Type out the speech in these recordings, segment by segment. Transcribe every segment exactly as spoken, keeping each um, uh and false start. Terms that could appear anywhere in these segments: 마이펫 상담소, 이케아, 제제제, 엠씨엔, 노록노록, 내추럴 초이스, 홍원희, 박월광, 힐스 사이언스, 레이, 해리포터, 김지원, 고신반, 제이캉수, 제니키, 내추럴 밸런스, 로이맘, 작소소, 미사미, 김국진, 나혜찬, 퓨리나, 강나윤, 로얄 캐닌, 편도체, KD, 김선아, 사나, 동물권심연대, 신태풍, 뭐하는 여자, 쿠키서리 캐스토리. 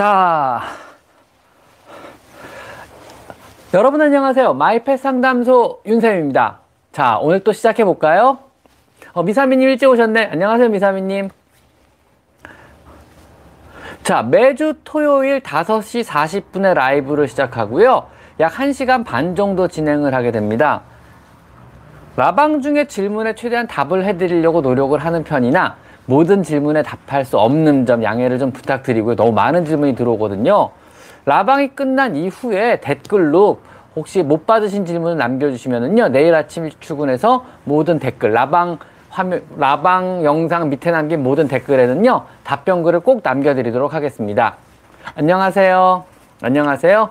자, 여러분 안녕하세요. 마이펫 상담소 윤쌤입니다. 자, 오늘 또 시작해볼까요? 어, 미사미님 일찍 오셨네. 안녕하세요, 미사미님. 자, 매주 토요일 다섯 시 사십 분에 라이브를 시작하고요. 약 한 시간 반 정도 진행을 하게 됩니다. 라방 중에 질문에 최대한 답을 해드리려고 노력을 하는 편이나 모든 질문에 답할 수 없는 점 양해를 좀 부탁드리고요. 너무 많은 질문이 들어오거든요. 라방이 끝난 이후에 댓글로 혹시 못 받으신 질문을 남겨주시면은요, 내일 아침 출근해서 모든 댓글, 라방 화면, 라방 영상 밑에 남긴 모든 댓글에는요, 답변글을 꼭 남겨드리도록 하겠습니다. 안녕하세요. 안녕하세요.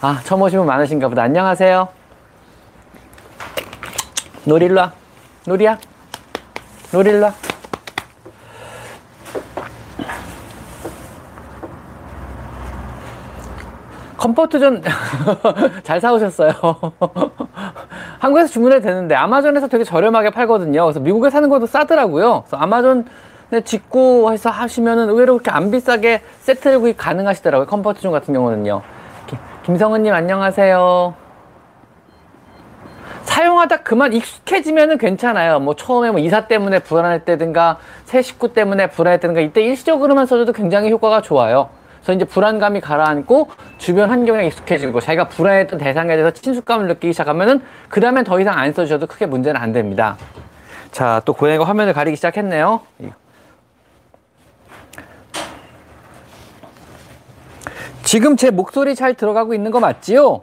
아, 처음 오신 분 많으신가 보다. 안녕하세요. 놀이 일로 와. 놀이야. 놀이 일로 와. 컴포트존 잘 사오셨어요. 한국에서 주문해도 되는데 아마존에서 되게 저렴하게 팔거든요. 그래서 미국에 사는 것도 싸더라고요. 그래서 아마존에 직구 해서 하시면은 의외로 그렇게 안 비싸게 세트를 구입 가능하시더라고요. 컴포트존 같은 경우는요. 김성은님 안녕하세요. 사용하다 그만 익숙해지면은 괜찮아요. 뭐 처음에 뭐 이사 때문에 불안했다든가 새 식구 때문에 불안했다든가 이때 일시적으로만 써줘도 굉장히 효과가 좋아요. 그래서 이제 불안감이 가라앉고 주변 환경에 익숙해지고 자기가 불안했던 대상에 대해서 친숙감을 느끼기 시작하면은 그 다음엔 더 이상 안 써주셔도 크게 문제는 안 됩니다. 자, 또 고양이가 화면을 가리기 시작했네요. 지금 제 목소리 잘 들어가고 있는 거 맞지요?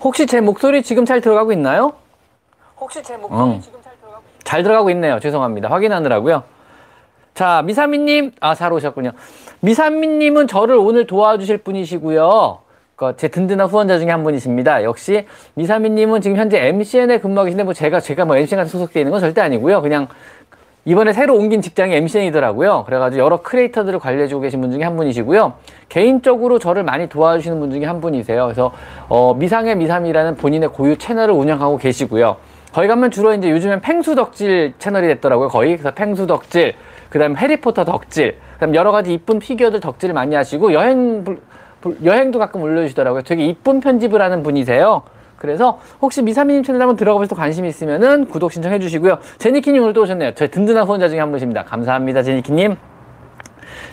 혹시 제 목소리 지금 잘 들어가고 있나요? 혹시 제 목소리 응. 지금 잘 들어가고 있나요? 잘 들어가고 있네요. 죄송합니다. 확인하느라고요. 자, 미사미님. 아, 잘 오셨군요. 미사미님은 저를 오늘 도와주실 분이시고요. 제 든든한 후원자 중에 한 분이십니다. 역시 미사미님은 지금 현재 엠씨엔에 근무하고 계신데 뭐 제가 제가 뭐 엠씨엔 같은 소속되어 있는 건 절대 아니고요. 그냥 이번에 새로 옮긴 직장이 엠씨엔이더라고요. 그래가지고 여러 크리에이터들을 관리해주고 계신 분 중에 한 분이시고요. 개인적으로 저를 많이 도와주시는 분 중에 한 분이세요. 그래서 어, 미상의 미삼이라는 본인의 고유 채널을 운영하고 계시고요. 거기 가면 주로 이제 요즘엔 펭수 덕질 채널이 됐더라고요. 거의. 그래서 펭수 덕질, 그 다음 해리포터 덕질, 그 다음 여러 가지 이쁜 피규어들 덕질을 많이 하시고 여행... 불... 여행도 가끔 올려주시더라고요. 되게 이쁜 편집을 하는 분이세요. 그래서 혹시 미사미님 채널 한번 들어가 보셔서 관심 있으면은 구독 신청해 주시고요. 제니키님 오늘 또 오셨네요. 저희 든든한 후원자 중에 한 분이십니다. 감사합니다, 제니키님.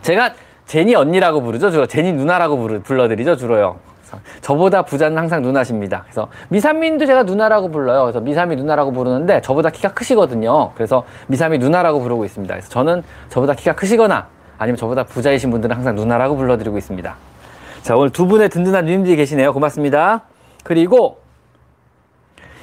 제가 제니 언니라고 부르죠. 주로 제니 누나라고 부르, 불러드리죠. 주로요. 저보다 부자는 항상 누나십니다. 그래서 미사민도 제가 누나라고 불러요. 그래서 미사미 누나라고 부르는데 저보다 키가 크시거든요. 그래서 미사미 누나라고 부르고 있습니다. 그래서 저는 저보다 키가 크시거나 아니면 저보다 부자이신 분들은 항상 누나라고 불러드리고 있습니다. 자, 오늘 두 분의 든든한 누님들이 계시네요. 고맙습니다. 그리고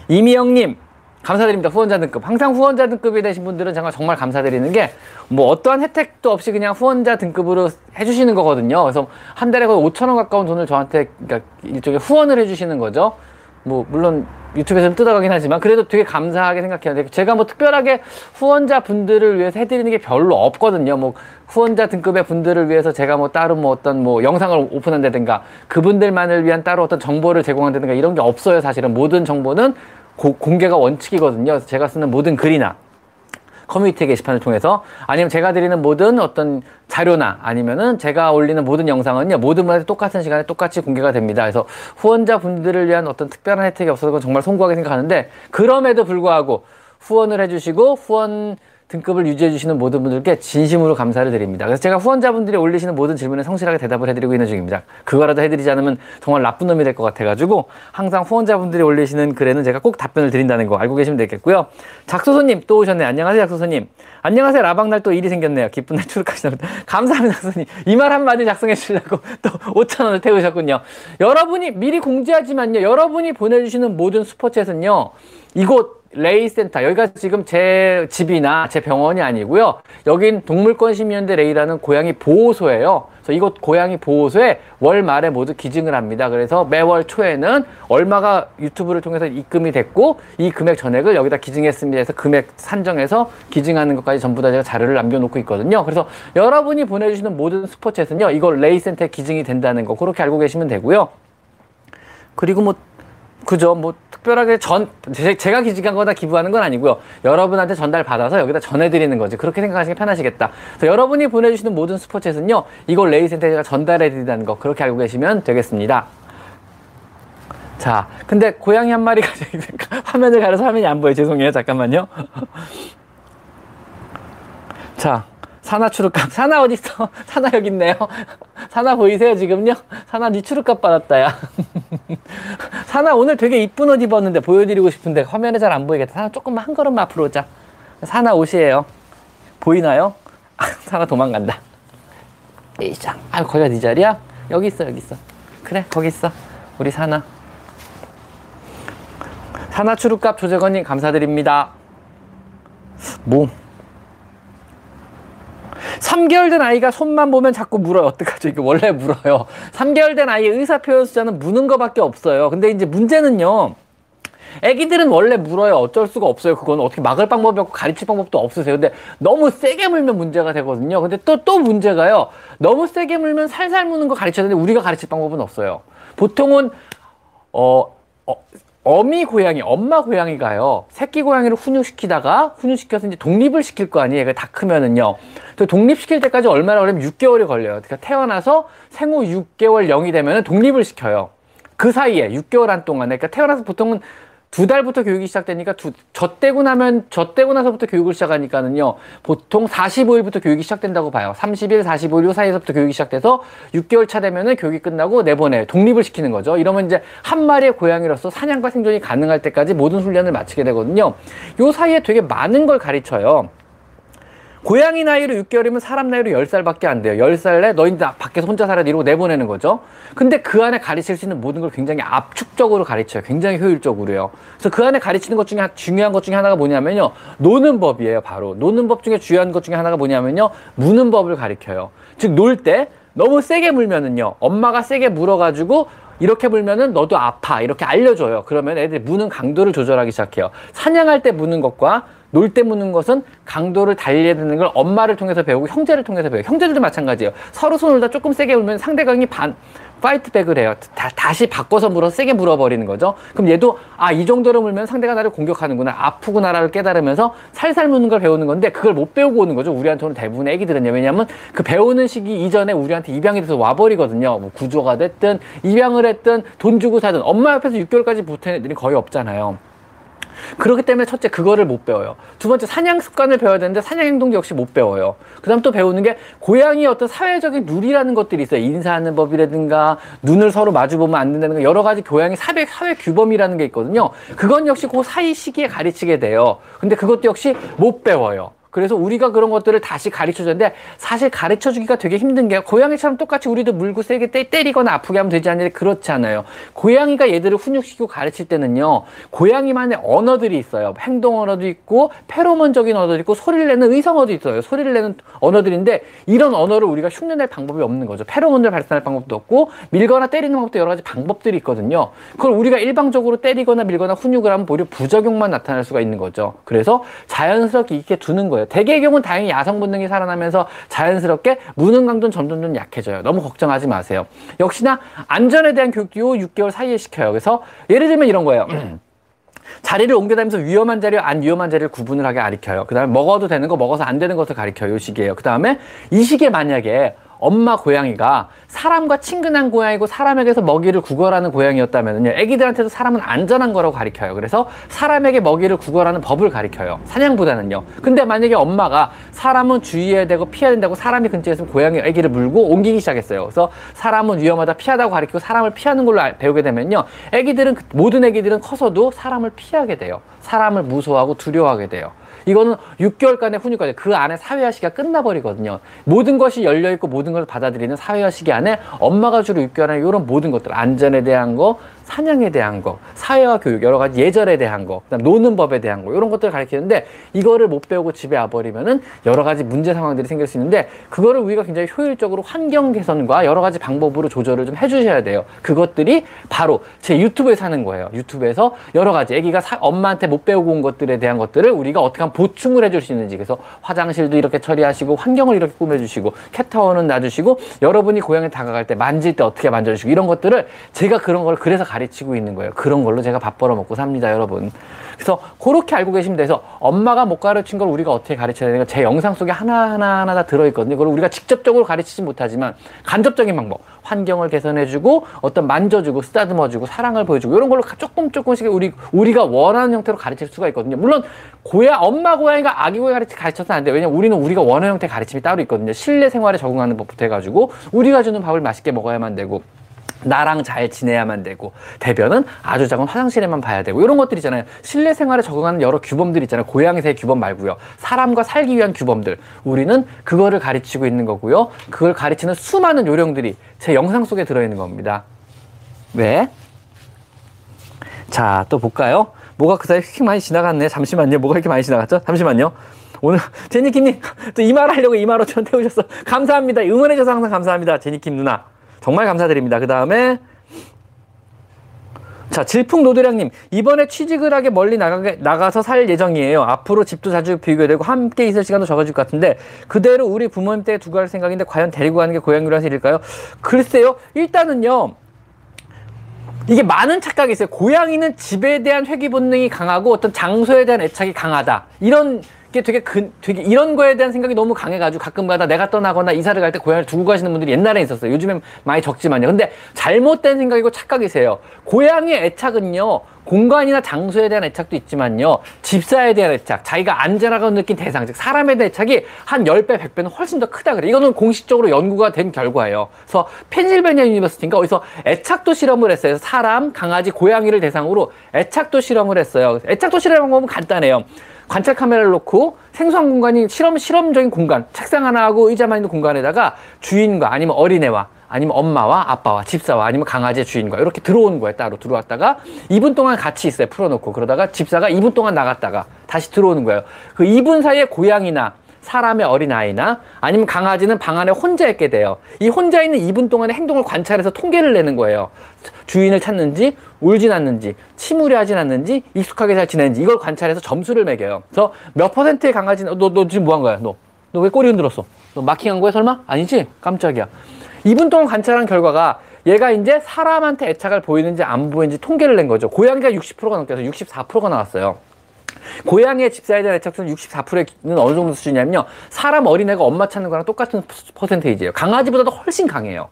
이미영님 감사드립니다. 후원자 등급. 항상 후원자 등급이 되신 분들은 정말 정말 감사드리는 게 뭐 어떠한 혜택도 없이 그냥 후원자 등급으로 해주시는 거거든요. 그래서 한 달에 거의 오천 원 가까운 돈을 저한테 그러니까 일종의 후원을 해주시는 거죠. 뭐 물론 유튜브에서 좀 뜯어가긴 하지만 그래도 되게 감사하게 생각해요. 제가 뭐 특별하게 후원자 분들을 위해서 해드리는 게 별로 없거든요. 뭐 후원자 등급의 분들을 위해서 제가 뭐 따로 뭐 어떤 뭐 영상을 오픈한다든가 그분들만을 위한 따로 어떤 정보를 제공한다든가 이런 게 없어요. 사실은 모든 정보는 고, 공개가 원칙이거든요. 그래서 제가 쓰는 모든 글이나 커뮤니티 게시판을 통해서 아니면 제가 드리는 모든 어떤 자료나 아니면은 제가 올리는 모든 영상은요, 모든 분한테 똑같은 시간에 똑같이 공개가 됩니다. 그래서 후원자 분들을 위한 어떤 특별한 혜택이 없어서 정말 송구하게 생각하는데 그럼에도 불구하고 후원을 해주시고 후원 등급을 유지해주시는 모든 분들께 진심으로 감사를 드립니다. 그래서 제가 후원자분들이 올리시는 모든 질문에 성실하게 대답을 해드리고 있는 중입니다. 그거라도 해드리지 않으면 정말 나쁜 놈이 될 것 같아가지고 항상 후원자분들이 올리시는 글에는 제가 꼭 답변을 드린다는 거 알고 계시면 되겠고요. 작소소님 또 오셨네요. 안녕하세요, 작소소님. 안녕하세요, 라방날 또 일이 생겼네요. 기쁜 날 출석하시나 보다. 감사합니다, 작소소님. 이 말 한마디 작성해 주시려고 또 오천 원을 태우셨군요. 여러분이 미리 공지하지만요, 여러분이 보내주시는 모든 슈퍼챗은요, 이곳 레이 센터, 여기가 지금 제 집이나 제 병원이 아니고요. 여긴 동물권심연대 레이라는 고양이 보호소예요. 그래서 이곳 고양이 보호소에 월 말에 모두 기증을 합니다. 그래서 매월 초에는 얼마가 유튜브를 통해서 입금이 됐고 이 금액 전액을 여기다 기증했습니다. 그래서 금액 산정해서 기증하는 것까지 전부 다 제가 자료를 남겨놓고 있거든요. 그래서 여러분이 보내주시는 모든 슈퍼챗은요, 이거 레이 센터에 기증이 된다는 거 그렇게 알고 계시면 되고요. 그리고 뭐 그죠, 뭐 특별하게 전 제, 제가 기증한 거다 기부하는 건 아니고요. 여러분한테 전달받아서 여기다 전해드리는 거지. 그렇게 생각하시는 게 편하시겠다. 그래서 여러분이 보내주시는 모든 슈퍼챗은요, 이걸 레이 센터에 제가 전달해드린다는 거 그렇게 알고 계시면 되겠습니다. 자, 근데 고양이 한 마리가 화면을 가려서 화면이 안 보여요. 죄송해요. 잠깐만요. 자, 사나 추룩값. 사나 어딨어? 사나 여기 있네요. 사나 보이세요 지금요? 사나 니 추룩값 받았다, 야. 사나 오늘 되게 이쁜 옷 입었는데 보여드리고 싶은데 화면에 잘 안 보이겠다. 사나 조금만 한 걸음만 앞으로 오자. 사나 옷이에요. 보이나요? 사나 도망간다. 이장. 아, 거기가 네 자리야? 여기 있어, 여기 있어. 그래, 거기 있어. 우리 사나. 사나 추룩값 조재건님 감사드립니다. 뭐? 삼 개월 된 아이가 손만 보면 자꾸 물어요. 어떡하죠? 이게 원래 물어요. 삼 개월 된 아이의 의사표현 숫자는 무는 거밖에 없어요. 근데 이제 문제는요, 애기들은 원래 물어요. 어쩔 수가 없어요. 그건 어떻게 막을 방법이 없고 가르칠 방법도 없으세요. 근데 너무 세게 물면 문제가 되거든요. 근데 또, 또 문제가요, 너무 세게 물면 살살 무는 거 가르쳐야 되는데 우리가 가르칠 방법은 없어요. 보통은 어... 어 어미 고양이, 엄마 고양이가요, 새끼 고양이를 훈육시키다가, 훈육시켜서 이제 독립을 시킬 거 아니에요. 다 크면은요. 또 독립시킬 때까지 얼마나 걸리면 육 개월이 걸려요. 그러니까 태어나서 생후 육 개월 영이 되면은 독립을 시켜요. 그 사이에 육 개월 안 동안에. 그러니까 태어나서 보통은 두 달부터 교육이 시작되니까, 두, 젖대고 나면, 젖대고 나서부터 교육을 시작하니까는요, 보통 사십오 일부터 교육이 시작된다고 봐요. 삼십 일, 사십오 일 요 사이에서부터 교육이 시작돼서 육 개월 차 되면은 교육이 끝나고 내보내요. 독립을 시키는 거죠. 이러면 이제 한 마리의 고양이로서 사냥과 생존이 가능할 때까지 모든 훈련을 마치게 되거든요. 요 사이에 되게 많은 걸 가르쳐요. 고양이 나이로 육 개월이면 사람 나이로 열 살밖에 안 돼요. 열 살에 너 이제 밖에서 혼자 살아야 돼 이러고 내보내는 거죠. 근데 그 안에 가르칠 수 있는 모든 걸 굉장히 압축적으로 가르쳐요. 굉장히 효율적으로요. 그래서 그 안에 가르치는 것 중에 중요한 것 중에 하나가 뭐냐면요, 노는 법이에요. 바로 노는 법 중에 중요한 것 중에 하나가 뭐냐면요, 무는 법을 가르쳐요. 즉, 놀 때 너무 세게 물면은요, 엄마가 세게 물어가지고 이렇게 물면은 너도 아파 이렇게 알려줘요. 그러면 애들이 무는 강도를 조절하기 시작해요. 사냥할 때 무는 것과 놀 때 무는 것은 강도를 달리해야 되는 걸 엄마를 통해서 배우고 형제를 통해서 배워요. 형제들도 마찬가지예요. 서로 손을 다 조금 세게 물면 상대방이 반 파이트백을 해요. 다, 다시 바꿔서 물어 세게 물어버리는 거죠. 그럼 얘도 아, 이 정도로 물면 상대가 나를 공격하는구나, 아프구나라를 깨달으면서 살살 무는 걸 배우는 건데 그걸 못 배우고 오는 거죠. 우리한테 오늘 대부분의 애기들은요. 왜냐하면 그 배우는 시기 이전에 우리한테 입양이 돼서 와버리거든요. 뭐 구조가 됐든 입양을 했든 돈 주고 사든 엄마 옆에서 육 개월까지 붙은 애들이 거의 없잖아요. 그렇기 때문에 첫째 그거를 못 배워요. 두 번째 사냥 습관을 배워야 되는데 사냥 행동도 역시 못 배워요. 그 다음 또 배우는 게 고양이의 어떤 사회적인 룰이라는 것들이 있어요. 인사하는 법이라든가 눈을 서로 마주보면 안 된다는 거, 여러 가지 고양이 사회, 사회 규범이라는 게 있거든요. 그건 역시 그 사이 시기에 가르치게 돼요. 근데 그것도 역시 못 배워요. 그래서 우리가 그런 것들을 다시 가르쳐주는데 사실 가르쳐주기가 되게 힘든 게, 고양이처럼 똑같이 우리도 물고 세게 때, 때리거나 아프게 하면 되지 않는데 그렇지 않아요. 고양이가 얘들을 훈육시키고 가르칠 때는요, 고양이만의 언어들이 있어요. 행동 언어도 있고 페로몬적인 언어도 있고 소리를 내는 의성어도 있어요. 소리를 내는 언어들인데 이런 언어를 우리가 흉내낼 방법이 없는 거죠. 페로몬을 발산할 방법도 없고 밀거나 때리는 방법도 여러 가지 방법들이 있거든요. 그걸 우리가 일방적으로 때리거나 밀거나 훈육을 하면 오히려 부작용만 나타날 수가 있는 거죠. 그래서 자연스럽게 익혀 두는 거예요. 대개의 경우는 다행히 야성 본능이 살아나면서 자연스럽게 무는 강도는 점점점 약해져요. 너무 걱정하지 마세요. 역시나 안전에 대한 교육도 육 개월 사이에 시켜요. 그래서 예를 들면 이런 거예요. 자리를 옮겨다니면서 위험한 자리와 안 위험한 자리를 구분을 하게 가르쳐요. 그 다음에 먹어도 되는 거, 먹어서 안 되는 것을 가르쳐요. 이 시기예요. 그 다음에 이 시기에 만약에 엄마 고양이가 사람과 친근한 고양이고 사람에게서 먹이를 구걸하는 고양이였다면요, 애기들한테도 사람은 안전한 거라고 가르쳐요. 그래서 사람에게 먹이를 구걸하는 법을 가르쳐요. 사냥보다는요. 근데 만약에 엄마가 사람은 주의해야 되고 피해야 된다고 사람이 근처에 있으면 고양이 애기를 물고 옮기기 시작했어요. 그래서 사람은 위험하다 피하다고 가르치고 사람을 피하는 걸로 배우게 되면요, 애기들은, 모든 애기들은 커서도 사람을 피하게 돼요. 사람을 무서워하고 두려워하게 돼요. 이거는 육 개월간의 훈육까지 그 안에 사회화 시기가 끝나버리거든요. 모든 것이 열려있고 모든 걸 받아들이는 사회화 시기 안에 엄마가 주로 육 개월 안에 이런 모든 것들, 안전에 대한 거, 사냥에 대한 거, 사회화 교육, 여러 가지 예절에 대한 거, 그다음 노는 법에 대한 거, 이런 것들을 가르치는데 이거를 못 배우고 집에 와버리면은 여러 가지 문제 상황들이 생길 수 있는데 그거를 우리가 굉장히 효율적으로 환경 개선과 여러 가지 방법으로 조절을 좀 해주셔야 돼요. 그것들이 바로 제 유튜브에서 하는 거예요. 유튜브에서 여러 가지 애기가 사, 엄마한테 못 배우고 온 것들에 대한 것들을 우리가 어떻게 하면 보충을 해줄 수 있는지, 그래서 화장실도 이렇게 처리하시고 환경을 이렇게 꾸며주시고 캣타워는 놔주시고 여러분이 고양이 다가갈 때 만질 때 어떻게 만져주시고 이런 것들을 제가 그런 걸 그래서 가르쳐요. 가르치고 있는 거예요. 그런 걸로 제가 밥 벌어 먹고 삽니다, 여러분. 그래서 그렇게 알고 계시면 돼서 엄마가 못 가르친 걸 우리가 어떻게 가르쳐야 되는가, 제 영상 속에 하나하나 하나 다 들어있거든요. 그걸 우리가 직접적으로 가르치지 못하지만 간접적인 방법, 환경을 개선해주고 어떤 만져주고 쓰다듬어주고 사랑을 보여주고 이런 걸로 조금 조금씩 우리, 우리가 원하는 형태로 가르칠 수가 있거든요. 물론 고야, 엄마 고양이가 아기 고양이 가르쳐서는 안 돼요. 왜냐면 우리는 우리가 원하는 형태의 가르침이 따로 있거든요. 실내 생활에 적응하는 법부터 해가지고 우리가 주는 밥을 맛있게 먹어야만 되고 나랑 잘 지내야만 되고 대변은 아주 작은 화장실에만 봐야 되고 이런 것들 있잖아요. 실내 생활에 적응하는 여러 규범들 있잖아요. 고양이새의 규범 말고요, 사람과 살기 위한 규범들, 우리는 그거를 가르치고 있는 거고요. 그걸 가르치는 수많은 요령들이 제 영상 속에 들어있는 겁니다. 네. 자, 또 볼까요? 뭐가 그 사이에 휙 많이 지나갔네. 잠시만요. 뭐가 이렇게 많이 지나갔죠? 잠시만요. 오늘 제니키님 이말 하려고 이만 오천 원 태우셨어. 감사합니다. 응원해줘서 항상 감사합니다. 제니킴 누나 정말 감사드립니다. 그 다음에 자, 질풍노도량님, 이번에 취직을 하게 멀리 나가게, 나가서 살 예정이에요. 앞으로 집도 자주 비우게 되고 함께 있을 시간도 적어질 것 같은데 그대로 우리 부모님 때 두고 갈 생각인데 과연 데리고 가는 게 고양이라서 일일까요? 글쎄요. 일단은요, 이게 많은 착각이 있어요. 고양이는 집에 대한 회귀 본능이 강하고 어떤 장소에 대한 애착이 강하다, 이런 이게 되게 근, 되게 이런 거에 대한 생각이 너무 강해가지고 가끔가다 내가 떠나거나 이사를 갈 때 고양이를 두고 가시는 분들이 옛날에 있었어요. 요즘엔 많이 적지만요. 근데 잘못된 생각이고 착각이세요. 고양이의 애착은요, 공간이나 장소에 대한 애착도 있지만요, 집사에 대한 애착, 자기가 안전하다고 느낀 대상, 즉 사람에 대한 애착이 한 십 배, 백 배는 훨씬 더 크다 그래요. 이거는 공식적으로 연구가 된 결과예요. 그래서 펜실베니아 유니버시티인가 어디서 애착도 실험을 했어요. 사람, 강아지, 고양이를 대상으로 애착도 실험을 했어요. 애착도 실험한 방법은 간단해요. 관찰 카메라를 놓고 생소한 공간이 실험, 실험적인 공간, 책상 하나하고 의자만 있는 공간에다가 주인과 아니면 어린애와 아니면 엄마와 아빠와 집사와 아니면 강아지의 주인과 이렇게 들어오는 거예요. 따로 들어왔다가 이 분 동안 같이 있어요. 풀어놓고. 그러다가 집사가 이 분 동안 나갔다가 다시 들어오는 거예요. 그 이 분 사이에 고양이나 사람의 어린아이나 아니면 강아지는 방 안에 혼자 있게 돼요. 이 혼자 있는 이 분 동안의 행동을 관찰해서 통계를 내는 거예요. 주인을 찾는지, 울진 않는지, 침울해하진 않는지, 익숙하게 잘 지내는지, 이걸 관찰해서 점수를 매겨요. 그래서 몇 퍼센트의 강아지는 너, 너 지금 뭐 한 거야? 너, 너 왜 꼬리 흔들었어? 너 마킹한 거야? 설마? 아니지? 깜짝이야. 이 분 동안 관찰한 결과가 얘가 이제 사람한테 애착을 보이는지 안 보이는지 통계를 낸 거죠. 고양이가 육십 퍼센트가 넘게 해서 육십사 퍼센트가 나왔어요. 고양이의 집사에 대한 애착수는 육십사 퍼센트는 어느 정도 수준이냐면요, 사람 어린애가 엄마 찾는 거랑 똑같은 퍼센테이지예요. 강아지보다도 훨씬 강해요.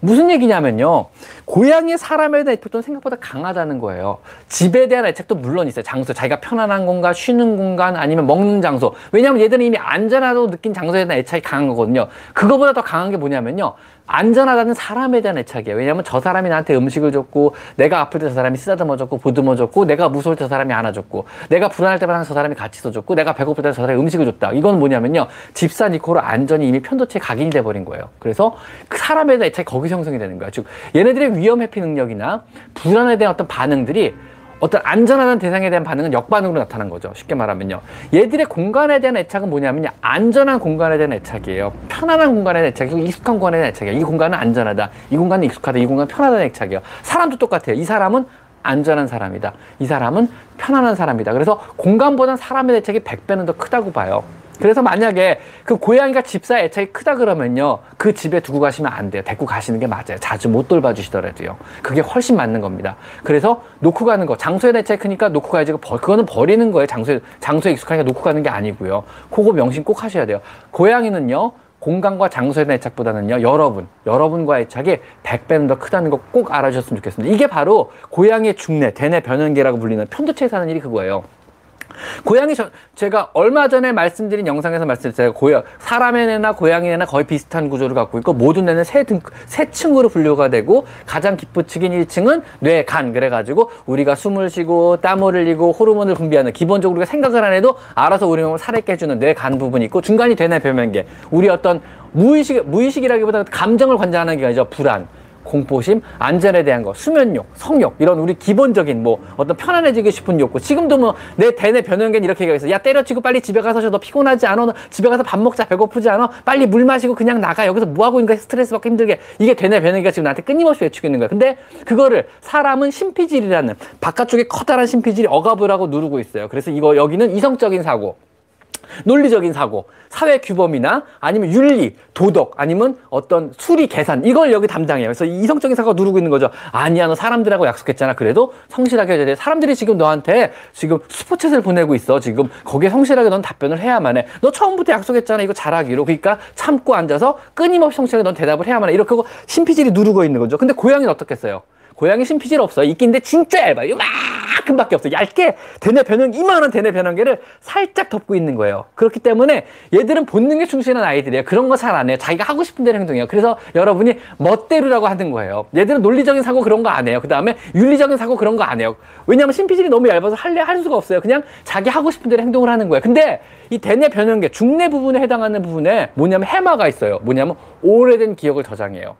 무슨 얘기냐면요, 고양이의 사람에 대한 애착도는 생각보다 강하다는 거예요. 집에 대한 애착도 물론 있어요. 장소, 자기가 편안한 공간, 쉬는 공간, 아니면 먹는 장소. 왜냐하면 얘들은 이미 안전하다고 느낀 장소에 대한 애착이 강한 거거든요. 그거보다 더 강한 게 뭐냐면요, 안전하다는 사람에 대한 애착이에요. 왜냐하면 저 사람이 나한테 음식을 줬고, 내가 아플 때 저 사람이 쓰다듬어줬고 보듬어줬고, 내가 무서울 때 저 사람이 안아줬고, 내가 불안할 때마다 저 사람이 같이 써줬고, 내가 배고플 때 저 사람이 음식을 줬다. 이건 뭐냐면요, 집사 니코로 안전이 이미 편도체에 각인이 돼버린 거예요. 그래서 그 사람에 대한 애착이 거기서 형성이 되는 거야. 즉 얘네들의 위험 회피 능력이나 불안에 대한 어떤 반응들이 어떤 안전하다는 대상에 대한 반응은 역반응으로 나타난 거죠. 쉽게 말하면요, 얘들의 공간에 대한 애착은 뭐냐면요, 안전한 공간에 대한 애착이에요. 편안한 공간에 대한 애착이고, 익숙한 공간에 대한 애착이에요. 이 공간은 안전하다, 이 공간은 익숙하다, 이 공간은 편하다는 애착이에요. 사람도 똑같아요. 이 사람은 안전한 사람이다, 이 사람은 편안한 사람이다. 그래서 공간보다는 사람의 애착이 백 배는 더 크다고 봐요. 그래서 만약에 그 고양이가 집사 애착이 크다 그러면요, 그 집에 두고 가시면 안 돼요. 데리고 가시는 게 맞아요. 자주 못 돌봐주시더라도요. 그게 훨씬 맞는 겁니다. 그래서 놓고 가는 거, 장소에 애착이 크니까 놓고 가야지, 그거는 버리는 거예요. 장소에, 장소에 익숙하니까 놓고 가는 게 아니고요. 그거 명심 꼭 하셔야 돼요. 고양이는요, 공간과 장소에 대한 애착보다는요, 여러분, 여러분과의 애착이 백 배는 더 크다는 거 꼭 알아주셨으면 좋겠습니다. 이게 바로 고양이의 중뇌, 대뇌 변연계라고 불리는 편도체에서 하는 일이 그거예요. 고양이, 저, 제가 얼마 전에 말씀드린 영상에서 말씀드렸어요. 고양, 사람의 뇌나 고양이 뇌나 거의 비슷한 구조를 갖고 있고, 모든 뇌는 세, 등, 세 층으로 분류가 되고, 가장 기포층인 일 층은 뇌, 간, 그래가지고 우리가 숨을 쉬고 땀을 흘리고 호르몬을 분비하는, 기본적으로 우리가 생각을 안 해도 알아서 우리 몸을 살아있게 해주는 뇌, 간 부분이 있고, 중간이 대뇌 변면계, 우리 어떤 무의식, 무의식이라기보다 감정을 관장하는 기관이죠. 불안, 공포심, 안전에 대한 거, 수면욕, 성욕, 이런 우리 기본적인 뭐 어떤 편안해지고 싶은 욕구. 지금도 뭐 내 대뇌 변형견 이렇게 얘기해서, 야 때려치고 빨리 집에 가서 쉬어, 너 피곤하지 않아, 너 집에 가서 밥 먹자, 배고프지 않아, 빨리 물 마시고 그냥 나가, 여기서 뭐 하고 있는 거야, 스트레스 받고 힘들게. 이게 대뇌 변형견이 지금 나한테 끊임없이 외치고 있는 거야. 근데 그거를 사람은 신피질이라는 바깥쪽에 커다란 신피질이 억압을 하고 누르고 있어요. 그래서 이거 여기는 이성적인 사고, 논리적인 사고, 사회 규범이나 아니면 윤리, 도덕, 아니면 어떤 수리, 계산, 이걸 여기 담당해요. 그래서 이성적인 사고가 누르고 있는 거죠. 아니야, 너 사람들하고 약속했잖아. 그래도 성실하게 해야 돼. 사람들이 지금 너한테 지금 스포챗을 보내고 있어. 지금 거기에 성실하게 넌 답변을 해야만 해. 너 처음부터 약속했잖아. 이거 잘하기로. 그러니까 참고 앉아서 끊임없이 성실하게 넌 대답을 해야만 해. 이렇게 하고 심피질이 누르고 있는 거죠. 근데 고양이는 어떻겠어요? 고양이 심피질 없어요. 있긴 한데 진짜 얇아요. 이만큼밖에 없어요. 얇게 대뇌 변형, 이만한 대뇌 변형계를 살짝 덮고 있는 거예요. 그렇기 때문에 얘들은 본능에 충실한 아이들이에요. 그런 거 잘 안 해요. 자기가 하고 싶은 대로 행동해요. 그래서 여러분이 멋대로라고 하는 거예요. 얘들은 논리적인 사고 그런 거 안 해요. 그 다음에 윤리적인 사고 그런 거 안 해요. 왜냐하면 심피질이 너무 얇아서 할래 할 수가 없어요. 그냥 자기 하고 싶은 대로 행동을 하는 거예요. 근데 이 대뇌 변형계, 중뇌 부분에 해당하는 부분에 뭐냐면 해마가 있어요. 뭐냐면 오래된 기억을 저장해요.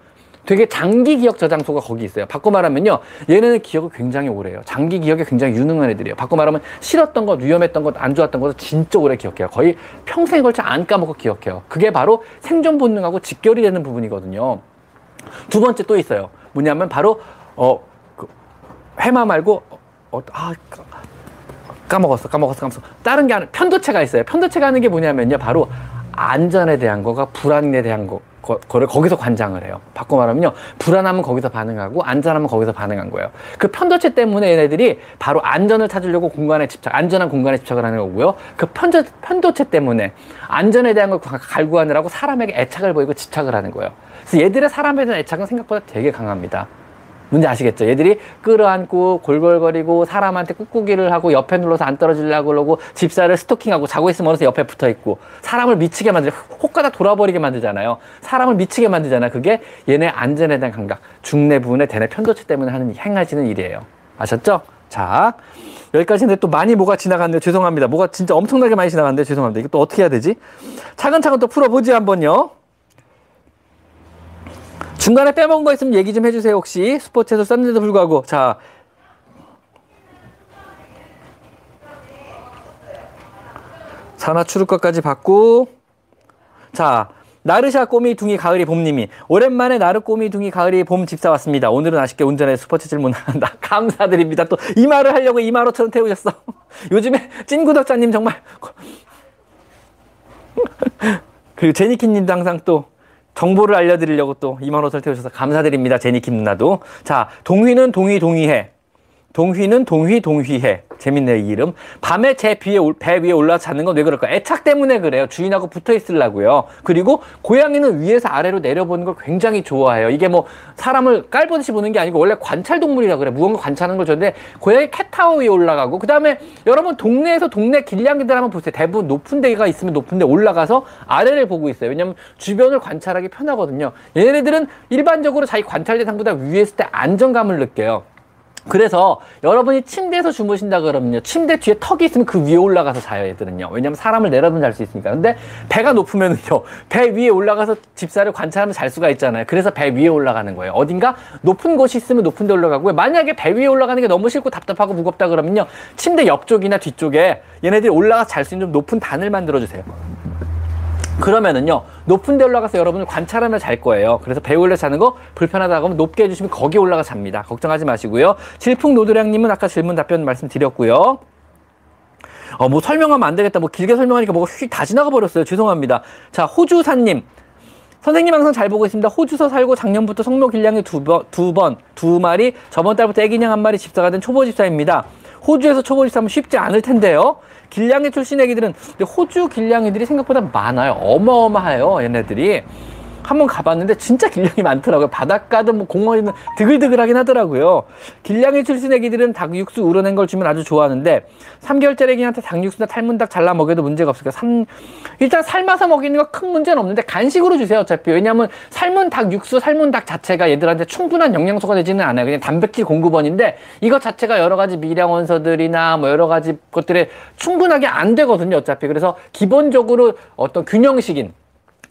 되게 장기 기억 저장소가 거기 있어요. 바꿔 말하면요, 얘네는 기억을 굉장히 오래 해요. 장기 기억에 굉장히 유능한 애들이에요. 바꿔 말하면 싫었던 것, 위험했던 것, 안 좋았던 것을 진짜 오래 기억해요. 거의 평생에 걸쳐 안 까먹고 기억해요. 그게 바로 생존 본능하고 직결이 되는 부분이거든요. 두 번째 또 있어요. 뭐냐면 바로 어, 그, 해마 말고 어, 아, 까먹었어 까먹었어 까먹었어 다른 게 아니라 편도체가 있어요. 편도체가 하는 게 뭐냐면요, 바로 안전에 대한 거가 불안에 대한 거 거를 거기서 관장을 해요. 바꿔 말하면요, 불안하면 거기서 반응하고 안전하면 거기서 반응한 거예요. 그 편도체 때문에 얘네들이 바로 안전을 찾으려고 공간에 집착, 안전한 공간에 집착을 하는 거고요. 그 편도, 편도체 때문에 안전에 대한 걸 갈구하느라고 사람에게 애착을 보이고 집착을 하는 거예요. 그래서 얘들의 사람에 대한 애착은 생각보다 되게 강합니다. 뭔지 아시겠죠? 얘들이 끌어안고 골골거리고 사람한테 꾹꾹이를 하고 옆에 눌러서 안 떨어지려고 그러고 집사를 스토킹하고 자고 있으면 어느새 옆에 붙어있고 사람을 미치게 만들고 혹가다 돌아버리게 만들잖아요. 사람을 미치게 만들잖아요. 그게 얘네 안전에 대한 감각, 중뇌 부분의 대뇌 편도체 때문에 하는 행하시는 일이에요. 아셨죠? 자, 여기까지인데 또 많이 뭐가 지나갔는데 죄송합니다. 뭐가 진짜 엄청나게 많이 지나갔는데 죄송합니다. 이게 또 어떻게 해야 되지? 차근차근 또 풀어보지 한번요. 중간에 빼먹은 거 있으면 얘기 좀 해주세요. 혹시 스포츠에서 썼는데도 불구하고. 자, 사나 추루과까지 받고. 자, 나르샤 꼬미 둥이 가을이 봄님이 오랜만에 나르 꼬미 둥이 가을이 봄 집사 왔습니다. 오늘은 아쉽게 운전해서 스포츠 질문한다. 감사드립니다. 또 이 말을 하려고 이만 오천 원 태우셨어. 요즘에 찐 구독자님 정말. 그리고 제니키님도 항상 또 정보를 알려드리려고 또 이만 오천 원 태우셔서 감사드립니다. 제니키 누나도. 자, 동휘는 동휘 동휘해. 동휘는 동휘 동휘해. 재밌네요, 이 이름. 밤에 제 비에, 배 위에 올라와 자는 건 왜 그럴까? 애착 때문에 그래요. 주인하고 붙어 있으려고요. 그리고 고양이는 위에서 아래로 내려보는 걸 굉장히 좋아해요. 이게 뭐 사람을 깔보듯이 보는 게 아니고 원래 관찰 동물이라 그래. 무언가 관찰하는 걸 좋아하는데 고양이 캣타워 위에 올라가고, 그 다음에 여러분 동네에서 동네 길냥이들 한번 보세요. 대부분 높은 데가 있으면 높은 데 올라가서 아래를 보고 있어요. 왜냐면 주변을 관찰하기 편하거든요. 얘네들은 일반적으로 자기 관찰 대상보다 위에 있을 때 안정감을 느껴요. 그래서 여러분이 침대에서 주무신다 그러면요, 침대 뒤에 턱이 있으면 그 위에 올라가서 자요, 얘들은요. 왜냐면 사람을 내려면 잘 수 있으니까. 근데 배가 높으면은요, 배 위에 올라가서 집사를 관찰하면 잘 수가 있잖아요. 그래서 배 위에 올라가는 거예요. 어딘가 높은 곳이 있으면 높은 데 올라가고요. 만약에 배 위에 올라가는 게 너무 싫고 답답하고 무겁다 그러면요, 침대 옆쪽이나 뒤쪽에 얘네들이 올라가서 잘 수 있는 좀 높은 단을 만들어주세요. 그러면은요, 높은 데 올라가서 여러분을 관찰하며 잘 거예요. 그래서 배 올려 자는 거 불편하다고 하면 높게 해주시면 거기 올라가 잡니다. 걱정하지 마시고요. 질풍노도량님은 아까 질문 답변 말씀드렸고요. 어, 뭐 설명하면 안 되겠다. 뭐 길게 설명하니까 뭐가 휙 다 지나가 버렸어요. 죄송합니다. 자, 호주사님. 선생님 항상 잘 보고 있습니다. 호주서 살고 작년부터 성묘 길냥이 두 번, 두 번, 두 마리, 저번 달부터 애기냥 한 마리 집사가 된 초보 집사입니다. 호주에서 초보 집사면 쉽지 않을 텐데요. 길냥이 출신 애기들은, 근데 호주 길냥이들이 생각보다 많아요. 어마어마해요, 얘네들이. 한번 가봤는데 진짜 길냥이 많더라고요. 바닷가든 뭐 공원이든 드글드글하긴 하더라고요. 길냥이 출신 애기들은 닭 육수 우러낸 걸 주면 아주 좋아하는데 삼 개월짜리 애기한테 닭 육수나 삶은 닭 잘라 먹여도 문제가 없으니까 삼... 일단 삶아서 먹이는 거 큰 문제는 없는데 간식으로 주세요. 어차피. 왜냐하면 삶은 닭 육수, 삶은 닭 자체가 얘들한테 충분한 영양소가 되지는 않아요. 그냥 단백질 공급원인데 이거 자체가 여러 가지 미량 원소들이나 뭐 여러 가지 것들에 충분하게 안 되거든요. 어차피. 그래서 기본적으로 어떤 균형식인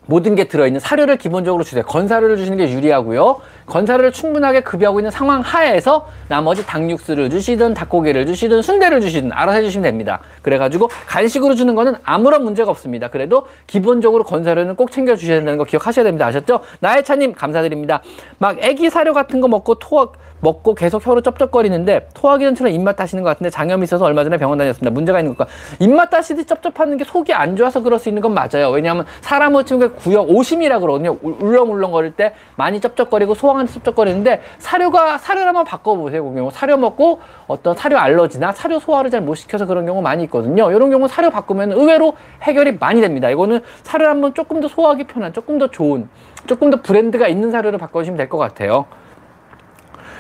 모든 게 들어있는 사료를 기본적으로 주세요. 건사료를 주시는 게 유리하고요. 건사료를 충분하게 급여하고 있는 상황 하에서 나머지 닭육수를 주시든 닭고기를 주시든 순대를 주시든 알아서 해주시면 됩니다. 그래가지고 간식으로 주는 거는 아무런 문제가 없습니다. 그래도 기본적으로 건사료는 꼭 챙겨주셔야 된다는 거 기억하셔야 됩니다. 아셨죠? 나혜찬님 감사드립니다. 막 애기 사료 같은 거 먹고 토 먹고 계속 혀로 쩝쩝거리는데 토하기 전처럼 입맛 다시는 것 같은데 장염이 있어서 얼마 전에 병원 다녔습니다. 문제가 있는 것과 입맛 다시듯 쩝쩝하는 게 속이 안 좋아서 그럴 수 있는 건 맞아요. 왜냐하면 사람을 치는 게 구역 오심이라 그러거든요. 울렁울렁거릴 때 많이 쩝쩝거리고 소화하는 데 쩝쩝거리는데 사료가 사료라만 바꿔보세요. 그 경우 사료 먹고 어떤 사료 알러지나 사료 소화를 잘 못 시켜서 그런 경우 많이 있거든요. 이런 경우 사료 바꾸면 의외로 해결이 많이 됩니다. 이거는 사료를 한번 조금 더 소화하기 편한, 조금 더 좋은, 조금 더 브랜드가 있는 사료를 바꿔주시면 될 것 같아요.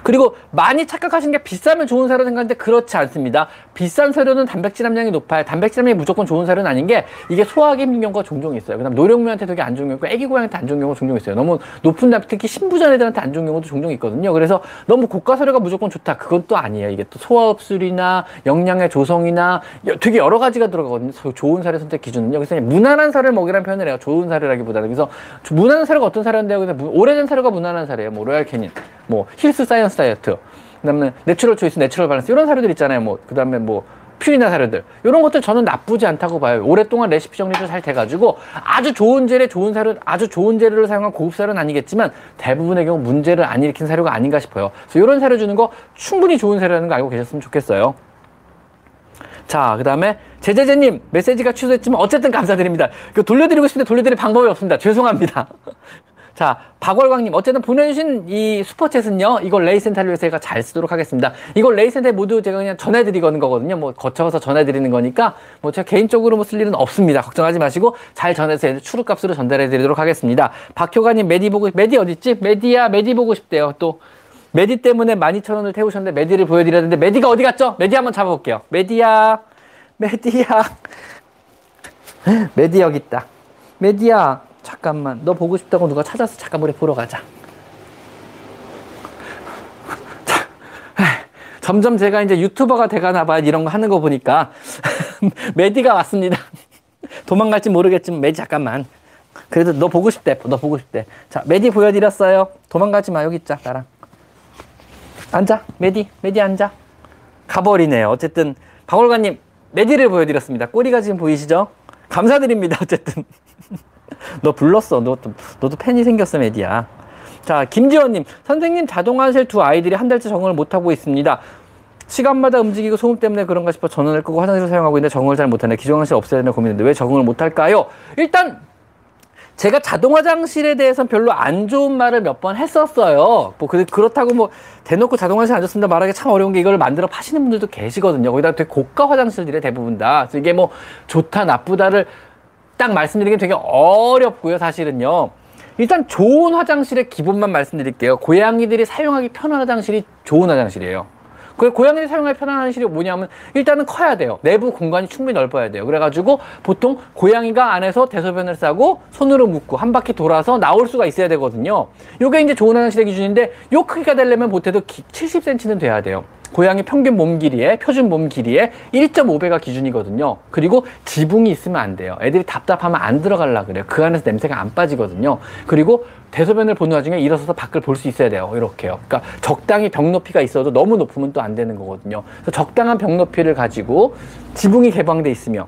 그리고 많이 착각하시는 게 비싸면 좋은 사료 생각하는데 그렇지 않습니다. 비싼 사료는 단백질 함량이 높아요. 단백질 함량이 무조건 좋은 사료는 아닌 게 이게 소화하기 힘든 경우가 종종 있어요. 그다음 노령묘한테 되게 안 좋은 경우고 애기 고양이한테 안 좋은 경우가 종종 있어요. 너무 높은 단 특히 신부전 애들한테 안 좋은 경우도 종종 있거든요. 그래서 너무 고가 사료가 무조건 좋다, 그건 또 아니에요. 이게 또 소화흡수율이나 영양의 조성이나 되게 여러 가지가 들어가거든요. 좋은 사료 선택 기준은요. 그래서 무난한 사료를 먹이라는 표현을 해요. 좋은 사료라기보다는. 그래서 무난한 사료가 어떤 사료인데요? 그래서 오래된 사료가 무난한 사료예요. 뭐 로얄 캐닌, 뭐 힐스 사이언스 다이어트, 그 다음에 내추럴 초이스, 내추럴 밸런스 이런 사료들 있잖아요. 뭐 그 다음에 뭐 퓨리나 사료들 이런 것들 저는 나쁘지 않다고 봐요. 오랫동안 레시피 정리도 잘 돼가지고 아주 좋은 재료, 좋은 사료, 아주 좋은 재료를 사용한 고급 사료는 아니겠지만 대부분의 경우 문제를 안 일으킨 사료가 아닌가 싶어요. 그래서 이런 사료 주는 거 충분히 좋은 사료라는 거 알고 계셨으면 좋겠어요. 자, 그 다음에 제제제님 메시지가 취소했지만 어쨌든 감사드립니다. 그 돌려드리고 싶은데 돌려드릴 방법이 없습니다. 죄송합니다. 자, 박월광님 어쨌든 보내주신 이 슈퍼챗은요, 이걸 레이센터를 제가 잘 쓰도록 하겠습니다. 이걸 레이센터에 모두 제가 그냥 전해드리는 거거든요. 뭐 거쳐서 전해드리는 거니까 뭐 제가 개인적으로 뭐 쓸 일은 없습니다. 걱정하지 마시고 잘 전해서 추루값으로 전달해드리도록 하겠습니다. 박효가님 메디 보고, 메디 어딨지? 메디야, 메디 보고 싶대요. 또 메디 때문에 만이천 원을 태우셨는데 메디를 보여드려야 되는데 메디가 어디 갔죠? 메디 한번 잡아볼게요. 메디야, 메디야, 메디 여기 있다. 메디야. 잠깐만, 너 보고 싶다고 누가 찾아서 잠깐 우리 보러 가자. 자, 에이, 점점 제가 이제 유튜버가 돼가나 봐요. 이런 거 하는 거 보니까. 메디가 왔습니다. 도망갈지 모르겠지만 메디 잠깐만. 그래도 너 보고 싶대. 너 보고 싶대. 자, 메디 보여드렸어요. 도망가지 마. 여기 있자. 나랑. 앉아. 메디. 메디 앉아. 가버리네요. 어쨌든 박월관님 메디를 보여드렸습니다. 꼬리가 지금 보이시죠? 감사드립니다. 어쨌든. 너 불렀어. 너도, 너도 팬이 생겼어, 메디야. 자, 김지원님. 선생님, 자동화실 두 아이들이 한 달째 정응을 못하고 있습니다. 시간마다 움직이고 소음 때문에 그런가 싶어 전원을 끄고 화장실을 사용하고 있는데 정응을 잘 못하네. 기존화실 없애야 되나 고민인데 왜 정응을 못할까요? 일단, 제가 자동화장실에 대해서는 별로 안 좋은 말을 몇 번 했었어요. 뭐, 그렇다고 뭐, 대놓고 자동화장실 안 좋습니다 말하기 참 어려운 게 이걸 만들어 파시는 분들도 계시거든요. 거기다 되게 고가 화장실들이 대부분 다. 그래서 이게 뭐, 좋다, 나쁘다를 딱 말씀드리긴 되게 어렵고요, 사실은요. 일단 좋은 화장실의 기본만 말씀드릴게요. 고양이들이 사용하기 편한 화장실이 좋은 화장실이에요. 그 고양이들이 사용하기 편한 화장실이 뭐냐면 일단은 커야 돼요. 내부 공간이 충분히 넓어야 돼요. 그래가지고 보통 고양이가 안에서 대소변을 싸고 손으로 묶고 한 바퀴 돌아서 나올 수가 있어야 되거든요. 요게 이제 좋은 화장실의 기준인데 요 크기가 되려면 보태도 칠십 센티미터는 돼야 돼요. 고양이 평균 몸 길이에, 표준 몸 길이에 일 점 오 배가 기준이거든요. 그리고 지붕이 있으면 안 돼요. 애들이 답답하면 안 들어가려고 그래요. 그 안에서 냄새가 안 빠지거든요. 그리고 대소변을 보는 와중에 일어서서 밖을 볼 수 있어야 돼요. 이렇게요. 그러니까 적당히 벽 높이가 있어도 너무 높으면 또 안 되는 거거든요. 그래서 적당한 벽 높이를 가지고 지붕이 개방돼 있으며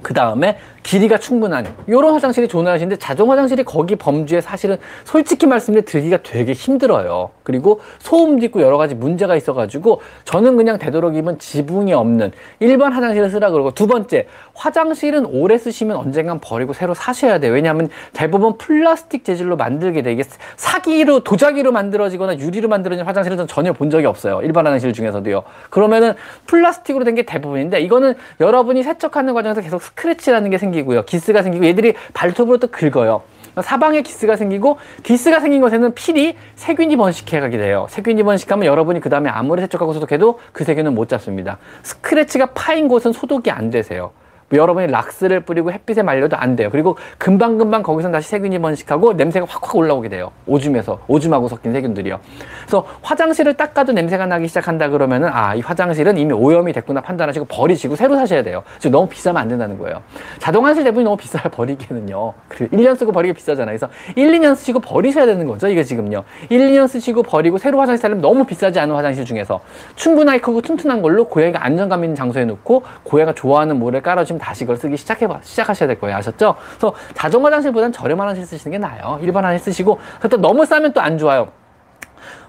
그 다음에 길이가 충분한 이런 화장실이 좋은 화장실인데 자동 화장실이 거기 범주에 사실은 솔직히 말씀드리기가 되게 힘들어요. 그리고 소음도 있고 여러 가지 문제가 있어가지고 저는 그냥 되도록이면 지붕이 없는 일반 화장실을 쓰라 그러고, 두 번째 화장실은 오래 쓰시면 언젠간 버리고 새로 사셔야 돼요. 왜냐하면 대부분 플라스틱 재질로 만들게 돼. 이게 사기로 도자기로 만들어지거나 유리로 만들어진 화장실은 전 전혀 본 적이 없어요. 일반 화장실 중에서도요. 그러면은 플라스틱으로 된 게 대부분인데 이거는 여러분이 세척하는 과정에서 계속 스크래치라는 게 생기 고요. 기스가 생기고 얘들이 발톱으로 또 긁어요. 사방에 기스가 생기고 기스가 생긴 것에는 필히 세균이 번식해가게 돼요. 세균이 번식하면 여러분이 그 다음에 아무리 세척하고 소독해도 그 세균은 못 잡습니다. 스크래치가 파인 곳은 소독이 안 되세요. 여러분이 락스를 뿌리고 햇빛에 말려도 안 돼요. 그리고 금방금방 거기서 다시 세균이 번식하고 냄새가 확확 올라오게 돼요. 오줌에서, 오줌하고 섞인 세균들이요. 그래서 화장실을 닦아도 냄새가 나기 시작한다 그러면은 아, 이 화장실은 이미 오염이 됐구나 판단하시고 버리시고 새로 사셔야 돼요. 지금 너무 비싸면 안 된다는 거예요. 자동화실 대부분이 너무 비싸요, 버리기에는요. 일 년 쓰고 버리기 비싸잖아요. 그래서 일, 이 년 쓰시고 버리셔야 되는 거죠, 이게 지금요. 일, 이 년 쓰시고 버리고 새로 화장실 사려면 너무 비싸지 않은 화장실 중에서 충분하게 크고 튼튼한 걸로 고양이가 안정감 있는 장소에 놓고 고양이가 좋아하는 모를 깔아주면 다시 그걸 쓰기 시작해봐, 시작하셔야 될 거예요. 아셨죠? 그래서 자동 화장실보다는 저렴한 화장실 쓰시는 게 나아요. 일반 화장실 쓰시고, 그때 너무 싸면 또 안 좋아요.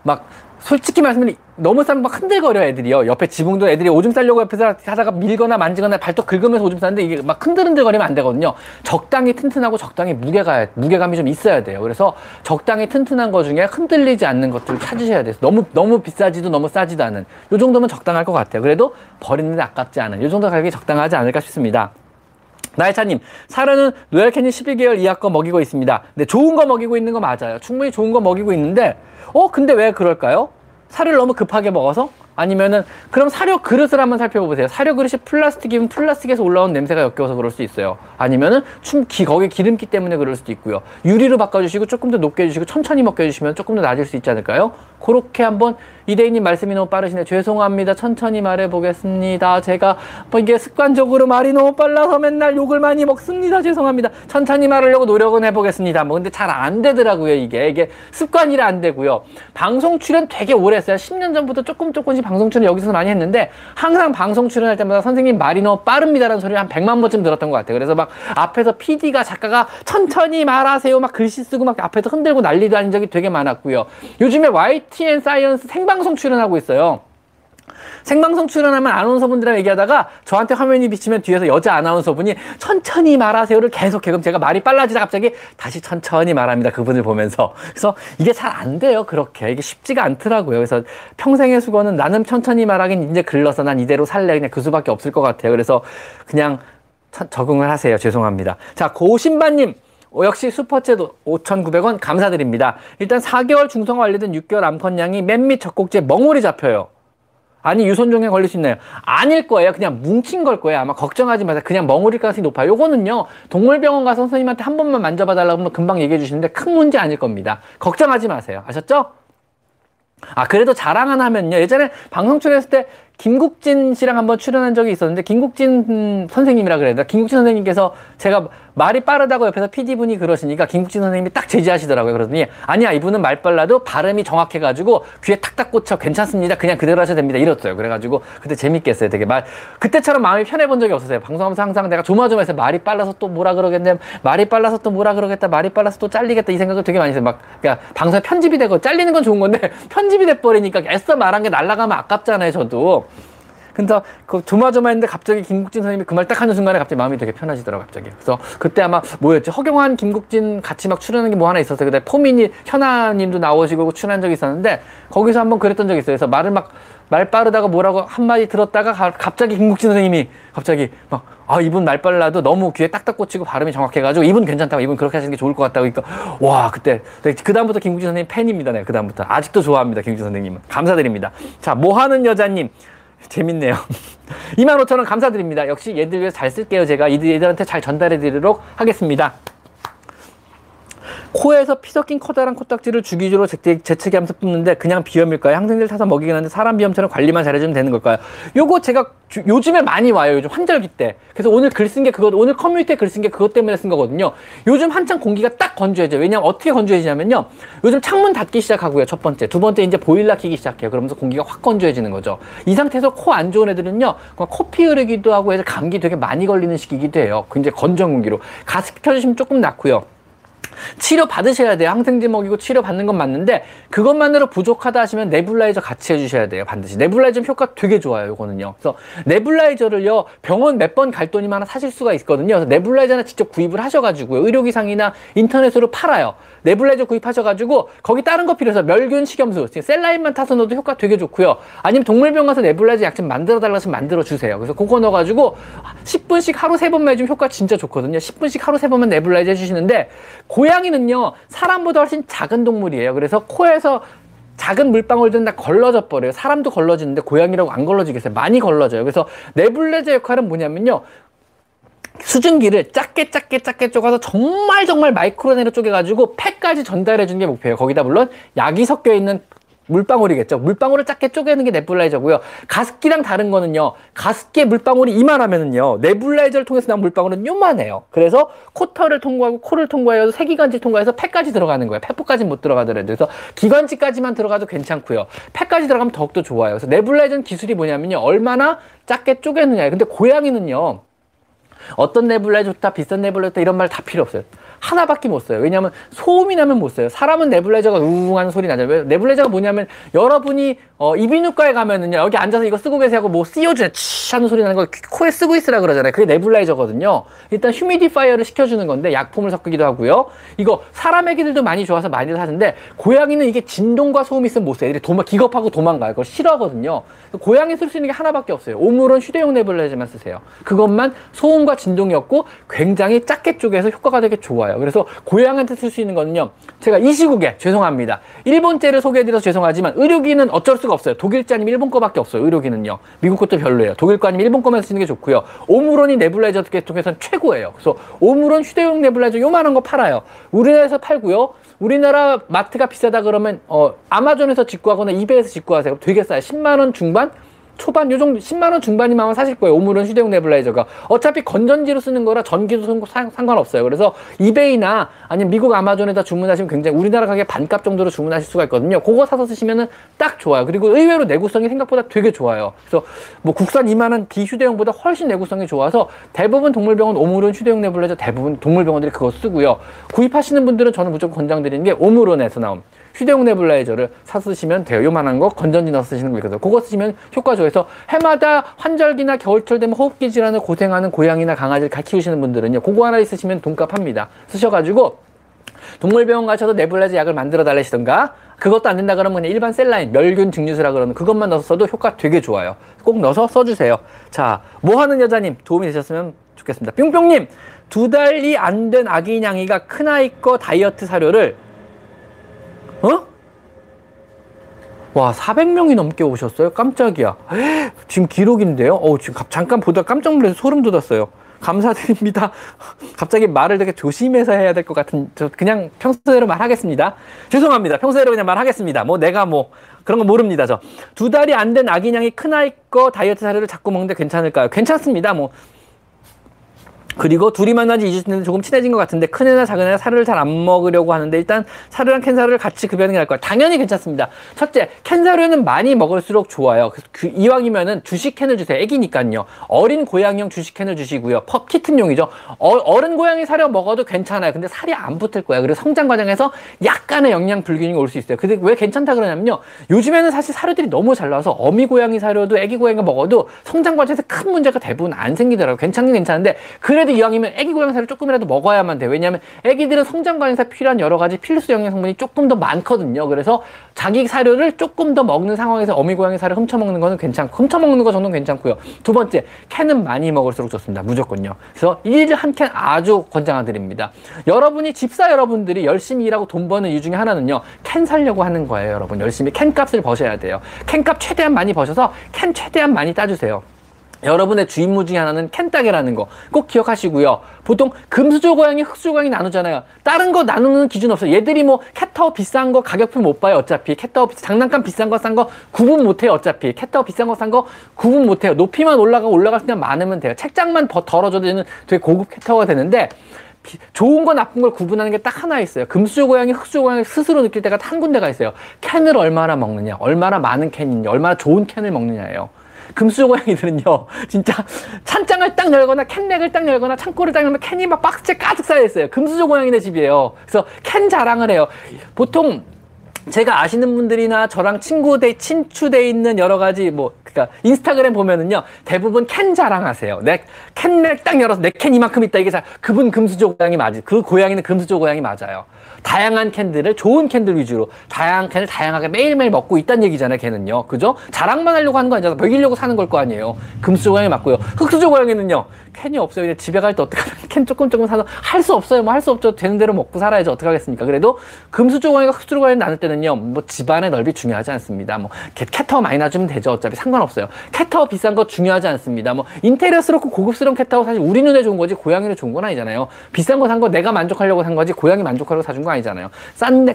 막 솔직히 말씀드리면 너무 싸면 막 흔들거려 애들이요. 옆에 지붕도 애들이 오줌 싸려고 옆에서 하다가 밀거나 만지거나 발톱 긁으면서 오줌 싸는데 이게 막 흔들흔들거리면 안 되거든요. 적당히 튼튼하고 적당히 무게가, 무게감이 좀 있어야 돼요. 그래서 적당히 튼튼한 거 중에 흔들리지 않는 것들을 찾으셔야 돼요. 너무, 너무 비싸지도 너무 싸지도 않은 요 정도면 적당할 것 같아요. 그래도 버리는 데 아깝지 않은 요 정도 가격이 적당하지 않을까 싶습니다. 나혜찬님, 사료는 로얄 캐닌 십이 개월 이하 거 먹이고 있습니다. 근데 좋은 거 먹이고 있는 거 맞아요. 충분히 좋은 거 먹이고 있는데, 어? 근데 왜 그럴까요? 사료를 너무 급하게 먹어서? 아니면은, 그럼 사료 그릇을 한번 살펴보세요. 사료 그릇이 플라스틱이면 플라스틱에서 올라온 냄새가 역겨워서 그럴 수 있어요. 아니면은, 춤, 기, 거기에 기름기 때문에 그럴 수도 있고요. 유리로 바꿔주시고, 조금 더 높게 해주시고, 천천히 먹게 해주시면 조금 더 낮을 수 있지 않을까요? 그렇게 한번, 이대인님 말씀이 너무 빠르시네. 죄송합니다. 천천히 말해보겠습니다. 제가, 뭐 이게 습관적으로 말이 너무 빨라서 맨날 욕을 많이 먹습니다. 죄송합니다. 천천히 말하려고 노력은 해보겠습니다. 뭐, 근데 잘 안 되더라고요, 이게. 이게 습관이라 안 되고요. 방송 출연 되게 오래 했어요. 십 년 전부터 조금 조금씩 방송 출연 여기서 많이 했는데 항상 방송 출연할 때마다 선생님 말이 너무 빠릅니다라는 소리를 한 백만 번쯤 들었던 것 같아요. 그래서 막 앞에서 피디가 작가가 천천히 말하세요 막 글씨 쓰고 막 앞에서 흔들고 난리도 아닌 적이 되게 많았고요. 요즘에 와이티엔 사이언스 생방송 출연하고 있어요. 생방송 출연하면 아나운서분들이랑 얘기하다가 저한테 화면이 비치면 뒤에서 여자 아나운서분이 천천히 말하세요를 계속해. 그럼 제가 말이 빨라지다 갑자기 다시 천천히 말합니다. 그분을 보면서. 그래서 이게 잘 안 돼요. 그렇게. 이게 쉽지가 않더라고요. 그래서 평생의 수고는 나는 천천히 말하긴 이제 글러서 난 이대로 살래. 그냥 그 수밖에 없을 것 같아요. 그래서 그냥 적응을 하세요. 죄송합니다. 자, 고신반님. 역시 슈퍼챗 오천구백 원 감사드립니다. 일단 사 개월 중성화 완료된 육 개월 암컷냥이 맨 밑 젖꼭지에 멍울이 잡혀요. 아니 유선종에 걸릴 수 있나요? 아닐 거예요. 그냥 뭉친 걸 거예요. 아마 걱정하지 마세요. 그냥 멍울일 가능성이 높아요. 요거는요. 동물병원 가서 선생님한테 한 번만 만져봐달라고 하면 금방 얘기해 주시는데 큰 문제 아닐 겁니다. 걱정하지 마세요. 아셨죠? 아 그래도 자랑 하나 하면요. 예전에 방송 출연했을 때 김국진 씨랑 한번 출연한 적이 있었는데 김국진 음, 선생님이라 그래야 되나? 김국진 선생님께서 제가 말이 빠르다고 옆에서 피디분이 그러시니까 김국진 선생님이 딱 제지하시더라고요. 그러더니 아니야 이분은 말 빨라도 발음이 정확해가지고 귀에 탁탁 꽂혀 괜찮습니다. 그냥 그대로 하셔도 됩니다. 이랬어요. 그래가지고 그때 재밌게 했어요. 되게 말 그때처럼 마음이 편해본 적이 없었어요. 방송하면서 항상 내가 조마조마해서 말이 빨라서 또 뭐라 그러겠네 말이 빨라서 또 뭐라 그러겠다 말이 빨라서 또 잘리겠다 이 생각을 되게 많이 했어요. 막 그러니까 방송에 편집이 되고 잘리는 건 좋은 건데 편집이 돼버리니까 애써 말한 게 날아가면 아깝잖아요. 저도 근데 그 조마조마했는데 갑자기 김국진 선생님이 그 말 딱 하는 순간에 갑자기 마음이 되게 편해지더라고요. 갑자기. 그래서 그때 아마 뭐였지? 허경환, 김국진 같이 막 출연하는 게 뭐 하나 있었어요. 그때 포미니, 현아님도 나오시고 출연한 적이 있었는데 거기서 한번 그랬던 적이 있어요. 그래서 말을 막 말 빠르다가 뭐라고 한마디 들었다가 가, 갑자기 김국진 선생님이 갑자기 막 아 이분 말 빨라도 너무 귀에 딱딱 꽂히고 발음이 정확해가지고 이분 괜찮다고 이분 그렇게 하시는 게 좋을 것 같다고 그러니까 와 그때 그 다음부터 김국진 선생님 팬입니다. 네, 그 다음부터 아직도 좋아합니다. 김국진 선생님은 감사드립니다. 자 뭐하는 여자님. 재밌네요. 이만 오천 원 감사드립니다. 역시 얘들 위해서 잘 쓸게요. 제가 얘들한테 잘 전달해 드리도록 하겠습니다. 코에서 피 섞인 커다란 코딱지를 주기적으로 재채기하면서 뽑는데 그냥 비염일까요? 항생제를 사서 먹이긴 하는데 사람 비염처럼 관리만 잘해주면 되는 걸까요? 요거 제가 주, 요즘에 많이 와요. 요즘 환절기 때. 그래서 오늘 글 쓴 게 그거, 오늘 커뮤니티에 글 쓴 게 그것 때문에 쓴 거거든요. 요즘 한창 공기가 딱 건조해져요. 왜냐면 어떻게 건조해지냐면요. 요즘 창문 닫기 시작하고요. 첫 번째. 두 번째 이제 보일러 키기 시작해요. 그러면서 공기가 확 건조해지는 거죠. 이 상태에서 코 안 좋은 애들은요. 코피 흐르기도 하고 해서 감기 되게 많이 걸리는 시기이기도 해요. 굉장히 건조한 공기로. 가습기 켜주시면 조금 낫고요. 치료 받으셔야 돼요. 항생제 먹이고 치료 받는 건 맞는데 그것만으로 부족하다 하시면 네뷸라이저 같이 해주셔야 돼요. 반드시 네뷸라이저 효과 되게 좋아요. 이거는요. 그래서 네뷸라이저를요 병원 몇 번 갈 돈이면 하나 사실 수가 있거든요. 그래서 네뷸라이저나 직접 구입을 하셔가지고요. 의료기상이나 인터넷으로 팔아요. 네뷸라이저 구입하셔가지고 거기 다른 거 필요해서 멸균 식염수 셀라인만 타서 넣어도 효과 되게 좋고요. 아니면 동물병원 가서 네뷸라이저 약 좀 만들어 달라고 하시면 만들어 주세요. 그래서 그거 넣어가지고 십 분씩 하루 세 번만 해주면 효과 진짜 좋거든요. 십 분씩 하루 세 번만 네뷸라이저 해주시는데 고양이는요 사람보다 훨씬 작은 동물이에요. 그래서 코에서 작은 물방울들은 다 걸러져 버려요. 사람도 걸러지는데 고양이라고 안 걸러지겠어요. 많이 걸러져요. 그래서 네뷸라이저 역할은 뭐냐면요 수증기를 작게 작게 작게 쪼가서 정말 정말 마이크로 내로 쪼개가지고 폐까지 전달해 주는 게 목표예요. 거기다 물론 약이 섞여 있는 물방울이겠죠. 물방울을 작게 쪼개는 게 네뷸라이저고요. 가습기랑 다른 거는요. 가습기에 물방울이 이만하면은요. 네뷸라이저를 통해서 나온 물방울은 요만해요. 그래서 코털을 통과하고 코를 통과해서 세기관지 통과해서 폐까지 들어가는 거예요. 폐포까지는 못 들어가더라도. 그래서 기관지까지만 들어가도 괜찮고요. 폐까지 들어가면 더욱더 좋아요. 그래서 네뷸라이저는 기술이 뭐냐면요. 얼마나 작게 쪼개느냐. 근데 고양이는요. 어떤 네뷸라이저 좋다, 비싼 네뷸라이저 좋다 이런 말 다 필요 없어요. 하나밖에 못 써요. 왜냐하면 소음이 나면 못 써요. 사람은 네블라이저가 우웅 하는 소리 나잖아요. 네블라이저가 뭐냐면 여러분이 어, 이비인후과에 가면은요, 여기 앉아서 이거 쓰고 계세요 하고 뭐 씌워주냐 치 하는 소리 나는 걸 코에 쓰고 있으라 그러잖아요. 그게 네블라이저거든요. 일단 휴미디파이어를 시켜주는 건데 약품을 섞기도 하고요. 이거 사람 애기들도 많이 좋아서 많이들 하는데 고양이는 이게 진동과 소음이 있으면 못 써요. 애들이 도망, 기겁하고 도망가요. 그걸 싫어하거든요. 고양이 쓸 수 있는 게 하나밖에 없어요. 오므론 휴대용 네블라이저만 쓰세요. 그것만 소음과 진동이 없고 굉장히 작게 쪽에서 효과가 되게 좋아요. 그래서 고양이한테 쓸 수 있는 거는요, 제가 이 시국에 죄송합니다, 일본제를 소개해드려서 죄송하지만 의료기는 어쩔 수가 없어요. 독일제 아니면 일본 거밖에 없어요. 의료기는요. 미국 것도 별로예요. 독일 거 아니면 일본 거만 쓰는 게 좋고요. 오므론이 네블라이저 계통에서는 최고예요. 그래서 오므론 휴대용 네블라이저 요만한 거 팔아요. 우리나라에서 팔고요. 우리나라 마트가 비싸다 그러면 어, 아마존에서 직구하거나 이베이에서 직구하세요. 되게 싸요. 십만 원 중반? 초반 요정도 십만 원 중반이면 사실 거예요. 오므론 휴대용 네블라이저가 어차피 건전지로 쓰는 거라 전기도 상관없어요. 그래서 이베이나 아니면 미국 아마존에다 주문하시면 굉장히 우리나라 가격 반값 정도로 주문하실 수가 있거든요. 그거 사서 쓰시면은 딱 좋아요. 그리고 의외로 내구성이 생각보다 되게 좋아요. 그래서 뭐 국산 이만한 비휴대용보다 훨씬 내구성이 좋아서 대부분 동물병원 오므론 휴대용 네블라이저 대부분 동물병원들이 그거 쓰고요. 구입하시는 분들은 저는 무조건 권장드리는 게 오므론에서 나온 휴대용 네블라이저를 사 쓰시면 돼요. 요만한 거 건전지 넣어 쓰시는 거 있거든요. 그거 쓰시면 효과 좋아서 해마다 환절기나 겨울철 되면 호흡기 질환을 고생하는 고양이나 강아지를 가 키우시는 분들은요, 그거 하나 있으시면 돈값합니다. 쓰셔가지고 동물병원 가셔서 네블라이저 약을 만들어 달라시던가, 그것도 안 된다 그러면 그냥 일반 셀라인 멸균 증류수라 그러면 그것만 넣어서 써도 효과 되게 좋아요. 꼭 넣어서 써주세요. 자, 뭐하는 여자님 도움이 되셨으면 좋겠습니다. 뿅뿅님, 두 달이 안 된 아기 냥이가 큰아이 거 다이어트 사료를 어? 와, 사백 명이 넘게 오셨어요? 깜짝이야. 에이, 지금 기록인데요? 어우, 지금 잠깐 보다 깜짝 놀라서 소름 돋았어요. 감사드립니다. 갑자기 말을 되게 조심해서 해야 될 것 같은, 저 그냥 평소대로 말하겠습니다. 죄송합니다. 평소대로 그냥 말하겠습니다. 뭐 내가 뭐 그런 거 모릅니다. 저 두 달이 안 된 아기냥이 큰아이 거 다이어트 사료를 자꾸 먹는데 괜찮을까요? 괜찮습니다. 뭐 그리고 둘이 만난 지 이 주 전에 조금 친해진 것 같은데 큰애나 작은애나 사료를 잘 안 먹으려고 하는데 일단 사료랑 캔사료를 같이 급여하는 게 나을 거예요. 당연히 괜찮습니다. 첫째, 캔사료는 많이 먹을수록 좋아요. 그래서 그 이왕이면은 주식캔을 주세요. 애기니까요. 어린 고양이용 주식캔을 주시고요. 펍 키튼용이죠. 어, 어른 고양이 사료 먹어도 괜찮아요. 근데 살이 안 붙을 거예요. 그래서 성장 과정에서 약간의 영양 불균형이 올 수 있어요. 근데 왜 괜찮다 그러냐면요, 요즘에는 사실 사료들이 너무 잘 나와서 어미 고양이 사료도 애기 고양이가 먹어도 성장 과정에서 큰 문제가 대부분 안 생기더라고요. 괜찮긴 괜찮은데 그래. 이왕이면 애기 고양이사를 조금이라도 먹어야만 돼요. 왜냐하면 애기들은 성장과정에서 필요한 여러 가지 필수 영양 성분이 조금 더 많거든요. 그래서 자기 사료를 조금 더 먹는 상황에서 어미 고양이 사료 훔쳐먹는 거는 괜찮고, 훔쳐먹는 거 정도는 괜찮고요. 두 번째, 캔은 많이 먹을수록 좋습니다. 무조건요. 그래서 일일이 한 캔 아주 권장드립니다. 여러분이 집사 여러분들이 열심히 일하고 돈 버는 이유 중에 하나는요, 캔 살려고 하는 거예요. 여러분 열심히 캔값을 버셔야 돼요. 캔값 최대한 많이 버셔서 캔 최대한 많이 따주세요. 여러분의 주임무 중에 하나는 캔따개라는 거 꼭 기억하시고요. 보통 금수저 고양이, 흑수저 고양이 나누잖아요. 다른 거 나누는 기준 없어요. 얘들이 뭐 캣타워 비싼 거 가격표 못 봐요. 어차피 캣타워 비... 장난감 비싼 거 싼 거 구분 못 해요. 어차피 캣타워 비싼 거 싼 거 구분 못 해요. 높이만 올라가고 올라갈 수만 많으면 돼요. 책장만 덜어줘도 되는 되게 고급 캣타워가 되는데 좋은 거 나쁜 걸 구분하는 게 딱 하나 있어요. 금수저 고양이, 흑수저 고양이 스스로 느낄 때가 한 군데가 있어요. 캔을 얼마나 먹느냐, 얼마나 많은 캔이냐, 얼마나 좋은 캔을 먹느냐예요. 금수저 고양이들은요, 진짜 찬장을 딱 열거나 캔넥을 딱 열거나 창고를 딱 열면 캔이 막 박스에 가득 쌓여있어요. 금수저 고양이네 집이에요. 그래서 캔 자랑을 해요. 보통 제가 아시는 분들이나 저랑 친구 돼, 친추돼 있는 여러 가지 뭐, 그러니까 인스타그램 보면은요, 대부분 캔 자랑하세요. 내 캔을 딱 열어서 내 캔 이만큼 있다. 이게 잘, 그분 금수저 고양이 맞지. 그 고양이는 금수저 고양이 맞아요. 다양한 캔들을, 좋은 캔들 위주로 다양한 캔을 다양하게 매일매일 먹고 있다는 얘기잖아요. 걔는요, 그죠? 자랑만 하려고 하는 거 아니잖아. 먹이려고 사는 걸 거 아니에요. 금수저 고양이 맞고요. 흑수저 고양이는요, 캔이 없어요. 이제 집에 갈 때 어떡하나 캔 조금 조금 사서 할 수 없어요. 뭐 할 수 없죠. 되는 대로 먹고 살아야지. 어떡하겠습니까. 그래도 금수저 고양이가 흑수저 고양이 나눌 때는요, 뭐 집안의 넓이 중요하지 않습니다. 뭐 캣타워 많이 놔주면 되죠. 어차피 상관없어요. 캣타워 비싼 거 중요하지 않습니다. 뭐 인테리어스럽고 고급스러운 캣타워 사실 우리 눈에 좋은 거지 고양이는 좋은 건 아니잖아요. 비싼 거 산 거 내가 만족하려고 산 거지 고양이 만족하려고 사준 거 아니잖아요. 싼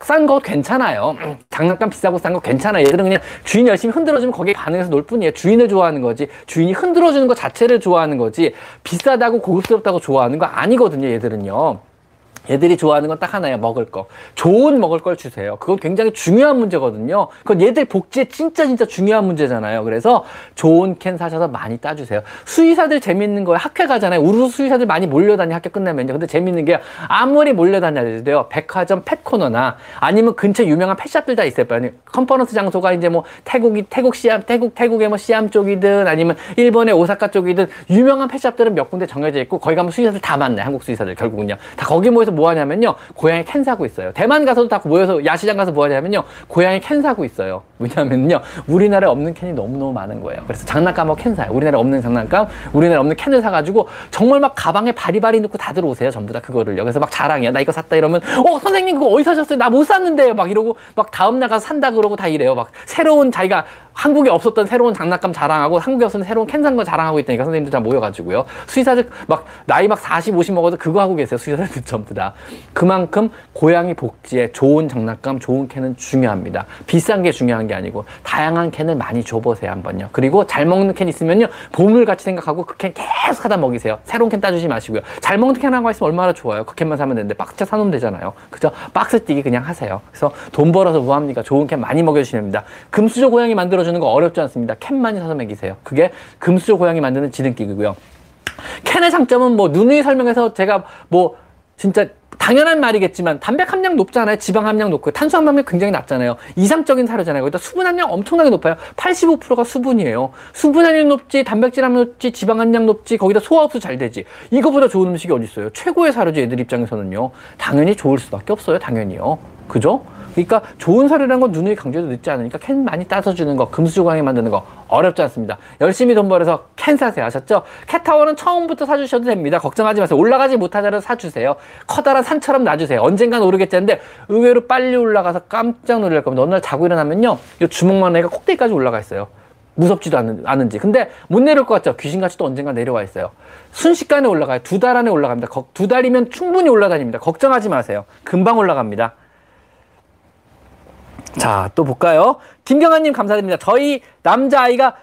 싼 거 괜찮아요. 장난감 비싸고 싼 거 괜찮아요. 얘들은 그냥 주인 열심히 흔들어주면 거기에 반응해서 놀 뿐이에요. 주인을 좋아하는 거지, 주인이 흔들어주는 거 자체를 좋아하는 거지 비싸다고 고급스럽다고 좋아하는 거 아니거든요. 얘들은요. 얘들이 좋아하는 건 딱 하나예요. 먹을 거. 좋은 먹을 걸 주세요. 그건 굉장히 중요한 문제거든요. 그건 얘들 복지에 진짜 진짜 중요한 문제잖아요. 그래서 좋은 캔 사셔서 많이 따주세요. 수의사들 재밌는 거예요. 학회 가잖아요. 우르르 수의사들 많이 몰려다니, 학교 끝나면. 근데 재밌는 게 아무리 몰려다녀도요, 백화점 펫코너나 아니면 근처 유명한 펫샵들 다 있어요. 아니, 컨퍼런스 장소가 이제 뭐 태국이, 태국 시암, 태국, 태국의 뭐 시암 쪽이든 아니면 일본의 오사카 쪽이든 유명한 펫샵들은 몇 군데 정해져 있고, 거기 가면 수의사들 다 만나요. 한국 수의사들 결국은요. 다 거기 모여서 뭐 하냐면요, 고양이 캔 사고 있어요. 대만 가서도 다 모여서, 야시장 가서 뭐 하냐면요, 고양이 캔 사고 있어요. 왜냐면요, 우리나라에 없는 캔이 너무너무 많은 거예요. 그래서 장난감 뭐 캔 사요. 우리나라에 없는 장난감, 우리나라에 없는 캔을 사가지고 정말 막 가방에 바리바리 넣고 다들 오세요. 전부 다 그거를요. 그래서 막 자랑해요. 나 이거 샀다 이러면, 어 선생님 그거 어디서 샀어요? 나 못 샀는데요. 막 이러고 막 다음날 가서 산다 그러고 다 이래요. 막 새로운, 자기가 한국에 없었던 새로운 장난감 자랑하고 한국에 없었던 새로운 캔 산 거 자랑하고 있다니까. 선생님들 다 모여가지고요. 수의사들 막 나이 막 사십, 오십 먹어도 그거 하고 계세요. 수의사들 전부 다. 그만큼 고양이 복지에 좋은 장난감, 좋은 캔은 중요합니다. 비싼 게 중요한 게 아니고 다양한 캔을 많이 줘보세요 한번요. 그리고 잘 먹는 캔 있으면요, 보물같이 생각하고 그 캔 계속 사다 먹이세요. 새로운 캔 따주지 마시고요. 잘 먹는 캔 하나 있으면 얼마나 좋아요. 그 캔만 사면 되는데 박스째 사놓으면 되잖아요. 그죠? 박스 띄기 그냥 하세요. 그래서 돈 벌어서 뭐합니까? 좋은 캔 많이 먹여주시면 됩니다. 금수저 고양이 만들어 주는 거 어렵지 않습니다. 캔만이 사서 먹이세요. 그게 금수저 고양이 만드는 지능기구고요. 캔의 장점은 뭐 누누이 설명해서 제가 뭐 진짜 당연한 말이겠지만 단백 함량 높잖아요. 지방 함량 높고 탄수화물 함량 굉장히 낮잖아요. 이상적인 사료잖아요. 거기다 수분 함량 엄청나게 높아요. 팔십오 퍼센트가 수분이에요. 수분 함량 높지, 단백질 함량 높지, 지방 함량 높지, 거기다 소화 흡수 잘 되지. 이거보다 좋은 음식이 어디 있어요? 최고의 사료지. 애들 입장에서는요. 당연히 좋을 수밖에 없어요. 당연히요. 그죠? 그러니까 좋은 사료라는 건 누누이 강조해도 늦지 않으니까 캔 많이 따서 주는 거, 금수저 고양이 만드는 거 어렵지 않습니다. 열심히 돈 벌어서 캔 사세요. 아셨죠? 캣타워는 처음부터 사주셔도 됩니다. 걱정하지 마세요. 올라가지 못하더라도 사주세요. 커다란 산처럼 놔주세요. 언젠간 오르겠지 했는데 의외로 빨리 올라가서 깜짝 놀랄 겁니다. 어느 날 자고 일어나면요, 이 주먹만 애가 꼭대기까지 올라가 있어요. 무섭지도 않은, 않은지. 근데 못 내려올 것 같죠? 귀신같이 또 언젠가 내려와 있어요. 순식간에 올라가요. 두 달 안에 올라갑니다. 거, 두 달이면 충분히 올라다닙니다. 걱정하지 마세요. 금방 올라갑니다. 자, 또 볼까요? 김경아님 감사드립니다. 저희 남자아이가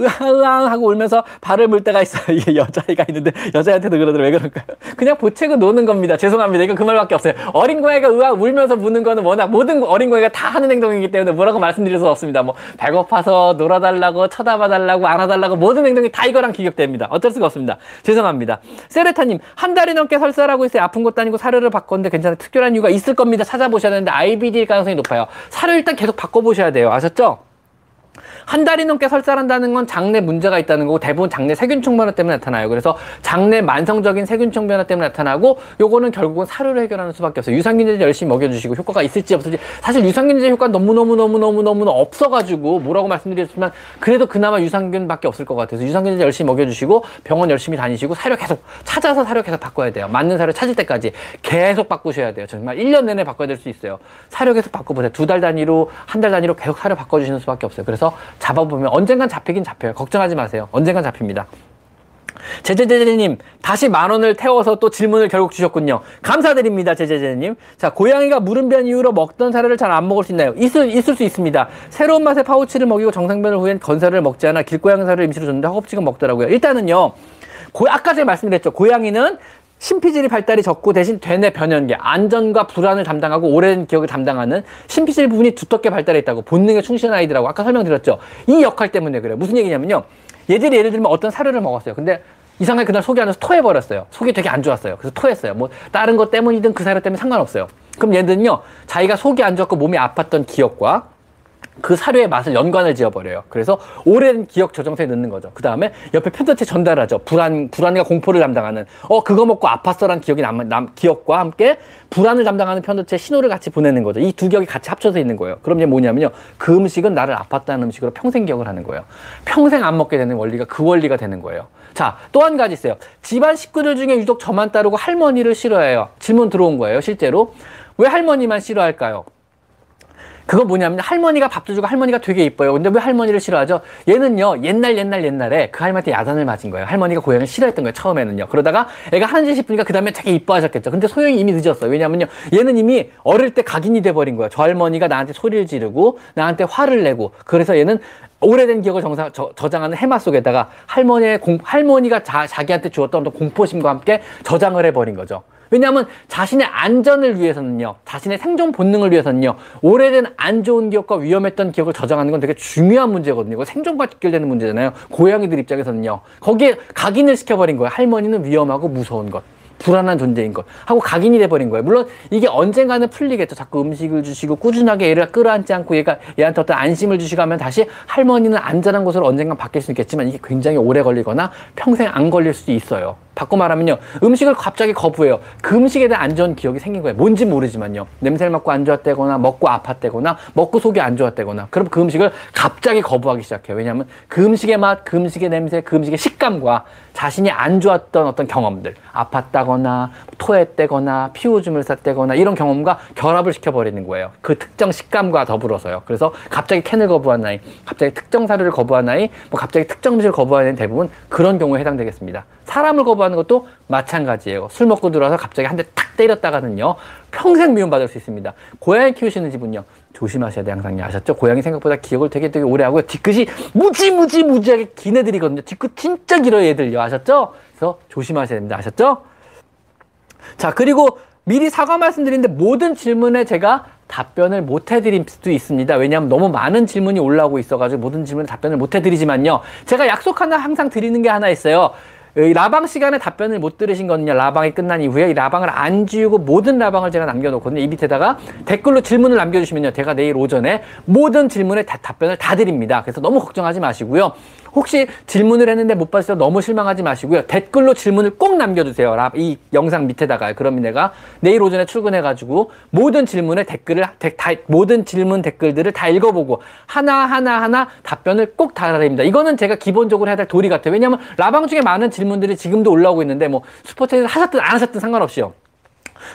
으앙으앙 하고 울면서 발을 물 때가 있어요. 이게 여자아이가 있는데 여자한테도 그러더라고요. 왜 그럴까요? 그냥 보채고 노는 겁니다. 죄송합니다. 이건 그 말밖에 없어요. 어린 고양이가 으앙 울면서 무는 거는 워낙 모든 어린 고양이가 다 하는 행동이기 때문에 뭐라고 말씀드릴 수 없습니다. 뭐 배고파서 놀아달라고, 쳐다봐달라고, 안아달라고 모든 행동이 다 이거랑 비교됩니다. 어쩔 수가 없습니다. 죄송합니다. 세르타님, 한 달이 넘게 설사라고 있어요. 아픈 것도 아니고 사료를 바꿨는데 괜찮아요. 특별한 이유가 있을 겁니다. 찾아보셔야 되는데 아이비디일 가능성이 높아요. 사료 일단 계속 바꿔보셔야 돼요. 아셨죠? 한 달이 넘게 설사한다는 건 장내 문제가 있다는 거고, 대부분 장내 세균총 변화 때문에 나타나요. 그래서 장내 만성적인 세균총 변화 때문에 나타나고, 요거는 결국은 사료를 해결하는 수밖에 없어요. 유산균제 열심히 먹여주시고 효과가 있을지 없을지, 사실 유산균제 효과는 너무너무너무너무너무 없어가지고 뭐라고 말씀드렸지만 그래도 그나마 유산균밖에 없을 것 같아서 유산균제 열심히 먹여주시고 병원 열심히 다니시고 사료 계속 찾아서 사료 계속 바꿔야 돼요. 맞는 사료 찾을 때까지 계속 바꾸셔야 돼요. 정말 일 년 내내 바꿔야 될 수 있어요. 사료 계속 바꿔보세요. 두 달 단위로, 한 달 단위로 계속 사료 바꿔주시는 수밖에 없어요. 그래서 잡아보면 언젠간 잡히긴 잡혀요. 걱정하지 마세요. 언젠간 잡힙니다. 제제제제님, 다시 만 원을 태워서 또 질문을 결국 주셨군요. 감사드립니다, 제제제님. 자, 고양이가 물음변 이후로 먹던 사료를 잘 안 먹을 수 있나요? 있을, 있을 수 있습니다. 새로운 맛의 파우치를 먹이고 정상변을 후엔 건사를 먹지 않아 길고양이 사료를 임시로 줬는데 허겁지겁 먹더라고요. 일단은요, 고, 아까 제가 말씀드렸죠. 고양이는 신피질이 발달이 적고 대신 되뇌 변연계, 안전과 불안을 담당하고 오랜 기억을 담당하는 신피질 부분이 두텁게 발달해 있다고, 본능에 충실한 아이들하고 아까 설명드렸죠. 이 역할 때문에 그래요. 무슨 얘기냐면요, 얘들이 예를 들면 어떤 사료를 먹었어요. 근데 이상하게 그날 속이 안 좋아서 토해버렸어요. 속이 되게 안 좋았어요. 그래서 토했어요. 뭐 다른 것 때문이든 그 사료 때문에 상관없어요. 그럼 얘들은요, 자기가 속이 안 좋았고 몸이 아팠던 기억과 그 사료의 맛을 연관을 지어버려요. 그래서 오랜 기억 저장소에 넣는 거죠. 그 다음에 옆에 편도체 전달하죠. 불안, 불안과 공포를 담당하는, 어, 그거 먹고 아팠어란 기억이 남, 남, 기억과 함께 불안을 담당하는 편도체 신호를 같이 보내는 거죠. 이 두 기억이 같이 합쳐져 있는 거예요. 그럼 이제 뭐냐면요, 그 음식은 나를 아팠다는 음식으로 평생 기억을 하는 거예요. 평생 안 먹게 되는 원리가 그 원리가 되는 거예요. 자, 또 한 가지 있어요. 집안 식구들 중에 유독 저만 따르고 할머니를 싫어해요. 질문 들어온 거예요, 실제로. 왜 할머니만 싫어할까요? 그거 뭐냐면 할머니가 밥도 주고 할머니가 되게 이뻐요. 근데 왜 할머니를 싫어하죠? 얘는요, 옛날 옛날 옛날에 그 할머니한테 야단을 맞은 거예요. 할머니가 고양이를 싫어했던 거예요, 처음에는요. 그러다가 애가 하는 짓 싶으니까 그 다음에 되게 이뻐하셨겠죠. 근데 소용이 이미 늦었어요. 왜냐면요, 얘는 이미 어릴 때 각인이 돼버린 거예요. 저 할머니가 나한테 소리를 지르고 나한테 화를 내고. 그래서 얘는 오래된 기억을 정상, 저, 저장하는 해마 속에다가 할머니의 공, 할머니가 자, 자기한테 주었던 어떤 공포심과 함께 저장을 해버린 거죠. 왜냐하면 자신의 안전을 위해서는요, 자신의 생존 본능을 위해서는요, 오래된 안 좋은 기억과 위험했던 기억을 저장하는 건 되게 중요한 문제거든요. 이거 생존과 직결되는 문제잖아요. 고양이들 입장에서는요, 거기에 각인을 시켜버린 거예요. 할머니는 위험하고 무서운 것, 불안한 존재인 것 하고 각인이 돼버린 거예요. 물론 이게 언젠가는 풀리겠죠. 자꾸 음식을 주시고 꾸준하게 얘를 끌어안지 않고 얘가, 얘한테 어떤 안심을 주시고 하면 다시 할머니는 안전한 곳으로 언젠간 바뀔 수 있겠지만 이게 굉장히 오래 걸리거나 평생 안 걸릴 수도 있어요. 바꿔 말하면요, 음식을 갑자기 거부해요. 그 음식에 대한 안 좋은 기억이 생긴 거예요. 뭔지 모르지만요, 냄새를 맡고 안 좋았다거나 먹고 아팠다거나 먹고 속이 안 좋았다거나 그럼 그 음식을 갑자기 거부하기 시작해요. 왜냐하면 그 음식의 맛, 그 음식의 냄새, 그 음식의 식감과 자신이 안 좋았던 어떤 경험들, 아팠다거나 토했다거나 피오줌을 쌌다거나 이런 경험과 결합을 시켜버리는 거예요. 그 특정 식감과 더불어서요. 그래서 갑자기 캔을 거부한 아이, 갑자기 특정 사료를 거부한 아이, 뭐 갑자기 특정 음식을 거부하는 대부분 그런 경우에 해당되겠습니다. 사람을 거부하는 것도 마찬가지예요. 술 먹고 들어와서 갑자기 한 대 탁 때렸다가는요, 평생 미움받을 수 있습니다. 고양이 키우시는 집은요, 조심하셔야 돼요. 항상 아셨죠? 고양이 생각보다 기억을 되게 되게 오래 하고요, 뒤끝이 무지무지 무지하게 긴 애들이거든요. 뒤끝 진짜 길어요, 얘들요. 아셨죠? 그래서 조심하셔야 됩니다. 아셨죠? 자, 그리고 미리 사과 말씀드리는데 모든 질문에 제가 답변을 못 해드릴 수도 있습니다. 왜냐하면 너무 많은 질문이 올라오고 있어가지고 모든 질문에 답변을 못 해드리지만요, 제가 약속 하나 항상 드리는 게 하나 있어요. 이 라방 시간에 답변을 못 들으신 거는요, 라방이 끝난 이후에 이 라방을 안 지우고 모든 라방을 제가 남겨놓거든요. 이 밑에다가 댓글로 질문을 남겨주시면요, 제가 내일 오전에 모든 질문에 다 답변을 다 드립니다. 그래서 너무 걱정하지 마시고요. 혹시 질문을 했는데 못 봤어요, 너무 실망하지 마시고요. 댓글로 질문을 꼭 남겨주세요. 이 영상 밑에다가. 그러면 내가 내일 오전에 출근해가지고 모든 질문에 댓글을, 데, 다, 모든 질문 댓글들을 다 읽어보고 하나하나 하나 답변을 꼭 달아드립니다. 이거는 제가 기본적으로 해야 될 도리 같아요. 왜냐하면 라방 중에 많은 질문들이 지금도 올라오고 있는데 뭐 스포츠에서 하셨든 안 하셨든 상관없이요,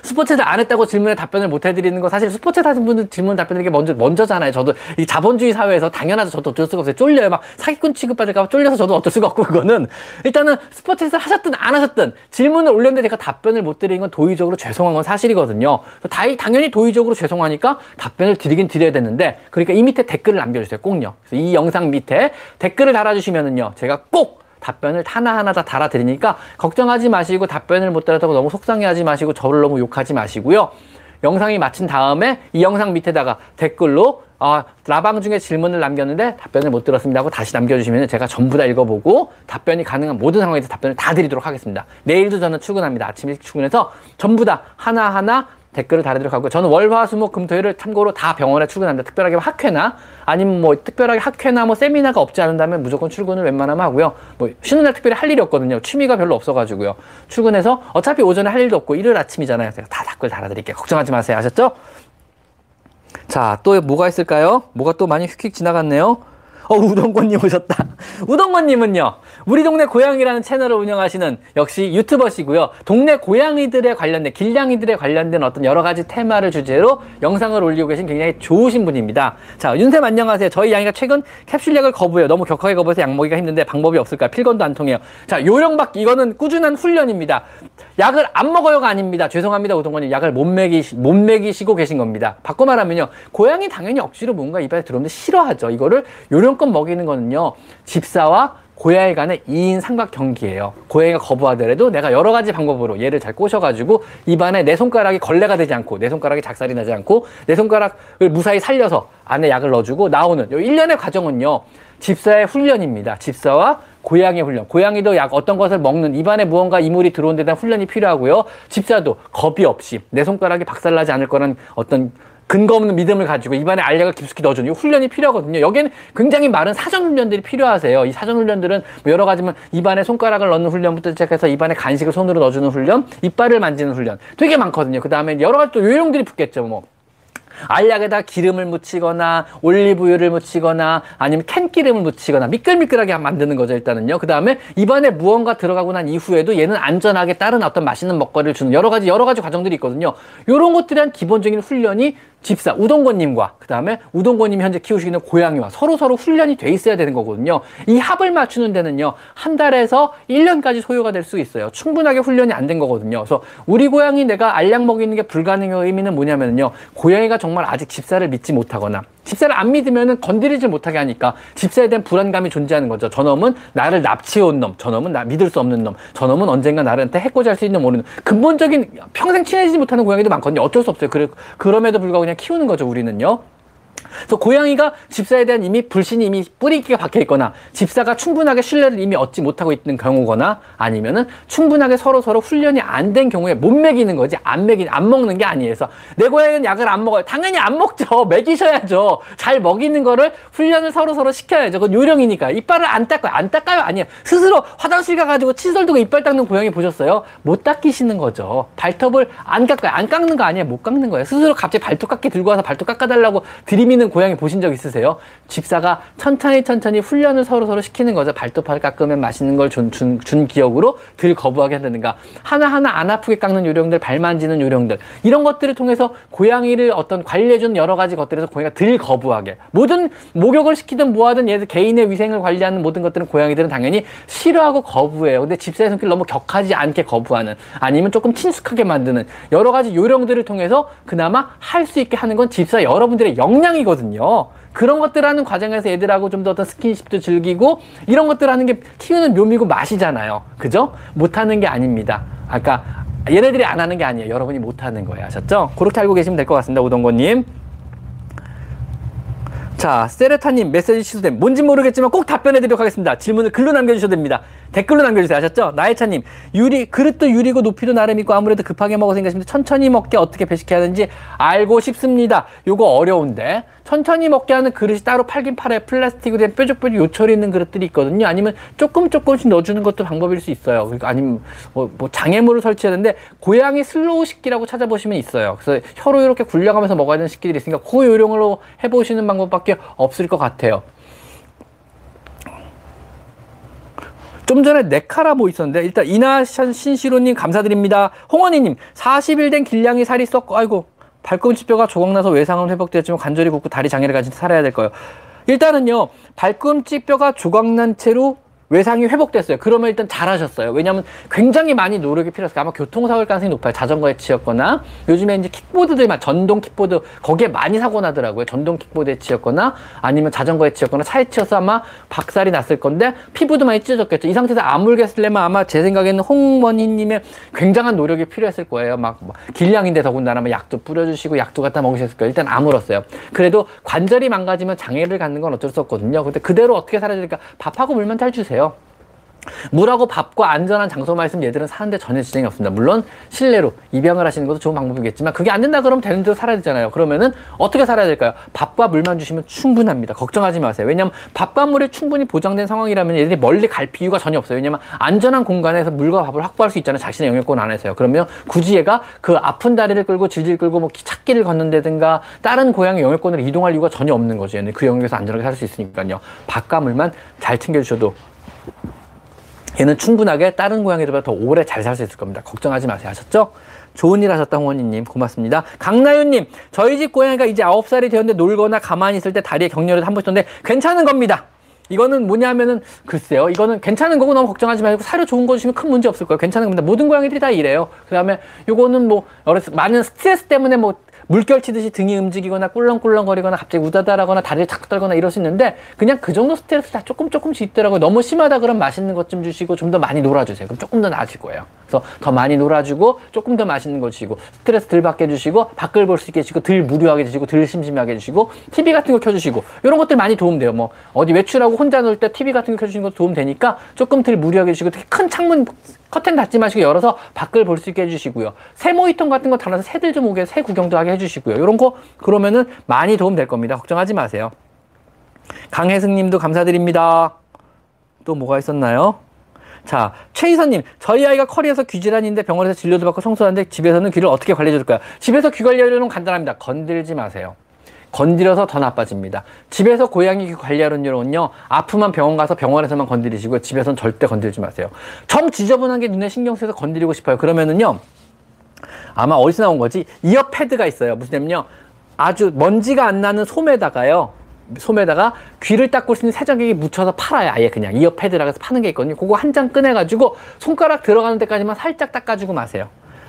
스포츠를 안 했다고 질문에 답변을 못 해드리는 거, 사실 스포츠 하신 분들 질문 답변드리는 게 먼저, 먼저잖아요. 저도 이 자본주의 사회에서 당연하죠. 저도 어쩔 수가 없어요. 쫄려요. 막 사기꾼 취급받을까 봐 쫄려서 저도 어쩔 수가 없고, 그거는 일단은 스포츠를 하셨든 안 하셨든 질문을 올렸는데 제가 답변을 못 드리는 건 도의적으로 죄송한 건 사실이거든요. 다이, 당연히 도의적으로 죄송하니까 답변을 드리긴 드려야 되는데, 그러니까 이 밑에 댓글을 남겨주세요. 꼭요. 이 영상 밑에 댓글을 달아주시면은요, 제가 꼭 답변을 하나하나 다 달아드리니까 걱정하지 마시고, 답변을 못 달았다고 너무 속상해하지 마시고, 저를 너무 욕하지 마시고요. 영상이 마친 다음에 이 영상 밑에다가 댓글로 아, 라방 중에 질문을 남겼는데 답변을 못 들었습니다 하고 다시 남겨주시면 제가 전부 다 읽어보고 답변이 가능한 모든 상황에서 답변을 다 드리도록 하겠습니다. 내일도 저는 출근합니다. 아침 일찍 출근해서 전부 다 하나하나 댓글을 달아드리도록 하고요. 저는 월, 화, 수, 목, 금, 토, 일을 참고로 다 병원에 출근합니다. 특별하게 학회나 아니면 뭐 특별하게 학회나 뭐 세미나가 없지 않는다면 무조건 출근을 웬만하면 하고요. 뭐 쉬는 날 특별히 할 일이 없거든요. 취미가 별로 없어가지고요. 출근해서 어차피 오전에 할 일도 없고 일요일 아침이잖아요. 제가 다 댓글 달아드릴게요. 걱정하지 마세요. 아셨죠? 자, 또 뭐가 있을까요? 뭐가 또 많이 휙휙 지나갔네요. 어, 우동권님 오셨다. 우동권님은요, 우리 동네 고양이라는 채널을 운영하시는 역시 유튜버시고요, 동네 고양이들에 관련된, 길냥이들에 관련된 어떤 여러 가지 테마를 주제로 영상을 올리고 계신 굉장히 좋으신 분입니다. 자, 윤쌤 안녕하세요. 저희 양이가 최근 캡슐약을 거부해요. 너무 격하게 거부해서 약 먹이가 힘든데 방법이 없을까요? 필건도 안 통해요. 자, 요령받기, 이거는 꾸준한 훈련입니다. 약을 안 먹어요가 아닙니다. 죄송합니다, 우동권님. 약을 못 먹이시, 못 먹이시고 계신 겁니다. 바꿔 말하면요, 고양이 당연히 억지로 뭔가 입에 들어오는데 싫어하죠. 이거를 요령 껏 먹이는 거는요, 집사와 고양이 간의 이인 삼각 경기예요. 고양이가 거부하더라도 내가 여러 가지 방법으로 얘를 잘 꼬셔가지고 입안에 내 손가락이 걸레가 되지 않고, 내 손가락이 작살이 나지 않고, 내 손가락을 무사히 살려서 안에 약을 넣어주고 나오는 요 일련의 과정은요, 집사의 훈련입니다. 집사와 고양이 훈련. 고양이도 약, 어떤 것을 먹는, 입안에 무언가 이물이 들어온 데 대한 훈련이 필요하고요, 집사도 겁이 없이 내 손가락이 박살나지 않을 거라는 어떤 근거 없는 믿음을 가지고 입안에 알약을 깊숙이 넣어주는 이 훈련이 필요하거든요. 여기에는 굉장히 많은 사전훈련들이 필요하세요. 이 사전훈련들은 뭐 여러 가지면 입안에 손가락을 넣는 훈련부터 시작해서 입안에 간식을 손으로 넣어주는 훈련, 이빨을 만지는 훈련 되게 많거든요. 그 다음에 여러 가지 또 요령들이 붙겠죠. 뭐 알약에다 기름을 묻히거나 올리브유를 묻히거나 아니면 캔기름을 묻히거나 미끌미끌하게 만드는 거죠, 일단은요. 그 다음에 입안에 무언가 들어가고 난 이후에도 얘는 안전하게 다른 어떤 맛있는 먹거리를 주는 여러 가지 여러 가지 과정들이 있거든요. 요런 것들에 대한 기본적인 훈련이 집사 우동권님과 그 다음에 우동권님이 현재 키우시는 고양이와 서로서로 훈련이 돼 있어야 되는 거거든요. 이 합을 맞추는 데는요, 한 달에서 일 년까지 소요가 될 수 있어요. 충분하게 훈련이 안 된 거거든요. 그래서 우리 고양이 내가 알약 먹이는 게 불가능의 의미는 뭐냐면요, 고양이가 정말 아직 집사를 믿지 못하거나 집사를 안 믿으면 건드리지 못하게 하니까 집사에 대한 불안감이 존재하는 거죠. 저놈은 나를 납치해온 놈, 저놈은 나 믿을 수 없는 놈, 저놈은 언젠가 나한테 해코지할 수 있는 모르는 근본적인 평생 친해지지 못하는 고양이도 많거든요. 어쩔 수 없어요. 그래, 그럼에도 불구하고 그냥 키우는 거죠, 우리는요. 그래서 고양이가 집사에 대한 이미 불신이 이미 뿌리끼가 박혀 있거나 집사가 충분하게 신뢰를 이미 얻지 못하고 있는 경우거나 아니면은 충분하게 서로 서로 훈련이 안 된 경우에 못 먹이는 거지 안 먹이 안 먹는 게 아니에서 내 고양이는 약을 안 먹어요. 당연히 안 먹죠. 먹이셔야죠. 잘 먹이는 거를 훈련을 서로 서로 시켜야죠. 그건 요령이니까. 이빨을 안 닦아요. 안 닦아요. 아니에요. 스스로 화장실 가가지고 칫솔 두고 이빨 닦는 고양이 보셨어요? 못 닦이시는 거죠. 발톱을 안 깎아요. 안 깎는 거 아니에요. 못 깎는 거예요. 스스로 갑자기 발톱깎이 들고 와서 발톱 깎아달라고 드림이 있는 고양이 보신 적 있으세요? 집사가 천천히 천천히 훈련을 서로서로 시키는 거죠. 발톱을 깎으면 맛있는 걸 준, 준, 준 기억으로 들 거부하게 한다든가 하나하나 안 아프게 깎는 요령들, 발 만지는 요령들 이런 것들을 통해서 고양이를 어떤 관리해주는 여러 가지 것들에서 고양이가 들 거부하게 모든 목욕을 시키든 뭐하든 얘들 개인의 위생을 관리하는 모든 것들은 고양이들은 당연히 싫어하고 거부해요. 근데 집사의 성격을 너무 격하지 않게 거부하는 아니면 조금 친숙하게 만드는 여러 가지 요령들을 통해서 그나마 할 수 있게 하는 건 집사 여러분들의 역량이 거든요. 그런 것들 하는 과정에서 애들하고 좀 더 어떤 스킨십도 즐기고 이런 것들 하는 게 키우는 묘미고 맛이잖아요. 그죠? 못하는 게 아닙니다. 아까 얘네들이 안 하는 게 아니에요. 여러분이 못하는 거예요. 아셨죠? 그렇게 알고 계시면 될 것 같습니다. 오동권님. 자, 세르타님 메시지 취소됨. 뭔지 모르겠지만 꼭 답변해드리도록 하겠습니다. 질문을 글로 남겨주셔도 됩니다. 댓글로 남겨주세요. 아셨죠? 나혜찬님 유리 그릇도 유리고 높이도 나름 있고 아무래도 급하게 먹어서 생각하시는데 천천히 먹게 어떻게 배식해야 하는지 알고 싶습니다. 요거 어려운데 천천히 먹게 하는 그릇이 따로 팔긴 팔아요. 플라스틱으로 된 뾰족뾰족 요철이 있는 그릇들이 있거든요. 아니면 조금 조금씩 넣어주는 것도 방법일 수 있어요. 그러니까 아니면 뭐, 뭐 장애물을 설치하는데 고양이 슬로우 식기라고 찾아보시면 있어요. 그래서 혀로 이렇게 굴려가면서 먹어야 되는 식기들이 있으니까 그 요령으로 해보시는 방법밖에 없을 것 같아요. 좀 전에 네카라 뭐 있었는데 일단 이나션 신시로님 감사드립니다. 홍원희님 사십 일 된 길냥이 살이 썩 아이고 발꿈치뼈가 조각나서 외상은 회복되었지만 관절이 붓고 다리 장애를 가진 채 살아야 될 거예요. 일단은요 발꿈치뼈가 조각난 채로 외상이 회복됐어요. 그러면 일단 잘하셨어요. 왜냐하면 굉장히 많이 노력이 필요했어요. 아마 교통사고일 가능성이 높아요. 자전거에 치였거나 요즘에 이제 킥보드들이 막 전동 킥보드 거기에 많이 사고 나더라고요. 전동 킥보드에 치였거나 아니면 자전거에 치였거나 차에 치여서 아마 박살이 났을 건데 피부도 많이 찢어졌겠죠. 이 상태에서 안 물겠으려면 아마 제 생각에는 홍원희님의 굉장한 노력이 필요했을 거예요. 막 길냥인데 더군다나 막 약도 뿌려주시고 약도 갖다 먹으셨을 거예요. 일단 아물었어요. 그래도 관절이 망가지면 장애를 갖는 건 어쩔 수 없거든요. 근데 그대로 어떻게 사라질까? 밥하고 물만 잘 주세요. 물하고 밥과 안전한 장소만 있으면 얘들은 사는데 전혀 지장이 없습니다. 물론 실내로 입양을 하시는 것도 좋은 방법이겠지만 그게 안 된다 그러면 되는 대로 살아야 되잖아요. 그러면은 어떻게 살아야 될까요? 밥과 물만 주시면 충분합니다. 걱정하지 마세요. 왜냐면 밥과 물이 충분히 보장된 상황이라면 얘들이 멀리 갈 비유가 전혀 없어요. 왜냐면 안전한 공간에서 물과 밥을 확보할 수 있잖아요. 자신의 영역권 안에서요. 그러면 굳이 얘가 그 아픈 다리를 끌고 질질 끌고 뭐 찾기를 걷는다든가 다른 고양이 영역권으로 이동할 이유가 전혀 없는 거죠. 얘는 그 영역에서 안전하게 살 수 있으니까요. 밥과 물만 잘 챙겨주셔도 얘는 충분하게 다른 고양이들보다 더 오래 잘 살 수 있을 겁니다. 걱정하지 마세요. 아셨죠? 좋은 일 하셨다 홍원희님 고맙습니다. 강나윤님 저희 집 고양이가 이제 아홉 살이 되었는데 놀거나 가만히 있을 때 다리에 경련을 한 번 쳤는데 괜찮은 겁니다. 이거는 뭐냐면은 글쎄요. 이거는 괜찮은 거고 너무 걱정하지 말고 사료 좋은 거 주시면 큰 문제 없을 거예요. 괜찮은 겁니다. 모든 고양이들이 다 이래요. 그 다음에 요거는 뭐 여러 많은 스트레스 때문에 뭐 물결 치듯이 등이 움직이거나 꿀렁꿀렁거리거나 갑자기 우다다라거나 다리를 자꾸 떨거나 이럴 수 있는데 그냥 그 정도 스트레스 다 조금 조금씩 있더라고요. 너무 심하다 그러면 맛있는 것 좀 주시고 좀 더 많이 놀아주세요. 그럼 조금 더 나아질 거예요. 그래서 더 많이 놀아주고 조금 더 맛있는 거 주시고 스트레스 덜 받게 해주시고 밖을 볼 수 있게 해주시고 덜 무료하게 해주시고 덜 심심하게 해주시고 티비 같은 거 켜주시고 이런 것들 많이 도움돼요. 뭐 어디 외출하고 혼자 놀 때 티비 같은 거 켜주시는 것도 도움되니까 조금 덜 무료하게 해주시고 특히 큰 창문 커튼 닫지 마시고 열어서 밖을 볼 수 있게 해주시고요. 새 모이통 같은 거 달아서 새들 좀 오게 새 구경도 하게 해주시고요. 이런 거 그러면은 많이 도움 될 겁니다. 걱정하지 마세요. 강혜승님도 감사드립니다. 또 뭐가 있었나요? 자, 최희선님 저희 아이가 커리에서 귀질환인데 병원에서 진료도 받고 청소하는데 집에서는 귀를 어떻게 관리해줄까요? 집에서 귀 관리하려면 간단합니다. 건들지 마세요. 건드려서 더 나빠집니다. 집에서 고양이 귀 관리하는 여론은요. 아프면 병원 가서 병원에서만 건드리시고요. 집에서는 절대 건드리지 마세요. 정 지저분한 게 눈에 신경 쓰여서 건드리고 싶어요. 그러면은요. 아마 어디서 나온 거지? 이어 패드가 있어요. 무슨 냐면요. 아주 먼지가 안 나는 솜에다가요. 솜에다가 귀를 닦을 수 있는 세정액이 묻혀서 팔아요. 아예 그냥 이어 패드라고 해서 파는 게 있거든요. 그거 한 장 꺼내가지고 손가락 들어가는 데까지만 살짝 닦아주고 마세요.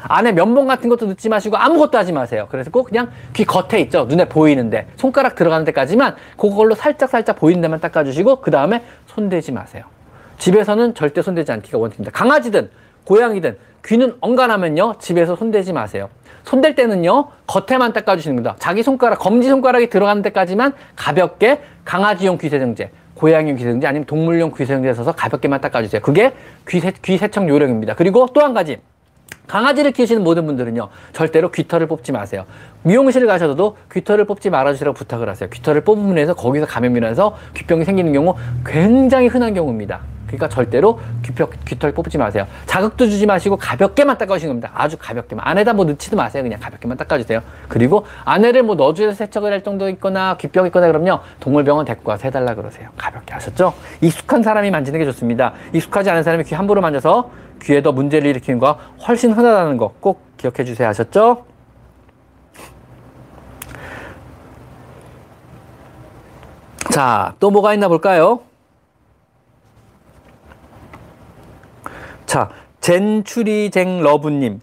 안에 면봉 같은 것도 넣지 마시고 아무것도 하지 마세요. 그래서 꼭 그냥 귀 겉에 있죠. 눈에 보이는데 손가락 들어가는 데까지만 그걸로 살짝살짝 살짝 보이는 데만 닦아주시고 그 다음에 손대지 마세요. 집에서는 절대 손대지 않기가 원칙입니다. 강아지든 고양이든 귀는 엉간하면요 집에서 손대지 마세요. 손댈 때는요 겉에만 닦아주시는 겁니다. 자기 손가락, 검지 손가락이 들어가는 데까지만 가볍게 강아지용 귀세정제, 고양이용 귀세정제 아니면 동물용 귀세정제 써서 가볍게만 닦아주세요. 그게 귀세, 귀세척 요령입니다. 그리고 또 한 가지, 강아지를 키우시는 모든 분들은요 절대로 귀털을 뽑지 마세요. 미용실을 가셔도 귀털을 뽑지 말아주시라고 부탁을 하세요. 귀털을 뽑으면 해서 거기서 감염이 나서 귀병이 생기는 경우 굉장히 흔한 경우입니다. 그러니까 절대로 귀털, 귀털 뽑지 마세요. 자극도 주지 마시고 가볍게만 닦아주시는 겁니다. 아주 가볍게만. 안에다 뭐 넣지도 마세요. 그냥 가볍게만 닦아주세요. 그리고 안에를 뭐 넣어줘서 세척을 할 정도 있거나 귀병 있거나 그러면요 동물병원 데리고 와서 해달라 그러세요. 가볍게. 아셨죠? 익숙한 사람이 만지는 게 좋습니다. 익숙하지 않은 사람이 귀 함부로 만져서 귀에 더 문제를 일으키는 거 훨씬 흔하다는 거 꼭 기억해 주세요. 아셨죠? 자, 또 뭐가 있나 볼까요? 자, 젠추리쟁러브님.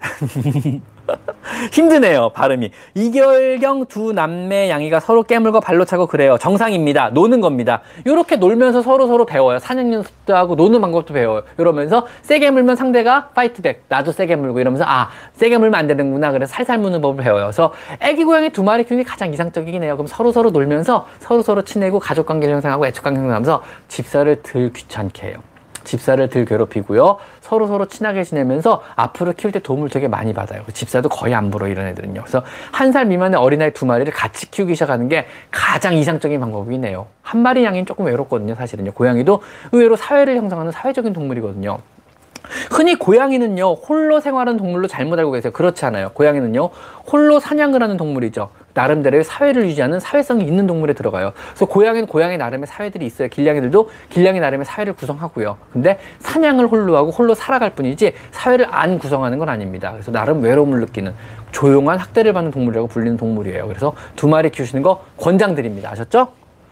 힘드네요, 발음이. 이 개월경 두 남매 양이가 서로 깨물고 발로 차고 그래요. 정상입니다. 노는 겁니다. 요렇게 놀면서 서로서로 서로 배워요. 사냥 연습도 하고 노는 방법도 배워요. 이러면서 세게 물면 상대가 파이트백, 나도 세게 물고 이러면서 아, 세게 물면 안 되는구나. 그래서 살살 무는 법을 배워요. 그래서 애기 고양이 두 마리 키우는 게 가장 이상적이긴 해요. 그럼 서로서로 서로 놀면서 서로서로 서로 친해고 가족관계를 형성하고 애착관계를 형성하면서 집사를 덜 귀찮게 해요. 집사를 덜 괴롭히고요. 서로 서로 친하게 지내면서 앞으로 키울 때 도움을 되게 많이 받아요. 집사도 거의 안 불어, 이런 애들은요. 그래서 한 살 미만의 어린아이 두 마리를 같이 키우기 시작하는 게 가장 이상적인 방법이네요. 한 마리 양이 조금 외롭거든요, 사실은요. 고양이도 의외로 사회를 형성하는 사회적인 동물이거든요. 흔히 고양이는요 홀로 생활하는 동물로 잘못 알고 계세요. 그렇지 않아요. 고양이는요 홀로 사냥을 하는 동물이죠. 나름대로의 사회를 유지하는 사회성이 있는 동물에 들어가요. 그래서 고양이는 고양이 나름의 사회들이 있어요. 길냥이들도 길냥이 나름의 사회를 구성하고요. 근데 사냥을 홀로 하고 홀로 살아갈 뿐이지 사회를 안 구성하는 건 아닙니다. 그래서 나름 외로움을 느끼는 조용한 학대를 받는 동물이라고 불리는 동물이에요. 그래서 두 마리 키우시는 거 권장드립니다. 아셨죠?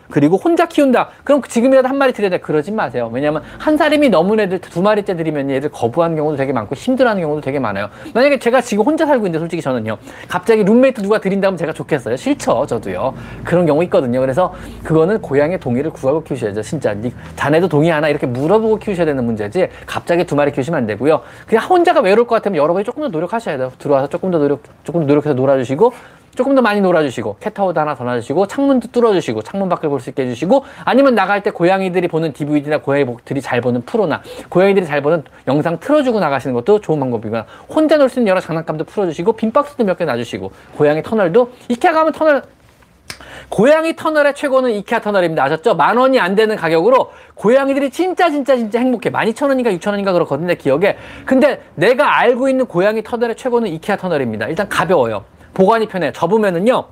그리고 혼자 키운다. 그럼 지금이라도 한 마리 드려야 돼. 그러지 마세요. 왜냐하면 한 살임이 넘은 애들 두 마리째 드리면 얘들 거부하는 경우도 되게 많고 힘들어하는 경우도 되게 많아요. 만약에 제가 지금 혼자 살고 있는데 솔직히 저는요. 갑자기 룸메이트 누가 드린다면 제가 좋겠어요. 싫죠. 저도요. 그런 경우 있거든요. 그래서 그거는 고양이의 동의를 구하고 키우셔야죠. 진짜 자네도 동의하나 이렇게 물어보고 키우셔야 되는 문제지 갑자기 두 마리 키우시면 안 되고요. 그냥 혼자가 외로울 것 같으면 여러분이 조금 더 노력하셔야 돼요. 들어와서 조금 더 노력, 조금 더 노력해서 놀아주시고 조금 더 많이 놀아주시고 캣타워도 하나 더 놔주시고 창문도 뚫어주시고 창문 밖을 볼 수 있게 해주시고 아니면 나갈 때 고양이들이 보는 디브이디나 고양이들이 잘 보는 프로나 고양이들이 잘 보는 영상 틀어주고 나가시는 것도 좋은 방법이구나. 혼자 놀 수 있는 여러 장난감도 풀어주시고 빈 박스도 몇 개 놔주시고 고양이 터널도 이케아 가면 터널 고양이 터널의 최고는 이케아 터널입니다. 아셨죠? 만 원이 안 되는 가격으로 고양이들이 진짜 진짜 진짜 행복해. 만 이천 원인가 육천 원인가 그렇거든요. 기억에. 근데 내가 알고 있는 고양이 터널의 최고는 이케아 터널입니다. 일단 가벼워요. 보관이 편해. 접으면은요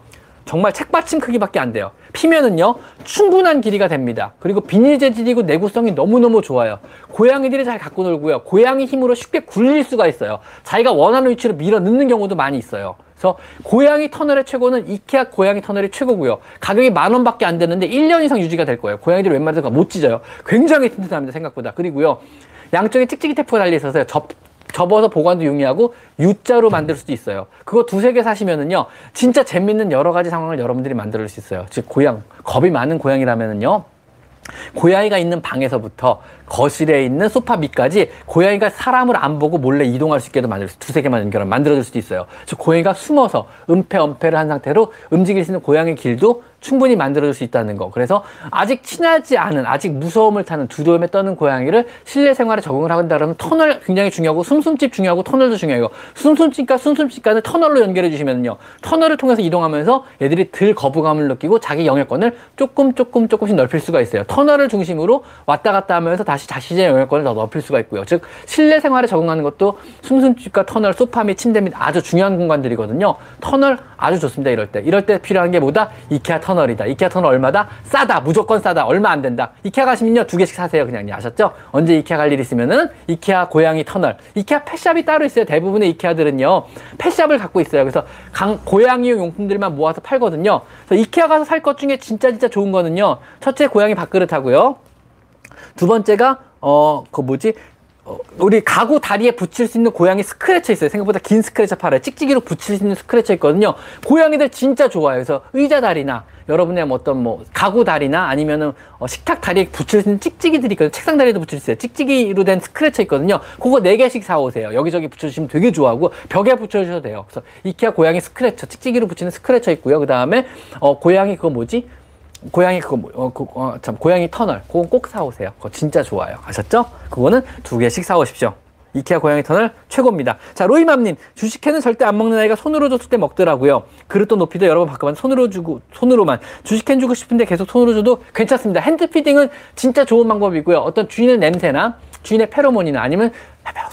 정말 책받침 크기밖에 안 돼요. 피면은요 충분한 길이가 됩니다. 그리고 비닐 재질이고 내구성이 너무너무 좋아요. 고양이들이 잘 갖고 놀고요. 고양이 힘으로 쉽게 굴릴 수가 있어요. 자기가 원하는 위치로 밀어 넣는 경우도 많이 있어요. 그래서 고양이 터널의 최고는 이케아 고양이 터널이 최고고요. 가격이 만 원밖에 안 되는데 일 년 이상 유지가 될 거예요. 고양이들이 웬만해서 못 찢어요. 굉장히 튼튼합니다. 생각보다. 그리고요 양쪽에 찍찍이 테프가 달려 있어서 접 접어서 보관도 용이하고 U자로 만들 수도 있어요. 그거 두세 개 사시면은요 진짜 재밌는 여러 가지 상황을 여러분들이 만들 수 있어요. 즉 고양 겁이 많은 고양이라면은요 고양이가 있는 방에서부터 거실에 있는 소파 밑까지 고양이가 사람을 안 보고 몰래 이동할 수 있게도 만들 수, 두세 개만 연결하면 만들어줄 수도 있어요. 즉 고양이가 숨어서 은폐은폐를 한 상태로 움직일 수 있는 고양이 길도 충분히 만들어줄 수 있다는 거. 그래서 아직 친하지 않은, 아직 무서움을 타는, 두려움에 떠는 고양이를 실내 생활에 적응을 한다 그러면 터널 굉장히 중요하고 숨숨집 중요하고 터널도 중요해요. 숨숨집과 숨숨집과는 터널로 연결해 주시면요 터널을 통해서 이동하면서 얘들이 덜 거부감을 느끼고 자기 영역권을 조금 조금 조금씩 넓힐 수가 있어요. 터널을 중심으로 왔다 갔다 하면서 다시 자신의 영역권을 더 넓힐 수가 있고요. 즉 실내 생활에 적응하는 것도 숨숨집과 터널, 소파 및 침대 및 아주 중요한 공간들이거든요. 터널 아주 좋습니다. 이럴 때 이럴 때 필요한 게 뭐다? 이케아 터널이다. 이케아 터널 얼마다? 싸다. 무조건 싸다. 얼마 안 된다. 이케아 가시면요 두 개씩 사세요. 그냥 아셨죠? 언제 이케아 갈 일 있으면은 이케아 고양이 터널. 이케아 펫샵이 따로 있어요. 대부분의 이케아들은요 펫샵을 갖고 있어요. 그래서 강, 고양이용 용품들만 모아서 팔거든요. 그래서 이케아 가서 살 것 중에 진짜 진짜 좋은 거는요 첫째 고양이 밥그릇 하고요. 두 번째가 어, 그 뭐지? 우리 가구 다리에 붙일 수 있는 고양이 스크래쳐 있어요. 생각보다 긴 스크래쳐 팔아요. 찍찍이로 붙일 수 있는 스크래쳐 있거든요. 고양이들 진짜 좋아해요. 그래서 의자 다리나 여러분의 뭐 어떤 뭐 가구 다리나 아니면은 어 식탁 다리에 붙일 수 있는 찍찍이들이 있거든요. 책상 다리에도 붙일 수 있어요. 찍찍이로 된 스크래쳐 있거든요. 그거 네 개씩 사오세요. 여기저기 붙여주시면 되게 좋아하고 벽에 붙여주셔도 돼요. 그래서 이케아 고양이 스크래쳐, 찍찍이로 붙이는 스크래쳐 있고요. 그 다음에 어 고양이 그거 뭐지? 고양이 그거 뭐, 어, 그, 어, 참 고양이 터널 그건 꼭 사오세요. 그거 진짜 좋아요. 아셨죠? 그거는 두 개씩 사오십시오. 이케아 고양이 터널 최고입니다. 자, 로이맘님, 주식회는 절대 안 먹는 아이가 손으로 줬을 때 먹더라고요. 그릇도 높이도 여러 번 바꿔봤는데 손으로 주고 손으로만 주식회는 주고 싶은데 계속 손으로 줘도 괜찮습니다. 핸드피딩은 진짜 좋은 방법이고요. 어떤 주인의 냄새나 주인의 페로몬이나 아니면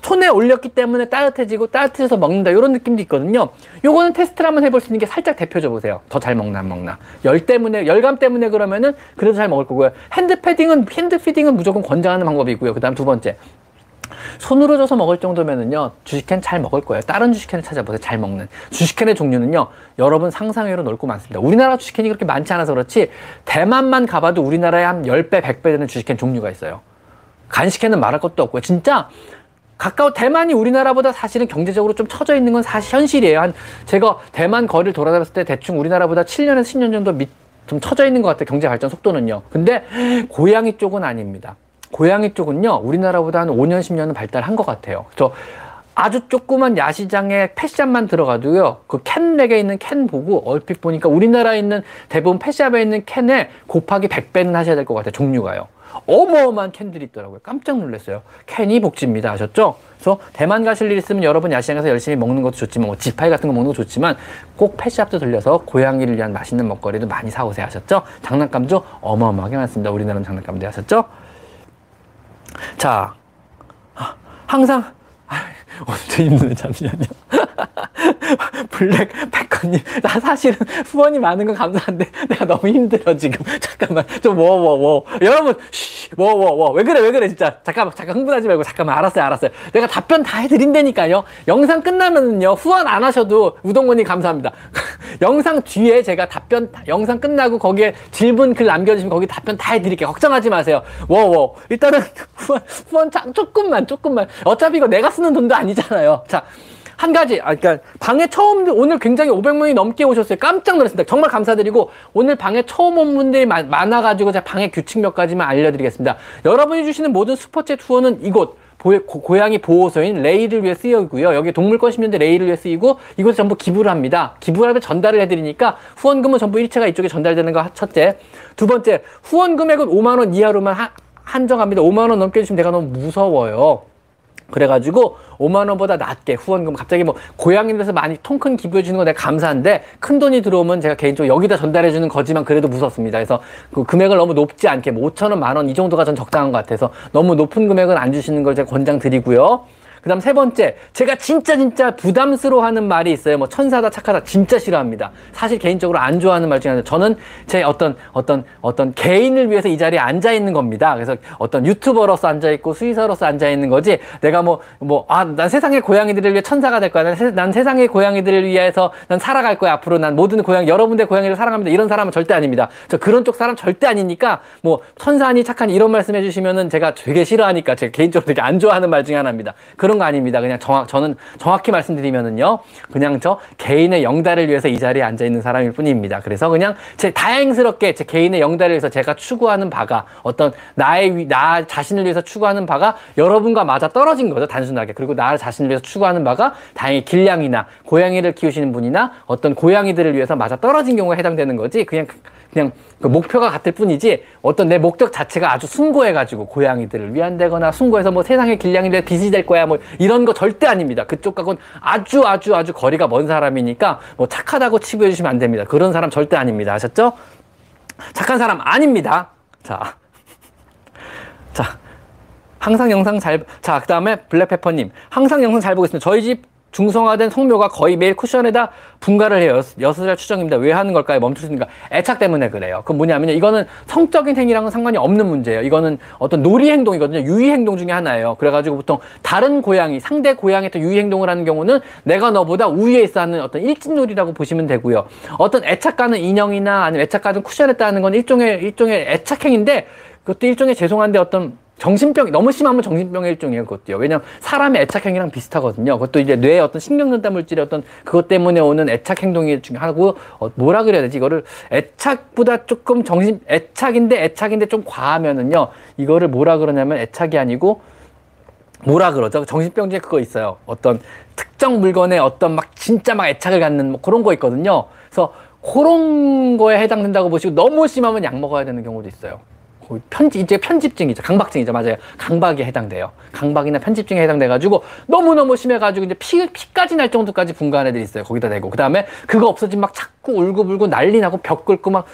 손에 올렸기 때문에 따뜻해지고 따뜻해서 먹는다 이런 느낌도 있거든요. 요거는 테스트를 한번 해볼 수 있는 게 살짝 데펴줘 보세요. 더 잘 먹나 안 먹나. 열 때문에 열감 때문에 그러면은 그래도 잘 먹을 거고요. 핸드패딩은 핸드피딩은 무조건 권장하는 방법이고요. 그 다음 두 번째, 손으로 줘서 먹을 정도면은요 주식캔 잘 먹을 거예요. 다른 주식캔을 찾아보세요. 잘 먹는 주식캔의 종류는요 여러분 상상외로 넓고 많습니다. 우리나라 주식캔이 그렇게 많지 않아서 그렇지 대만만 가봐도 우리나라에 한 열 배 백 배 되는 주식캔 종류가 있어요. 간식캔은 말할 것도 없고요. 진짜 가까운 대만이 우리나라보다 사실은 경제적으로 좀 처져 있는 건 사실 현실이에요. 한 제가 대만 거리를 돌아다녔을 때 대충 우리나라보다 칠 년에서 십 년 정도 밑, 좀 처져 있는 것 같아요. 경제 발전 속도는요. 근데 고양이 쪽은 아닙니다. 고양이 쪽은요 우리나라보다 한 오 년 십 년은 발달한 것 같아요. 저 아주 조그만 야시장에 펫샵만 들어가도요 그 캔렉에 있는 캔 보고 얼핏 보니까 우리나라에 있는 대부분 펫샵에 있는 캔에 곱하기 백 배는 하셔야 될 것 같아요. 종류가요. 어마어마한 캔들이 있더라고요. 깜짝 놀랐어요. 캔이 복지입니다. 아셨죠? 그래서 대만 가실 일 있으면 여러분 야시장에서 열심히 먹는 것도 좋지만 뭐 지파이 같은 거 먹는 것도 좋지만 꼭 펫샵도 들려서 고양이를 위한 맛있는 먹거리도 많이 사오세요. 아셨죠? 장난감도 어마어마하게 많습니다. 우리나라는 장난감도. 아셨죠? 자, 항상 언제 힘드네 잠시만요. 블랙 패커님, 나 사실은 후원이 많은 건 감사한데 내가 너무 힘들어 지금. 잠깐만 좀 워워워 여러분 워워워 왜 그래 왜 그래 진짜. 잠깐만 잠깐 흥분하지 말고 잠깐만. 알았어요 알았어요. 내가 답변 다 해드린다니까요. 영상 끝나면은요 후원 안 하셔도 우동권님 감사합니다. 영상 뒤에 제가 답변 영상 끝나고 거기에 질문 글 남겨주시면 거기 답변 다 해드릴게요. 걱정하지 마세요. 워워 일단은 후원 후원 참 조금만 조금만 어차피 이거 내가 쓰는 돈도 아니잖아요. 자. 한 가지, 아, 그러니까 방에 처음 오늘 굉장히 오백 명이 넘게 오셨어요. 깜짝 놀랐습니다. 정말 감사드리고 오늘 방에 처음 온 분들이 많, 많아가지고 제가 방에 규칙 몇 가지만 알려드리겠습니다. 여러분이 주시는 모든 슈퍼챗 후원은 이곳 고, 고, 고양이 보호소인 레이를 위해 쓰이고요. 여기 동물권심연대 레이를 위해 쓰이고 이곳에 전부 기부를 합니다. 기부를 하면 전달을 해드리니까 후원금은 전부 일체가 이쪽에 전달되는 거 첫째. 두 번째, 후원금액은 오만 원 이하로만 하, 한정합니다. 오만 원 넘게 주시면 내가 너무 무서워요. 그래가지고 오만 원보다 낮게 후원금 갑자기 뭐 고양이들에서 많이 통 큰 기부해 주는 거 내가 감사한데 큰 돈이 들어오면 제가 개인적으로 여기다 전달해 주는 거지만 그래도 무섭습니다. 그래서 그 금액을 너무 높지 않게 뭐 오천 원 만 원 이 정도가 전 적당한 것 같아서 너무 높은 금액은 안 주시는 걸 제가 권장드리고요. 그 다음 세 번째, 제가 진짜 진짜 부담스러워하는 말이 있어요. 뭐 천사다 착하다 진짜 싫어합니다. 사실 개인적으로 안 좋아하는 말 중에 하나. 저는 제 어떤 어떤 어떤 개인을 위해서 이 자리에 앉아 있는 겁니다. 그래서 어떤 유튜버로서 앉아 있고 수의사로서 앉아 있는 거지 내가 뭐 뭐 아 난 세상의 고양이들을 위해 천사가 될 거야. 난, 세, 난 세상의 고양이들을 위해서 난 살아갈 거야. 앞으로 난 모든 고양이 여러분들의 고양이를 사랑합니다. 이런 사람은 절대 아닙니다. 저 그런 쪽 사람 절대 아니니까 뭐 천사니 착하니 이런 말씀해 주시면은 제가 되게 싫어하니까 제가 개인적으로 되게 안 좋아하는 말 중에 하나입니다. 그런 거 아닙니다. 그냥 정확, 저는 정확히 말씀드리면은요, 그냥 저 개인의 영달을 위해서 이 자리에 앉아 있는 사람일 뿐입니다. 그래서 그냥 제 다행스럽게 제 개인의 영달을 위해서 제가 추구하는 바가 어떤 나의 나 자신을 위해서 추구하는 바가 여러분과 맞아 떨어진 거죠. 단순하게. 그리고 나 자신을 위해서 추구하는 바가 다행히 길냥이나 고양이를 키우시는 분이나 어떤 고양이들을 위해서 맞아 떨어진 경우에 해당되는 거지. 그냥 그냥 그 목표가 같을 뿐이지 어떤 내 목적 자체가 아주 숭고해가지고 고양이들을 위한다거나 숭고해서 뭐 세상에 길냥이들 빚이 될 거야 뭐 이런 거 절대 아닙니다. 그쪽과는 아주 아주 아주 거리가 먼 사람이니까 뭐 착하다고 치부해 주시면 안 됩니다. 그런 사람 절대 아닙니다. 아셨죠? 착한 사람 아닙니다. 자, 자, 항상 영상 잘, 자, 그 다음에 블랙페퍼님 항상 영상 잘 보겠습니다. 저희 집 중성화된 성묘가 거의 매일 쿠션에다 분갈을 해요. 여섯 살 추정입니다. 왜 하는 걸까요? 멈출 수 있는가? 애착 때문에 그래요. 그건 뭐냐면요. 이거는 성적인 행위랑은 상관이 없는 문제예요. 이거는 어떤 놀이 행동이거든요. 유의 행동 중에 하나예요. 그래가지고 보통 다른 고양이, 상대 고양이한테 유의 행동을 하는 경우는 내가 너보다 우위에 있어 하는 어떤 일진놀이라고 보시면 되고요. 어떤 애착 가는 인형이나 아니면 애착 가는 쿠션에 따는 건 일종의, 일종의 애착 행위인데 그것도 일종의 죄송한데 어떤 정신병, 너무 심하면 정신병의 일종이에요, 그것도요. 왜냐면 사람의 애착형이랑 비슷하거든요. 그것도 이제 뇌의 어떤 신경전달 물질의 어떤 그것 때문에 오는 애착행동이 중에 하나고, 어, 뭐라 그래야 되지? 이거를 애착보다 조금 정신, 애착인데, 애착인데 좀 과하면은요, 이거를 뭐라 그러냐면 애착이 아니고, 뭐라 그러죠? 정신병 중에 그거 있어요. 어떤 특정 물건에 어떤 막 진짜 막 애착을 갖는 뭐 그런 거 있거든요. 그래서 그런 거에 해당된다고 보시고, 너무 심하면 약 먹어야 되는 경우도 있어요. 편집, 이제 편집증이죠. 강박증이죠. 맞아요. 강박에 해당돼요. 강박이나 편집증에 해당돼가지고, 너무너무 심해가지고, 이제 피, 피까지 날 정도까지 분가한 애들이 있어요. 거기다 대고. 그 다음에, 그거 없어지면 막 자꾸 울고 불고 난리 나고 벽 긁고 막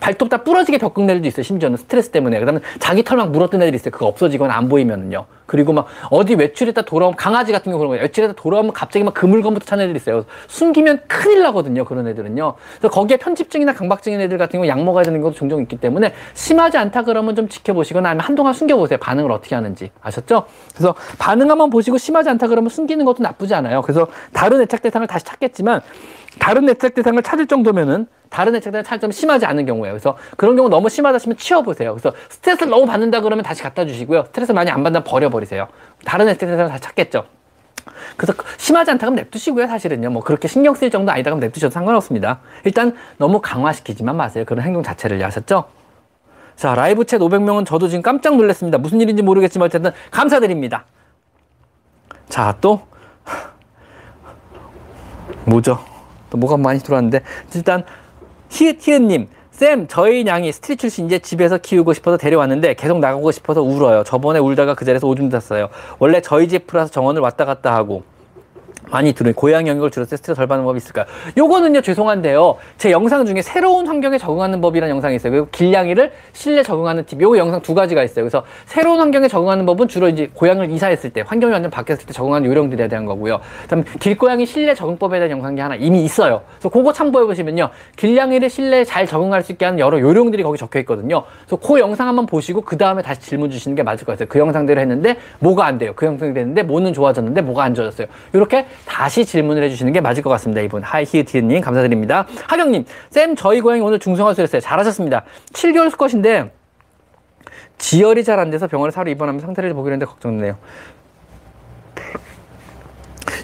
발톱 다 부러지게 벽 긁는 애들도 있어요. 심지어는 스트레스 때문에. 그 다음에 자기 털 막 물었던 애들이 있어요. 그거 없어지거나 안 보이면은요. 그리고 막 어디 외출했다 돌아오면, 강아지 같은 경우 그런 거예요. 외출했다 돌아오면 갑자기 막 그 물건부터 찾는 애들이 있어요. 숨기면 큰일 나거든요. 그런 애들은요. 그래서 거기에 편집증이나 강박증인 애들 같은 경우 약 먹어야 되는 것도 종종 있기 때문에, 심하지 않다 그러면 좀 지켜보시거나 아니면 한동안 숨겨보세요. 반응을 어떻게 하는지. 아셨죠? 그래서 반응 한번 보시고 심하지 않다 그러면 숨기는 것도 나쁘지 않아요. 그래서 다른 애착 대상을 다시 찾겠지만, 다른 애착 대상을 찾을 정도면은, 다른 애착 대상을 찾을 정도면 심하지 않은 경우예요. 그래서 그런 경우 너무 심하다 싶으면 치워보세요. 그래서 스트레스를 너무 받는다 그러면 다시 갖다 주시고요. 스트레스 많이 안 받는다면 버려버리세요. 다른 애착 대상을 다시 찾겠죠. 그래서 심하지 않다 그러면 냅두시고요. 사실은요, 뭐 그렇게 신경 쓸 정도 아니다 그러면 냅두셔도 상관없습니다. 일단 너무 강화시키지만 마세요. 그런 행동 자체를. 아셨죠? 자, 라이브 챗 오백 명은 저도 지금 깜짝 놀랐습니다. 무슨 일인지 모르겠지만 어쨌든 감사드립니다. 자, 또 뭐죠? 또 뭐가 많이 들어왔는데, 일단 히읗히읗님, 쌤, 저희 냥이 스트릿 출신, 이제 집에서 키우고 싶어서 데려왔는데 계속 나가고 싶어서 울어요. 저번에 울다가 그 자리에서 오줌 쌌어요. 원래 저희 집이라서 정원을 왔다 갔다 하고 많이 들은 고양이 영역을 줄였을 때 스트레스 덜 받는 법이 있을까요? 요거는요, 죄송한데요, 제 영상 중에 새로운 환경에 적응하는 법이라는 영상이 있어요. 그리고 길냥이를 실내 적응하는 팁, 요 영상 두 가지가 있어요. 그래서 새로운 환경에 적응하는 법은 주로 이제 고양이를 이사했을 때, 환경이 완전 바뀌었을 때 적응하는 요령들에 대한 거고요. 그다음 길고양이 실내 적응법에 대한 영상이 하나 이미 있어요. 그래서 그거 참고해 보시면요, 길냥이를 실내에 잘 적응할 수 있게 하는 여러 요령들이 거기 적혀 있거든요. 그래서 그 영상 한번 보시고 그 다음에 다시 질문 주시는 게 맞을 것 같아요. 그 영상대로 했는데 뭐가 안 돼요? 그 영상대로 했는데 뭐는 좋아졌는데 뭐가 안 좋아졌어요? 이렇게 다시 질문을 해주시는 게 맞을 것 같습니다. 이분 하이히티님 감사드립니다. 하경님, 쌤, 저희 고양이 오늘 중성화 수술했어요. 잘하셨습니다. 칠 개월 수컷인데 지혈이 잘 안 돼서 병원에 사로 입원하면 상태를 보기로 했는데 걱정되네요.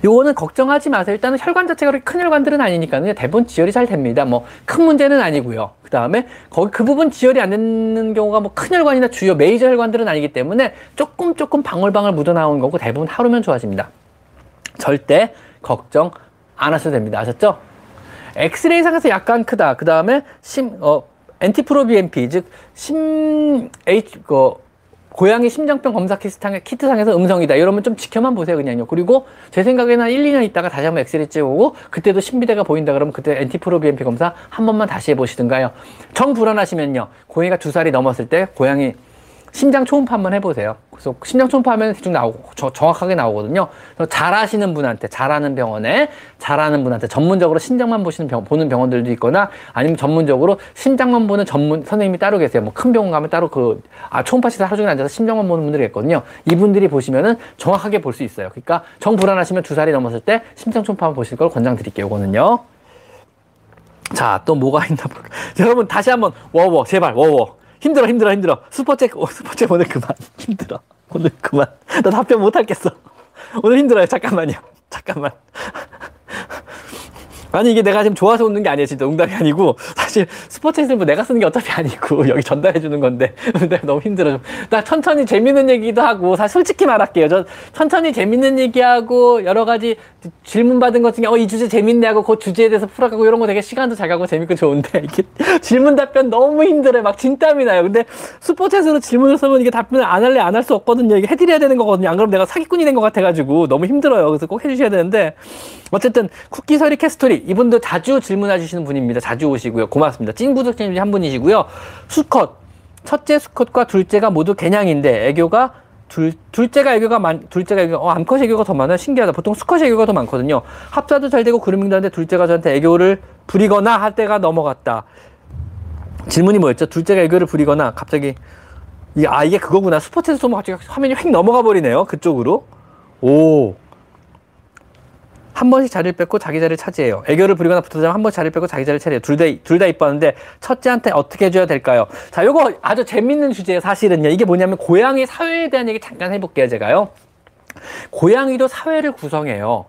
요거는 걱정하지 마세요. 일단은 혈관 자체가 그렇게 큰 혈관들은 아니니까요. 대부분 지혈이 잘 됩니다. 뭐 큰 문제는 아니고요. 그 다음에 거기 그 부분 지혈이 안 되는 경우가 뭐 큰 혈관이나 주요 메이저 혈관들은 아니기 때문에 조금 조금 방울방울 묻어나온 거고, 대부분 하루면 좋아집니다. 절대 걱정 안 하셔도 됩니다. 아셨죠? 엑스레이상에서 약간 크다. 그 다음에 심, 어, 엔티프로비엠피, 즉, 심, H, 어, 고양이 심장병 검사 키트상, 키트상에서 음성이다. 이러면 좀 지켜만 보세요, 그냥요. 그리고 제 생각에는 한 일, 이 년 있다가 다시 한번 엑스레이 찍어오고, 그때도 신비대가 보인다 그러면 그때 엔티프로비엠피 검사 한 번만 다시 해보시든가요. 정 불안하시면요, 고양이가 두 살이 넘었을 때 고양이 심장 초음파 한번 해보세요. 그래서 심장 초음파 하면 대충 나오고, 저, 정확하게 나오거든요. 그래서 잘하시는 분한테, 잘하는 병원에, 잘하는 분한테, 전문적으로 심장만 보시는 병, 보는 병원들도 있거나, 아니면 전문적으로 심장만 보는 전문 선생님이 따로 계세요. 뭐 큰 병원 가면 따로 그, 아, 초음파실에 하루 종일 앉아서 심장만 보는 분들이 있거든요. 이분들이 보시면은 정확하게 볼 수 있어요. 그러니까 정 불안하시면 두 살이 넘었을 때 심장 초음파 한번 보실 걸 권장드릴게요. 이거는요. 자, 또 뭐가 있나 볼까. 여러분 다시 한번 워워, 제발 워워. 힘들어, 힘들어, 힘들어. 슈퍼챗, 어, 슈퍼챗 오늘 그만. 힘들어. 오늘 그만. 나 답변 못 할겠어. 오늘 힘들어요. 잠깐만요. 잠깐만. 아니, 이게 내가 지금 좋아서 웃는 게 아니에요. 진짜 농담이 아니고. 사실 슈퍼챗을 뭐 내가 쓰는 게 어차피 아니고, 여기 전달해 주는 건데. 근데 너무 힘들어. 나 천천히 재밌는 얘기도 하고, 사실 솔직히 말할게요. 저 천천히 재밌는 얘기하고, 여러 가지 질문 받은 것 중에, 어, 이 주제 재밌네 하고, 그 주제에 대해서 풀어가고, 이런 거 되게 시간도 잘 가고 재밌고 좋은데, 이게 질문 답변 너무 힘들어요. 막 진땀이 나요. 근데 슈퍼챗으로 질문을 쓰면 이게 답변을 안 할래, 안 할 수 없거든요. 이게 해드려야 되는 거거든요. 안 그러면 내가 사기꾼이 된 것 같아가지고, 너무 힘들어요. 그래서 꼭 해주셔야 되는데. 어쨌든, 쿠키서리 캐스토리. 이분도 자주 질문해주시는 분입니다. 자주 오시고요. 고맙습니다. 찐 구독자님 한 분이시고요. 수컷. 첫째 수컷과 둘째가 모두 개냥인데, 애교가, 둘, 둘째가 애교가 많, 둘째가 애교가, 어, 암컷 애교가 더 많아요. 신기하다. 보통 수컷 애교가 더 많거든요. 합사도 잘 되고 그루밍도 하는데, 둘째가 저한테 애교를 부리거나 할 때가 넘어갔다. 질문이 뭐였죠? 둘째가 애교를 부리거나, 갑자기, 이게, 아, 이게 그거구나. 슈퍼챗에서 쏘면 갑자기 화면이 휙 넘어가 버리네요. 그쪽으로. 오. 한 번씩 자리를 뺏고 자기 자리를 차지해요. 애교를 부리거나 붙어자면 한 번씩 자리를 뺏고 자기 자리를 차지해요. 둘 다, 둘 다 이뻤는데 첫째한테 어떻게 해줘야 될까요? 자, 요거 아주 재밌는 주제예요, 사실은요. 이게 뭐냐면 고양이 사회에 대한 얘기 잠깐 해볼게요, 제가요. 고양이도 사회를 구성해요.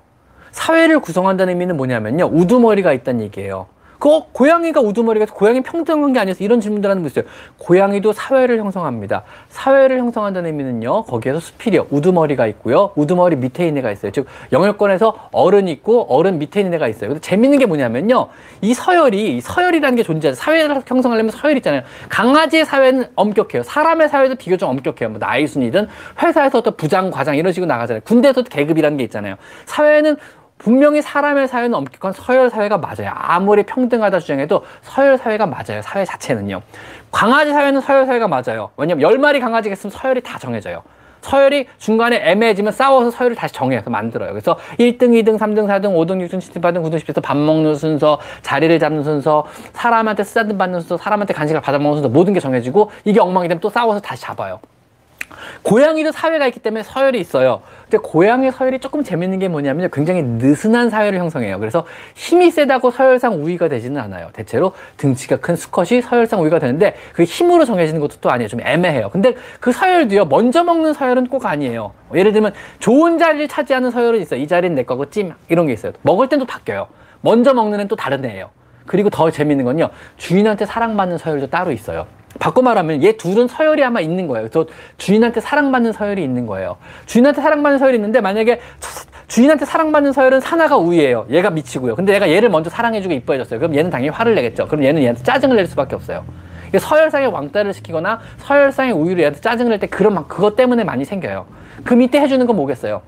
사회를 구성한다는 의미는 뭐냐면요, 우두머리가 있다는 얘기예요. 그 고양이가 우두머리가 고양이 평등한 게 아니어서 이런 질문들 하는 거 있어요. 고양이도 사회를 형성합니다. 사회를 형성한다는 의미는요, 거기에서 수피리어, 우두머리가 있고요, 우두머리 밑에 있는 애가 있어요. 즉 영역권에서 어른이 있고 어른 밑에 있는 애가 있어요. 근데 재밌는 게 뭐냐면요, 이 서열이, 서열이라는 게 존재해요. 사회를 형성하려면 서열이 있잖아요. 강아지의 사회는 엄격해요. 사람의 사회도 비교적 엄격해요. 뭐 나이 순이든 회사에서 어떤 부장, 과장 이런 식으로 나가잖아요. 군대에서도 계급이라는 게 있잖아요. 사회는 분명히 사람의 사회는 엄격한 서열 사회가 맞아요. 아무리 평등하다 주장해도 서열 사회가 맞아요. 사회 자체는요. 강아지 사회는 서열 사회가 맞아요. 왜냐면 열 마리 강아지가 있으면 서열이 다 정해져요. 서열이 중간에 애매해지면 싸워서 서열을 다시 정해서 만들어요. 그래서 일 등, 이 등, 삼 등, 사 등, 오 등, 육 등, 칠 등, 팔 등, 구 등, 십 등 밥 먹는 순서, 자리를 잡는 순서, 사람한테 쓰다듬 받는 순서, 사람한테 간식을 받아 먹는 순서, 모든 게 정해지고 이게 엉망이 되면 또 싸워서 다시 잡아요. 고양이도 사회가 있기 때문에 서열이 있어요. 근데 고양이의 서열이 조금 재밌는 게 뭐냐면요, 굉장히 느슨한 사회를 형성해요. 그래서 힘이 세다고 서열상 우위가 되지는 않아요. 대체로 등치가 큰 수컷이 서열상 우위가 되는데 그게 힘으로 정해지는 것도 또 아니에요. 좀 애매해요. 근데 그 서열도요, 먼저 먹는 서열은 꼭 아니에요. 예를 들면 좋은 자리를 차지하는 서열은 있어요. 이 자리는 내 거고 찜 이런 게 있어요. 먹을 땐 또 바뀌어요. 먼저 먹는 애는 또 다른 애예요. 그리고 더 재밌는 건요, 주인한테 사랑받는 서열도 따로 있어요. 바꿔 말하면 얘 둘은 서열이 아마 있는 거예요. 저 주인한테 사랑받는 서열이 있는 거예요. 주인한테 사랑받는 서열이 있는데 만약에 주인한테 사랑받는 서열은 사나가 우위예요. 얘가 밑이고요. 근데 얘가 얘를 먼저 사랑해주고 이뻐해줬어요. 그럼 얘는 당연히 화를 내겠죠. 그럼 얘는 얘한테 짜증을 낼 수밖에 없어요. 서열상의 왕따를 시키거나 서열상의 우위로 얘한테 짜증을 낼 때 그런 막 그것 때문에 많이 생겨요. 그럼 이때 해주는 건 뭐겠어요?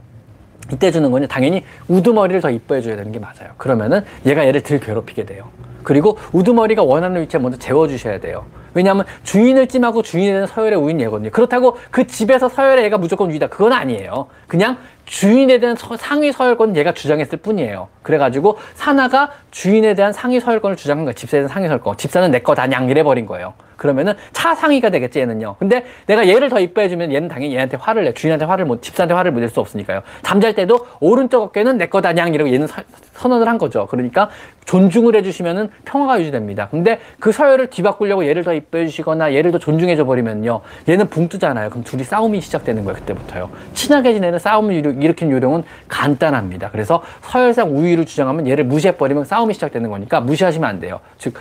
이때 주는 건요, 당연히 우두머리를 더 이뻐해줘야 되는 게 맞아요. 그러면은 얘가 얘를 덜 괴롭히게 돼요. 그리고 우두머리가 원하는 위치에 먼저 재워주셔야 돼요. 왜냐하면 주인을 찜하고 주인에는 서열의 우인 얘거든요. 그렇다고 그 집에서 서열의 얘가 무조건 위다, 그건 아니에요. 그냥 주인에 대한 서, 상위 서열권은 얘가 주장했을 뿐이에요. 그래가지고 사나가 주인에 대한 상위 서열권을 주장한 거예요. 집사에 대한 상위 서열권. 집사는 내 거다 냥 이래버린 거예요. 그러면은 차상위가 되겠지 얘는요. 근데 내가 얘를 더 이뻐해주면 얘는 당연히 얘한테 화를 내. 주인한테 화를 못, 집사한테 화를 못 낼 수 없으니까요. 잠잘 때도 오른쪽 어깨는 내 거다 냥 이러고 얘는 서, 선언을 한 거죠. 그러니까 존중을 해주시면은 평화가 유지됩니다. 근데 그 서열을 뒤바꾸려고 얘를 더 이뻐해주시거나 얘를 더 존중해줘 버리면요, 얘는 붕 뜨잖아요. 그럼 둘이 싸움이 시작되는 거예요. 그때부터요. 친하게 지내는 싸움을 일으킨 요령은 간단합니다. 그래서 서열상 우위를 주장하면 얘를 무시해버리면 싸움이 시작되는 거니까 무시하시면 안 돼요. 즉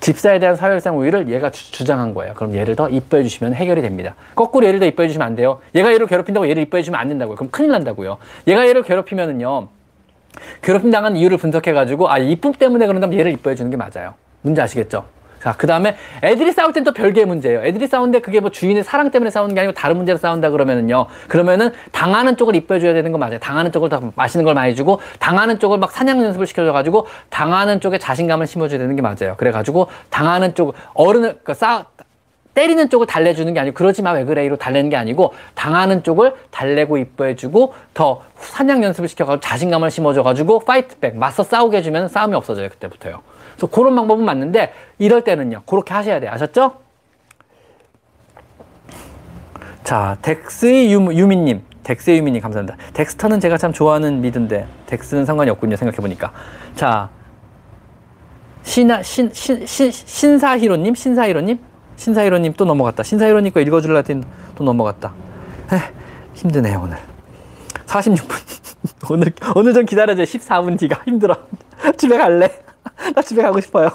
집사에 대한 서열상 우위를 얘가 주, 주장한 거예요. 그럼 얘를 더 이뻐해 주시면 해결이 됩니다. 거꾸로 얘를 더 이뻐해 주시면 안 돼요. 얘가 얘를 괴롭힌다고 얘를 이뻐해 주면 안 된다고요. 그럼 큰일 난다고요. 얘가 얘를 괴롭히면은요, 괴롭힘 당한 이유를 분석해가지고 아, 이쁨 때문에 그런다면 얘를 이뻐해 주는 게 맞아요. 문제 아시겠죠? 자, 그 다음에 애들이 싸울 땐 또 별개의 문제예요. 애들이 싸우는데 그게 뭐 주인의 사랑 때문에 싸우는 게 아니고 다른 문제로 싸운다 그러면은요, 그러면은 당하는 쪽을 이뻐해줘야 되는 거 맞아요. 당하는 쪽을 더 맛있는 걸 많이 주고, 당하는 쪽을 막 사냥 연습을 시켜줘가지고 당하는 쪽에 자신감을 심어줘야 되는 게 맞아요. 그래가지고 당하는 쪽 어른을 그러니까 싸 때리는 쪽을 달래주는 게 아니고 그러지 마 왜 그래로 달래는 게 아니고 당하는 쪽을 달래고 이뻐해주고 더 사냥 연습을 시켜가지고 자신감을 심어줘가지고 파이트백 맞서 싸우게 해주면 싸움이 없어져요. 그때부터요. 그래서 그런 방법은 맞는데 이럴 때는요, 그렇게 하셔야 돼요. 아셨죠? 자, 덱스의 유미, 유미님. 덱스의 유미님 감사합니다. 덱스터는 제가 참 좋아하는 미드인데 덱스는 상관이 없군요, 생각해보니까. 자, 신하, 신, 신, 신, 신사히로님? 신사히로님? 신사히로님 또 넘어갔다. 신사히로님 거 읽어주려 했더니 또 넘어갔다. 에이, 힘드네요, 오늘. 사십육 분. 오늘, 오늘 좀 기다려줘요. 십사 분 뒤가 힘들어. 집에 갈래. 나 집에 가고 싶어요.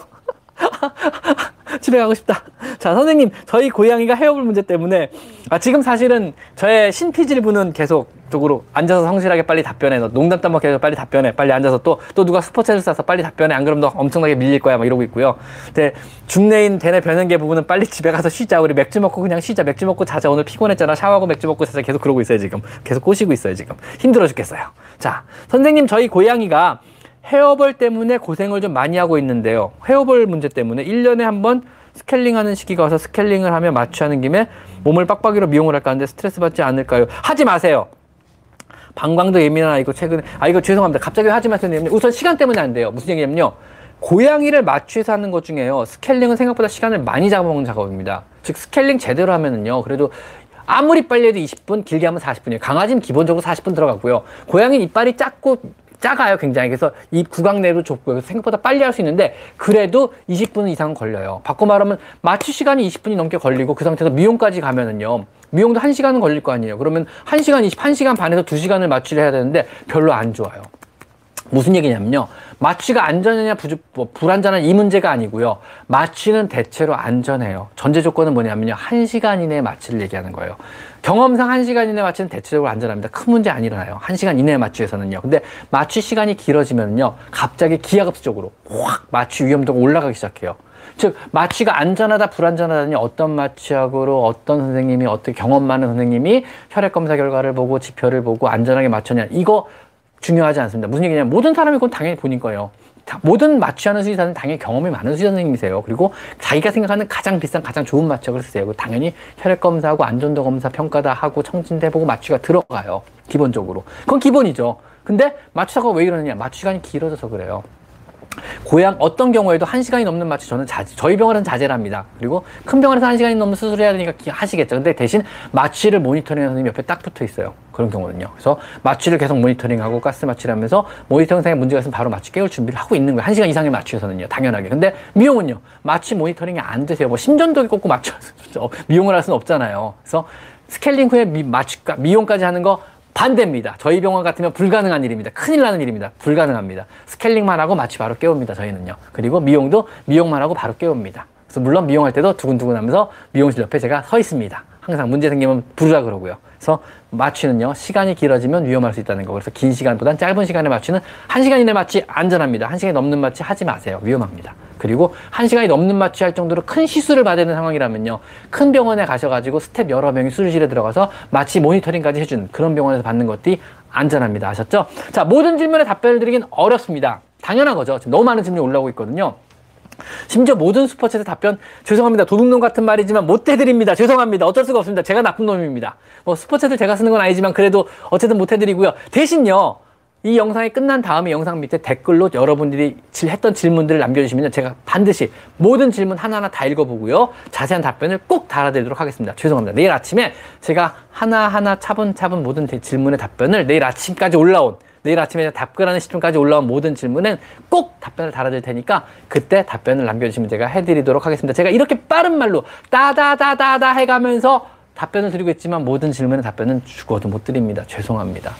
집에 가고 싶다. 자, 선생님, 저희 고양이가 헤어볼 문제 때문에 아, 지금 사실은 저의 신피질분은 계속 쪽으로 앉아서 성실하게 빨리 답변해. 너 농담 따먹게 해서 빨리 답변해. 빨리 앉아서 또, 또 누가 스포츠를 쏴서 빨리 답변해. 안 그러면 너 엄청나게 밀릴 거야. 막 이러고 있고요. 근데 중내인 대뇌 변형계 부분은 빨리 집에 가서 쉬자. 우리 맥주 먹고 그냥 쉬자. 맥주 먹고 자자. 오늘 피곤했잖아. 샤워하고 맥주 먹고 자자. 계속 그러고 있어요, 지금. 계속 꼬시고 있어요, 지금. 힘들어 죽겠어요. 자, 선생님, 저희 고양이가 헤어볼 때문에 고생을 좀 많이 하고 있는데요. 헤어볼 문제 때문에 일 년에 한 번 스케일링하는 시기가 와서 스케일링을 하며 마취하는 김에 몸을 빡빡이로 미용을 할까 하는데 스트레스 받지 않을까요? 하지 마세요. 방광도 예민한 아이고 최근에 아 이거 죄송합니다. 갑자기 하지 마세요. 우선 시간 때문에 안 돼요. 무슨 얘기냐면요, 고양이를 마취해서 하는 것 중에요, 스케일링은 생각보다 시간을 많이 잡아먹는 작업입니다. 즉 스케일링 제대로 하면은요, 그래도 아무리 빨리 해도 이십 분, 길게 하면 사십 분이에요. 강아지는 기본적으로 사십 분 들어가고요. 고양이는 이빨이 작고 작아요, 굉장히. 그래서 이 구강 내로 좁고요. 생각보다 빨리 할 수 있는데 그래도 이십 분 이상 걸려요. 바꿔 말하면 마취 시간이 이십 분이 넘게 걸리고 그 상태에서 미용까지 가면은요. 미용도 한 시간은 걸릴 거 아니에요. 그러면 한 시간 이십, 한 시간 반에서 두 시간을 마취를 해야 되는데 별로 안 좋아요. 무슨 얘기냐면요. 마취가 안전하냐 부주, 뭐, 불안전한 이 문제가 아니고요. 마취는 대체로 안전해요. 전제 조건은 뭐냐면요. 한 시간 이내에 마취를 얘기하는 거예요. 경험상 한 시간 이내 마취는 대체적으로 안전합니다. 큰 문제 안 일어나요. 한 시간 이내 마취에서는요. 근데 마취 시간이 길어지면요. 갑자기 기하급수적으로 확 마취 위험도가 올라가기 시작해요. 즉 마취가 안전하다 불안전하다니 어떤 마취약으로 어떤 선생님이 어떻게 경험 많은 선생님이 혈액검사 결과를 보고 지표를 보고 안전하게 마쳤냐 이거 중요하지 않습니다. 무슨 얘기냐면 모든 사람이 그건 당연히 본인 거예요. 모든 마취하는 수의사는 당연히 경험이 많은 수의사 선생님이세요. 그리고 자기가 생각하는 가장 비싼 가장 좋은 마취약을 쓰세요. 당연히 혈액검사하고 안전도 검사 평가 다 하고 청진대 보고 마취가 들어가요. 기본적으로. 그건 기본이죠. 근데 마취사가 왜 이러느냐. 마취시간이 길어져서 그래요. 고양 어떤 경우에도 한 시간이 넘는 마취 저는 자제, 저희 병원은 자제랍니다. 그리고 큰 병원에서 한 시간이 넘는 수술을 해야 되니까 하시겠죠. 근데 대신 마취를 모니터링하는 선생님이 옆에 딱 붙어 있어요. 그런 경우는요. 그래서 마취를 계속 모니터링하고 가스 마취를 하면서 모니터링상에 문제가 있으면 바로 마취 깨울 준비를 하고 있는 거예요. 한 시간 이상의 마취에서는요. 당연하게. 근데 미용은요. 마취 모니터링이 안 되세요. 뭐 심전도기 꽂고 마취 미용을 할 수는 없잖아요. 그래서 스케일링 후에 미, 마취, 미용까지 하는 거 반대입니다. 저희 병원 같으면 불가능한 일입니다. 큰일 나는 일입니다. 불가능합니다. 스케일링만 하고 마취 바로 깨웁니다. 저희는요. 그리고 미용도 미용만 하고 바로 깨웁니다. 그래서 물론 미용할 때도 두근두근 하면서 미용실 옆에 제가 서 있습니다. 항상 문제 생기면 부르라 그러고요. 그래서 마취는요. 시간이 길어지면 위험할 수 있다는 거. 그래서 긴 시간보단 짧은 시간에 마취는 한 시간 이내 마취 안전합니다. 한 시간이 넘는 마취 하지 마세요. 위험합니다. 그리고 한 시간이 넘는 마취할 정도로 큰 시술을 받아야 되는 상황이라면요. 큰 병원에 가셔가지고 스텝 여러 명이 수술실에 들어가서 마취 모니터링까지 해주는 그런 병원에서 받는 것들이 안전합니다. 아셨죠? 자, 모든 질문에 답변을 드리긴 어렵습니다. 당연한 거죠. 지금 너무 많은 질문이 올라오고 있거든요. 심지어 모든 슈퍼챗의 답변 죄송합니다. 도둑놈 같은 말이지만 못해드립니다. 죄송합니다. 어쩔 수가 없습니다. 제가 나쁜 놈입니다. 뭐 슈퍼챗을 제가 쓰는 건 아니지만 그래도 어쨌든 못해드리고요. 대신요. 이 영상이 끝난 다음에 영상 밑에 댓글로 여러분들이 했던 질문들을 남겨주시면 제가 반드시 모든 질문 하나하나 다 읽어보고요. 자세한 답변을 꼭 달아드리도록 하겠습니다. 죄송합니다. 내일 아침에 제가 하나하나 차분차분 모든 질문의 답변을 내일 아침까지 올라온 내일 아침에 답글하는 시점까지 올라온 모든 질문은 꼭 답변을 달아드릴 테니까 그때 답변을 남겨주시면 제가 해드리도록 하겠습니다. 제가 이렇게 빠른 말로 따다다다다 해가면서 답변을 드리고 있지만 모든 질문에 답변은 죽어도 못 드립니다. 죄송합니다.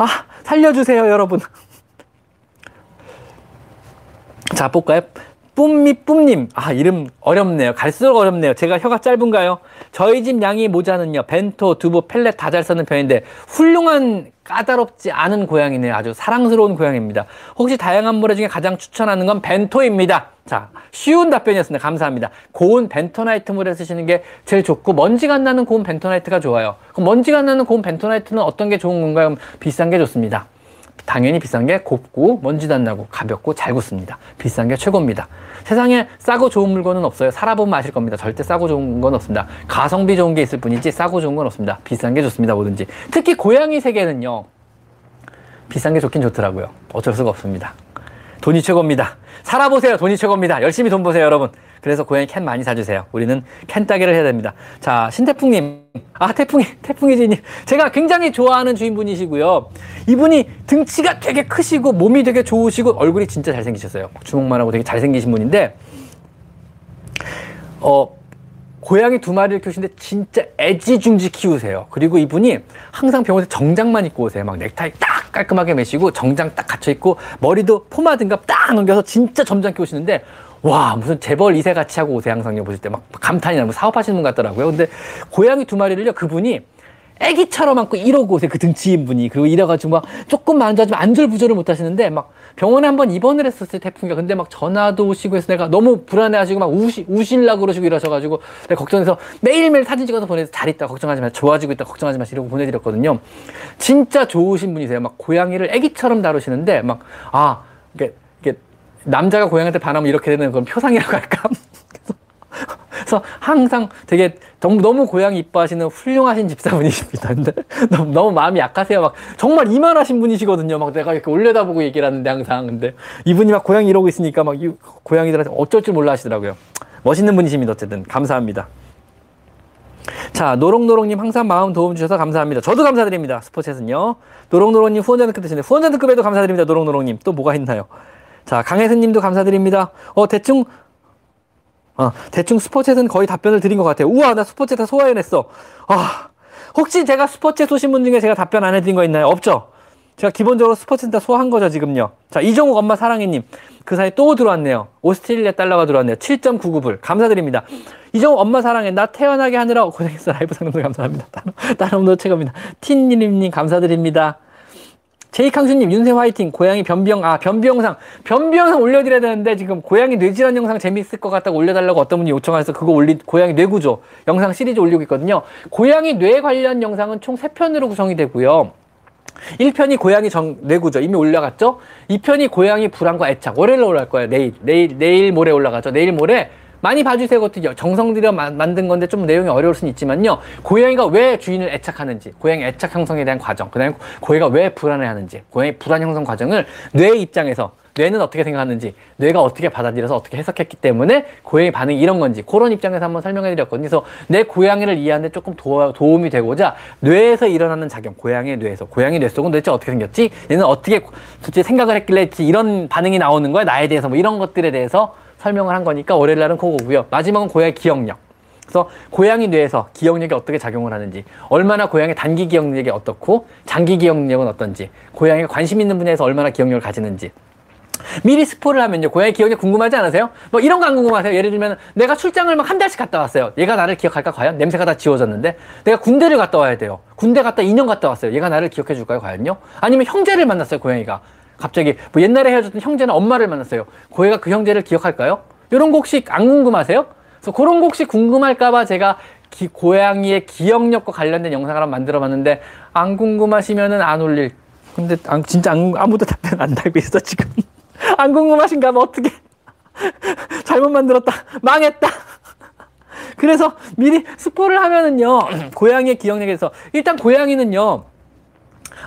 아, 살려주세요, 여러분. 자, 볼까요? 뿜미뿜님. 아, 이름 어렵네요. 갈수록 어렵네요. 제가 혀가 짧은가요? 저희 집 양이 모자는요. 벤토, 두부, 펠렛 다 잘 쓰는 편인데 훌륭한 까다롭지 않은 고양이네요. 아주 사랑스러운 고양이입니다. 혹시 다양한 모래 중에 가장 추천하는 건 벤토입니다. 자, 쉬운 답변이었습니다. 감사합니다. 고운 벤토나이트 모래 쓰시는 게 제일 좋고 먼지가 안 나는 고운 벤토나이트가 좋아요. 그럼 먼지가 안 나는 고운 벤토나이트는 어떤 게 좋은 건가요? 비싼 게 좋습니다. 당연히 비싼 게 곱고 먼지도 안 나고 가볍고 잘 굳습니다. 비싼 게 최고입니다. 세상에 싸고 좋은 물건은 없어요. 살아보면 아실 겁니다. 절대 싸고 좋은 건 없습니다. 가성비 좋은 게 있을 뿐이지 싸고 좋은 건 없습니다. 비싼 게 좋습니다. 뭐든지. 특히 고양이 세계는요. 비싼 게 좋긴 좋더라고요. 어쩔 수가 없습니다. 돈이 최고입니다. 살아보세요. 돈이 최고입니다. 열심히 돈 보세요, 여러분. 그래서 고양이 캔 많이 사주세요. 우리는 캔 따기를 해야 됩니다. 자, 신태풍님. 아, 태풍이, 태풍이 지님. 제가 굉장히 좋아하는 주인분이시고요. 이분이 등치가 되게 크시고 몸이 되게 좋으시고 얼굴이 진짜 잘생기셨어요. 주먹만 하고 되게 잘생기신 분인데 어 고양이 두 마리를 키우시는데 진짜 애지중지 키우세요. 그리고 이분이 항상 병원에서 정장만 입고 오세요. 막 넥타이 딱 깔끔하게 매시고 정장 딱 갖춰입고 머리도 포마등갑 딱 넘겨서 진짜 점잖게 키우시는데 와 무슨 재벌 이 세 같이 하고 오세요. 항상 보실 때 막 감탄이 나고 사업하시는 분 같더라고요. 근데 고양이 두 마리를요 그분이 애기처럼 안고 이러고 오세요. 그 등치인 분이. 그리고 이래가지고 막 조금만 앉아주면 안절부절을 못 하시는데 막 병원에 한번 입원을 했었어요. 태풍이가. 근데 막 전화도 오시고 해서 내가 너무 불안해하시고 막 우시, 우실라고 그러시고 이러셔가지고 내가 걱정해서 매일매일 사진 찍어서 보내서 잘 있다 걱정하지 마. 좋아지고 있다 걱정하지 마. 이러고 보내드렸거든요. 진짜 좋으신 분이세요. 막 고양이를 애기처럼 다루시는데 막 아 이게 이게 남자가 고양이한테 반하면 이렇게 되는 그런 표상이라고 할까? 그래서 항상 되게 너무 고양이 이뻐하시는 훌륭하신 집사분이십니다. 근데 너무, 너무 마음이 약하세요. 막 정말 이만하신 분이시거든요. 막 내가 이렇게 올려다보고 얘기를 하는데 항상. 근데 이분이 막 고양이 이러고 있으니까 막 이 고양이들한테 어쩔 줄 몰라 하시더라고요. 멋있는 분이십니다. 어쨌든 감사합니다. 자, 노록노록님 항상 마음 도움 주셔서 감사합니다. 저도 감사드립니다. 스포챗은요. 노록노록님 후원자 등급 대신에 후원자 등급에도 감사드립니다. 노록노록님 또 뭐가 있나요? 자, 강혜수님도 감사드립니다. 어 대충 어 대충 스포챗은 거의 답변을 드린 것 같아요. 우와, 나 스포챗 다 소화해냈어. 아, 혹시 제가 스포챗 쏘신 분 중에 제가 답변 안 해드린 거 있나요? 없죠? 제가 기본적으로 스포츠 다 소화한 거죠, 지금요. 자, 이종욱 엄마 사랑해님. 그 사이 또 들어왔네요. 오스트레일리아 달러가 들어왔네요. 칠 점 구구 불. 감사드립니다. 이종욱 엄마 사랑해. 나 태어나게 하느라 고생했어. 라이브 상담소 감사합니다. 다른 분도 최고입니다. 틴님님 감사드립니다. 제이캉수님, 윤세 화이팅. 고양이 변비영, 아, 변비 영상. 변비 영상 올려드려야 되는데, 지금 고양이 뇌질환 영상 재밌을 것 같다고 올려달라고 어떤 분이 요청하셔서 그거 올리, 고양이 뇌구조 영상 시리즈 올리고 있거든요. 고양이 뇌 관련 영상은 총 세 편으로 구성이 되고요. 일 편이 고양이 정, 뇌구조. 이미 올라갔죠? 이 편이 고양이 불안과 애착. 월요일에 올라갈 거예요. 내일, 내일, 내일 모레 올라가죠. 내일 모레. 많이 봐주세요. 그것도 정성 들여 마, 만든 건데 좀 내용이 어려울 수는 있지만요. 고양이가 왜 주인을 애착하는지, 고양이 애착 형성에 대한 과정, 그 다음에 고양이가 왜 불안해하는지, 고양이 불안 형성 과정을 뇌의 입장에서, 뇌는 어떻게 생각하는지, 뇌가 어떻게 받아들여서 어떻게 해석했기 때문에 고양이 반응이 이런 건지 그런 입장에서 한번 설명해 드렸거든요. 그래서 내 고양이를 이해하는데 조금 도, 도움이 되고자 뇌에서 일어나는 작용, 고양이의 뇌에서, 고양이 뇌 속은 도대체 어떻게 생겼지? 얘는 어떻게 도대체 생각을 했길래 이런 반응이 나오는 거야? 나에 대해서 뭐 이런 것들에 대해서 설명을 한 거니까 월요일 날은 그거고요. 마지막은 고양이 기억력. 그래서 고양이 뇌에서 기억력이 어떻게 작용을 하는지, 얼마나 고양이 단기 기억력이 어떻고 장기 기억력은 어떤지, 고양이가 관심 있는 분야에서 얼마나 기억력을 가지는지. 미리 스포를 하면요. 고양이 기억력 궁금하지 않으세요? 뭐 이런 거 안 궁금하세요? 예를 들면 내가 출장을 막 한 달씩 갔다 왔어요. 얘가 나를 기억할까 과연? 냄새가 다 지워졌는데. 내가 군대를 갔다 와야 돼요. 군대 갔다 이 년 갔다 왔어요. 얘가 나를 기억해 줄까요 과연요? 아니면 형제를 만났어요 고양이가. 갑자기 뭐 옛날에 헤어졌던 형제는 엄마를 만났어요. 고양이가 그 형제를 기억할까요? 이런 거 혹시 안 궁금하세요? 그래서 그런 거 혹시 궁금할까 봐 제가 기, 고양이의 기억력과 관련된 영상을 한번 만들어 봤는데 안 궁금하시면은 안 올릴. 근데 안, 진짜 안, 아무도 답변 안 달고 있어 지금. 안 궁금하신가 봐. 어떻게 잘못 만들었다. 망했다. 그래서 미리 스포를 하면은요. 고양이의 기억력에서 일단 고양이는요.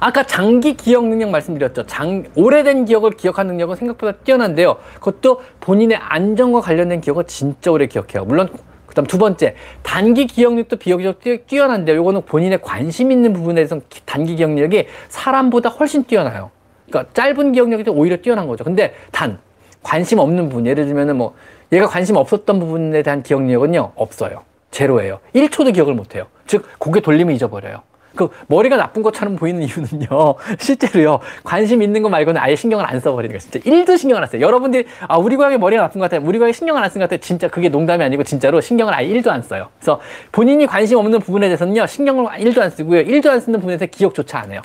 아까 장기 기억 능력 말씀드렸죠. 장, 오래된 기억을 기억하는 능력은 생각보다 뛰어난데요. 그것도 본인의 안전과 관련된 기억을 진짜 오래 기억해요. 물론 그 다음 두 번째, 단기 기억력도 비교적 뛰어난데요. 요거는 본인의 관심 있는 부분에 대해서 단기 기억력이 사람보다 훨씬 뛰어나요. 그러니까 짧은 기억력이 오히려 뛰어난 거죠. 근데 단 관심 없는 부분, 예를 들면은 뭐 얘가 관심 없었던 부분에 대한 기억력은요 없어요. 제로예요. 일 초도 기억을 못해요. 즉 고개 돌리면 잊어버려요. 그 머리가 나쁜 것처럼 보이는 이유는요 실제로요 관심 있는 거 말고는 아예 신경을 안 써버리는 거예요. 진짜 일도 신경을 안 써요. 여러분들이 아 우리 고양이 머리가 나쁜 것 같아요, 우리 고양이 신경을 안 쓴 것 같아요, 진짜 그게 농담이 아니고 진짜로 신경을 아예 일도 안 써요. 그래서 본인이 관심 없는 부분에 대해서는요 신경을 일도 안 쓰고요. 일도 안 쓰는 부분에서 기억조차 안 해요.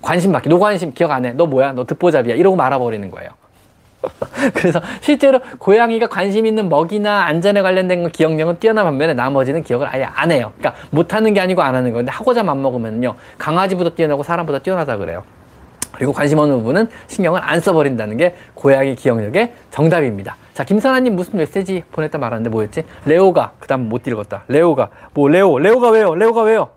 관심 받기. 너 관심 기억 안 해. 너 뭐야? 너 듣보잡이야. 이러고 말아버리는 거예요. 그래서 실제로 고양이가 관심 있는 먹이나 안전에 관련된 기억력은 뛰어난 반면에 나머지는 기억을 아예 안 해요. 그러니까 못하는 게 아니고 안 하는 건데 하고자 맘먹으면요. 강아지보다 뛰어나고 사람보다 뛰어나다 그래요. 그리고 관심 없는 부분은 신경을 안 써버린다는 게 고양이 기억력의 정답입니다. 자, 김선아님 무슨 메시지 보냈다 말았는데 뭐였지? 레오가. 그 다음 못 읽었다. 레오가. 뭐 레오. 레오가 왜요? 레오가 왜요?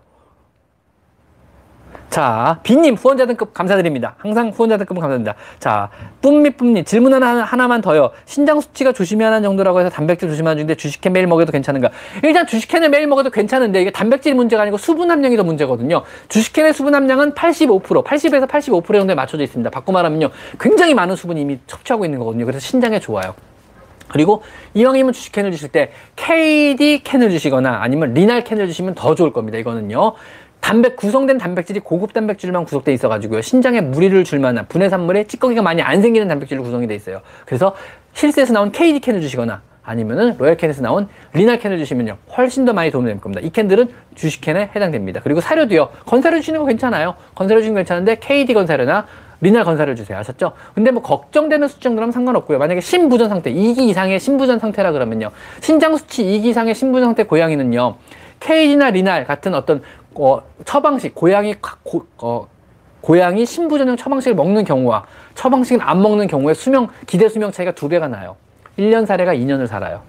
자, 비님 후원자 등급 감사드립니다. 항상 후원자 등급은 감사합니다. 자, 뿜미뿜님 질문 하나, 하나만 더요. 신장 수치가 조심해야 하는 정도라고 해서 단백질 조심하는 중인데 주식캔 매일 먹여도 괜찮은가? 일단 주식캔을 매일 먹어도 괜찮은데 이게 단백질 문제가 아니고 수분 함량이 더 문제거든요. 주식캔의 수분 함량은 팔십오 퍼센트, 팔십에서 팔십오 퍼센트 정도에 맞춰져 있습니다. 바꿔 말하면요. 굉장히 많은 수분이 이미 섭취하고 있는 거거든요. 그래서 신장에 좋아요. 그리고 이왕이면 주식캔을 주실 때 케이디 캔을 주시거나 아니면 리날 캔을 주시면 더 좋을 겁니다. 이거는요. 단백, 구성된 단백질이 고급 단백질만 구성되어 있어가지고요. 신장에 무리를 줄 만한 분해산물에 찌꺼기가 많이 안 생기는 단백질로 구성이 되어 있어요. 그래서 힐스에서 나온 케이디 캔을 주시거나 아니면은 로얄 캐닌에서 나온 리날 캔을 주시면요. 훨씬 더 많이 도움이 될 겁니다. 이 캔들은 주식캔에 해당됩니다. 그리고 사료도요. 건사료 주시는 거 괜찮아요. 건사료 주시는 거 괜찮은데 케이디 건사료나 리날 건사를 주세요. 아셨죠? 근데 뭐 걱정되는 수치 정도라면 상관없고요. 만약에 신부전 상태, 이 기 이상의 신부전 상태라 그러면요. 신장 수치 이 기 이상의 신부전 상태 고양이는요. 케이디나 리날 같은 어떤 어, 처방식, 고양이, 고, 어, 고양이 신부전용 처방식을 먹는 경우와 처방식을 안 먹는 경우에 수명, 기대 수명 차이가 두 배가 나요. 일 년 사례가 이 년을 살아요.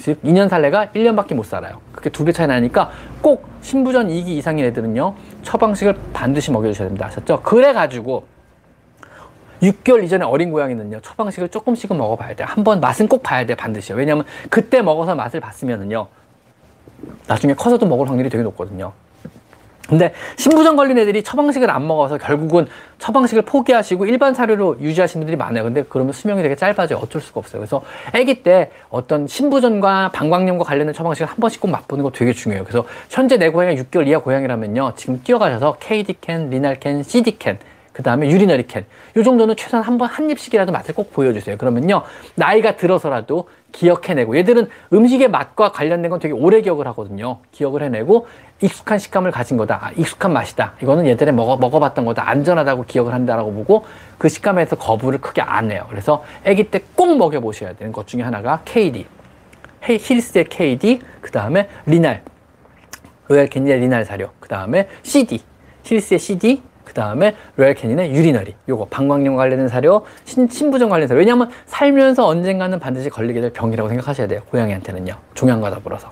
즉, 이 년 살래가 일 년밖에 못 살아요. 그렇게 두 배 차이 나니까 꼭 신부전 이 기 이상인 애들은요, 처방식을 반드시 먹여주셔야 됩니다. 아셨죠? 그래가지고, 육 개월 이전에 어린 고양이는요, 처방식을 조금씩은 먹어봐야 돼요. 한번 맛은 꼭 봐야 돼요, 반드시요. 왜냐면, 그때 먹어서 맛을 봤으면은요, 나중에 커서도 먹을 확률이 되게 높거든요. 근데 신부전 걸린 애들이 처방식을 안 먹어서 결국은 처방식을 포기하시고 일반 사료로 유지하시는 분들이 많아요. 근데 그러면 수명이 되게 짧아져요. 어쩔 수가 없어요. 그래서 아기 때 어떤 신부전과 방광염과 관련된 처방식을 한 번씩 꼭 맛보는 거 되게 중요해요. 그래서 현재 내 고양이 육 개월 이하 고양이라면요, 지금 뛰어가셔서 케이디 캔, 리날캔, 씨디 캔, 그 다음에 유리너리캔, 요 정도는 최소한 한 번 한 입씩이라도 맛을 꼭 보여주세요. 그러면요, 나이가 들어서라도 기억해내고, 얘들은 음식의 맛과 관련된 건 되게 오래 기억을 하거든요. 기억을 해내고 익숙한 식감을 가진 거다, 아, 익숙한 맛이다, 이거는 얘들이 먹어, 먹어봤던 거다, 안전하다고 기억을 한다라고 보고 그 식감에서 거부를 크게 안 해요. 그래서 아기 때 꼭 먹여보셔야 되는 것 중에 하나가 케이디, 힐스의 케이디, 그 다음에 리날, 로얄 캐닌의 리날 사료, 그 다음에 씨디, 힐스의 씨디, 그 다음에 로얄 캐닌의 유리너리, 요거 방광염 관련된 사료, 신, 신부전 관련된 사료. 왜냐하면 살면서 언젠가는 반드시 걸리게 될 병이라고 생각하셔야 돼요, 고양이한테는요. 종양과 더불어서.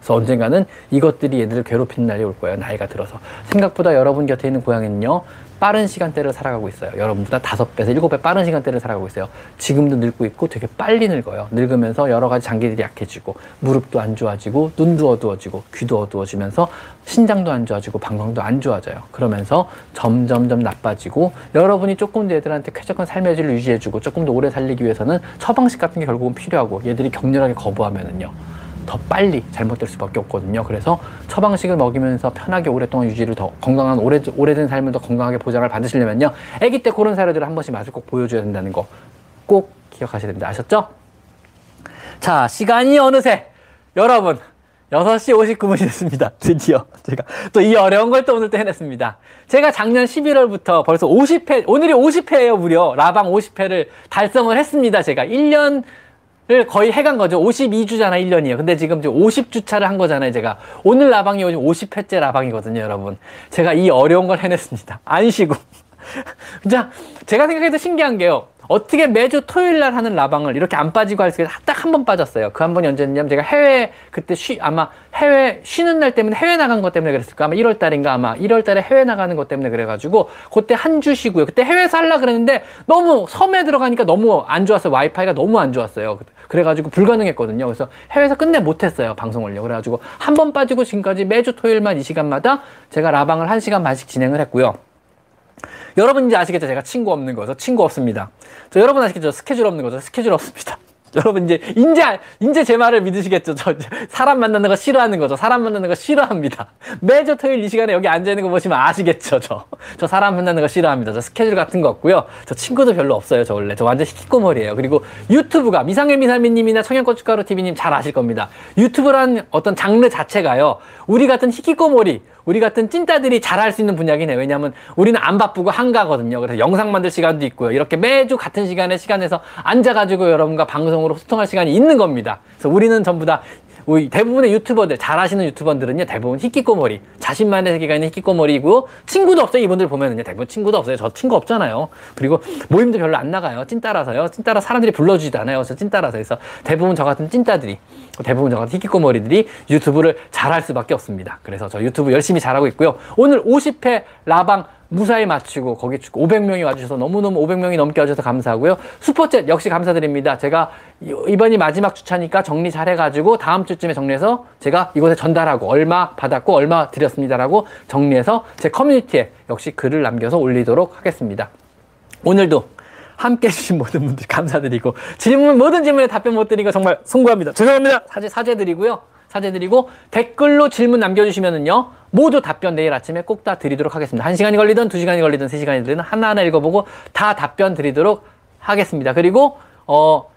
그래서 언젠가는 이것들이 얘들을 괴롭히는 날이 올 거예요, 나이가 들어서. 생각보다 여러분 곁에 있는 고양이는요, 빠른 시간대를 살아가고 있어요. 여러분보다 다섯 배에서 일곱 배 빠른 시간대를 살아가고 있어요. 지금도 늙고 있고 되게 빨리 늙어요. 늙으면서 여러 가지 장기들이 약해지고, 무릎도 안 좋아지고, 눈도 어두워지고, 귀도 어두워지면서 신장도 안 좋아지고, 방광도 안 좋아져요. 그러면서 점점점 나빠지고, 여러분이 조금 더 얘들한테 쾌적한 삶의 질을 유지해주고 조금 더 오래 살리기 위해서는 처방식 같은 게 결국은 필요하고, 얘들이 격렬하게 거부하면은요 더 빨리 잘못될 수밖에 없거든요. 그래서 처방식을 먹이면서 편하게 오랫동안 유지를, 더 건강한 오래, 오래된 삶을 더 건강하게 보장을 받으시려면요, 아기 때 그런 사료들을 한 번씩 맛을 꼭 보여줘야 된다는 거 꼭 기억하셔야 됩니다. 아셨죠? 자, 시간이 어느새 여러분 여섯 시 오십구 분이 됐습니다. 드디어 제가 또 이 어려운 걸 또 오늘 또 해냈습니다. 제가 작년 십일월부터 벌써 오십 회, 오늘이 오십 회예요 무려. 라방 오십 회를 달성을 했습니다. 제가 일 년 를 거의 해간 거죠. 오십이 주잖아, 일 년이에요. 근데 지금 오십 주차를 한 거잖아요, 제가. 오늘 라방이 오십 회째 라방이거든요, 여러분. 제가 이 어려운 걸 해냈습니다. 안 쉬고. 진짜 제가 생각해도 신기한 게요, 어떻게 매주 토요일 날 하는 라방을 이렇게 안 빠지고 할 수 있게, 딱 한 번 빠졌어요. 그 한 번이 언제였냐면, 제가 해외, 그때 쉬, 아마 해외, 쉬는 날 때문에 해외 나간 것 때문에 그랬을까? 아마 일월 달인가? 아마 일월 달에 해외 나가는 것 때문에 그래가지고, 그때 한 주 쉬고요. 그때 해외에서 하려고 그랬는데, 너무 섬에 들어가니까 너무 안 좋았어요. 와이파이가 너무 안 좋았어요. 그래가지고 불가능했거든요. 그래서 해외에서 끝내 못했어요, 방송을요. 그래가지고 한 번 빠지고 지금까지 매주 토요일만 이 시간마다 제가 라방을 한 시간 반씩 진행을 했고요. 여러분 이제 아시겠죠? 제가 친구 없는 거죠. 친구 없습니다. 저 여러분 아시겠죠? 스케줄 없는 거죠. 스케줄 없습니다. 여러분 이제, 이제, 이제 제 말을 믿으시겠죠? 저 사람 만나는 거 싫어하는 거죠. 사람 만나는 거 싫어합니다. 매주 토요일 이 시간에 여기 앉아있는 거 보시면 아시겠죠? 저. 저 사람 만나는 거 싫어합니다. 저 스케줄 같은 거 없고요. 저 친구도 별로 없어요, 저 원래. 저 완전 히키코머리예요. 그리고 유튜브가, 미상의 미사미님이나 청양고춧가루티비님 잘 아실 겁니다. 유튜브란 어떤 장르 자체가요, 우리 같은 히키코머리, 우리 같은 찐따들이 잘할 수 있는 분야긴 해요. 왜냐하면 우리는 안 바쁘고 한가거든요. 그래서 영상 만들 시간도 있고요. 이렇게 매주 같은 시간에 시간에서 앉아가지고 여러분과 방송으로 소통할 시간이 있는 겁니다. 그래서 우리는 전부 다, 우리 대부분의 유튜버들, 잘하시는 유튜버들은요, 대부분 히키꼬머리, 자신만의 세계가 있는 히키꼬머리이고, 친구도 없어요. 이분들 보면은요, 대부분 친구도 없어요. 저 친구 없잖아요. 그리고 모임도 별로 안 나가요. 찐따라서요. 찐따라 사람들이 불러주지도 않아요. 저 찐따라서. 그래서 대부분 저 같은 찐따들이, 대부분 저 같은 히키꼬머리들이 유튜브를 잘할 수밖에 없습니다. 그래서 저 유튜브 열심히 잘하고 있고요. 오늘 오십 회 라방 무사히 마치고, 거기 오백 명이 와주셔서 너무너무 오백 명이 넘게 와주셔서 감사하고요. 슈퍼챗 역시 감사드립니다. 제가 이번이 마지막 주차니까 정리 잘 해가지고 다음 주쯤에 정리해서 제가 이곳에 전달하고, 얼마 받았고 얼마 드렸습니다라고 정리해서 제 커뮤니티에 역시 글을 남겨서 올리도록 하겠습니다. 오늘도 함께 해주신 모든 분들 감사드리고, 질문, 모든 질문에 답변 못 드리니까 정말 송구합니다. 죄송합니다. 사죄, 사죄 드리고요. 사죄 드리고, 댓글로 질문 남겨주시면은요, 모두 답변 내일 아침에 꼭 다 드리도록 하겠습니다. 한 시간이 걸리든 두 시간이 걸리든 세 시간이 걸리든 하나하나 읽어보고 다 답변 드리도록 하겠습니다. 그리고, 어,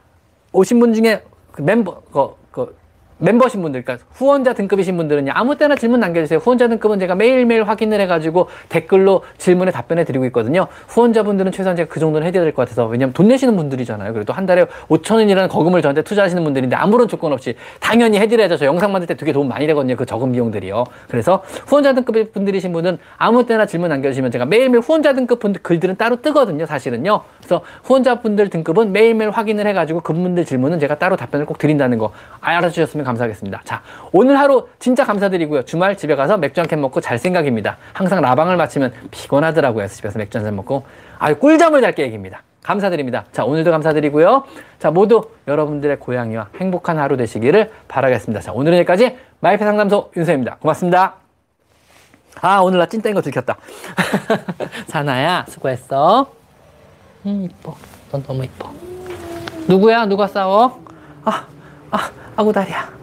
오신 분 중에 그 멤버, 그, 그, 멤버신 분들, 그러니까 후원자 등급이신 분들은요, 아무 때나 질문 남겨주세요. 후원자 등급은 제가 매일매일 확인을 해가지고 댓글로 질문에 답변해 드리고 있거든요. 후원자분들은 최소한 제가 그 정도는 해드려야 될 것 같아서. 왜냐면 돈 내시는 분들이잖아요. 그래도 한 달에 오천 원이라는 거금을 저한테 투자하시는 분들인데 아무런 조건 없이 당연히 해드려야죠. 저 영상 만들 때 되게 도움 많이 되거든요, 그 적은 비용들이요. 그래서 후원자 등급 분들이신 분은 아무 때나 질문 남겨주시면 제가 매일매일 후원자 등급 분들 글들은 따로 뜨거든요, 사실은요. 그래서 후원자분들 등급은 매일매일 확인을 해가지고 그분들 질문은 제가 따로 답변을 꼭 드린다는 거 알아주셨으면 감사하겠습니다. 자, 오늘 하루 진짜 감사드리고요. 주말 집에 가서 맥주 한 캔 먹고 잘 생각입니다. 항상 라방을 마치면 피곤하더라고요. 집에서 맥주 한 잔 먹고 아주 꿀잠을 잘 게 얘기입니다. 감사드립니다. 자, 오늘도 감사드리고요. 자, 모두 여러분들의 고양이와 행복한 하루 되시기를 바라겠습니다. 자, 오늘은 여기까지 마이펫 상담소 윤서입니다. 고맙습니다. 아, 오늘 나 찐따인 거 들켰다. 사나야, 수고했어. 음, 이뻐. 넌 너무 이뻐. 누구야? 누가 싸워? 아, 아, 아구 다리야.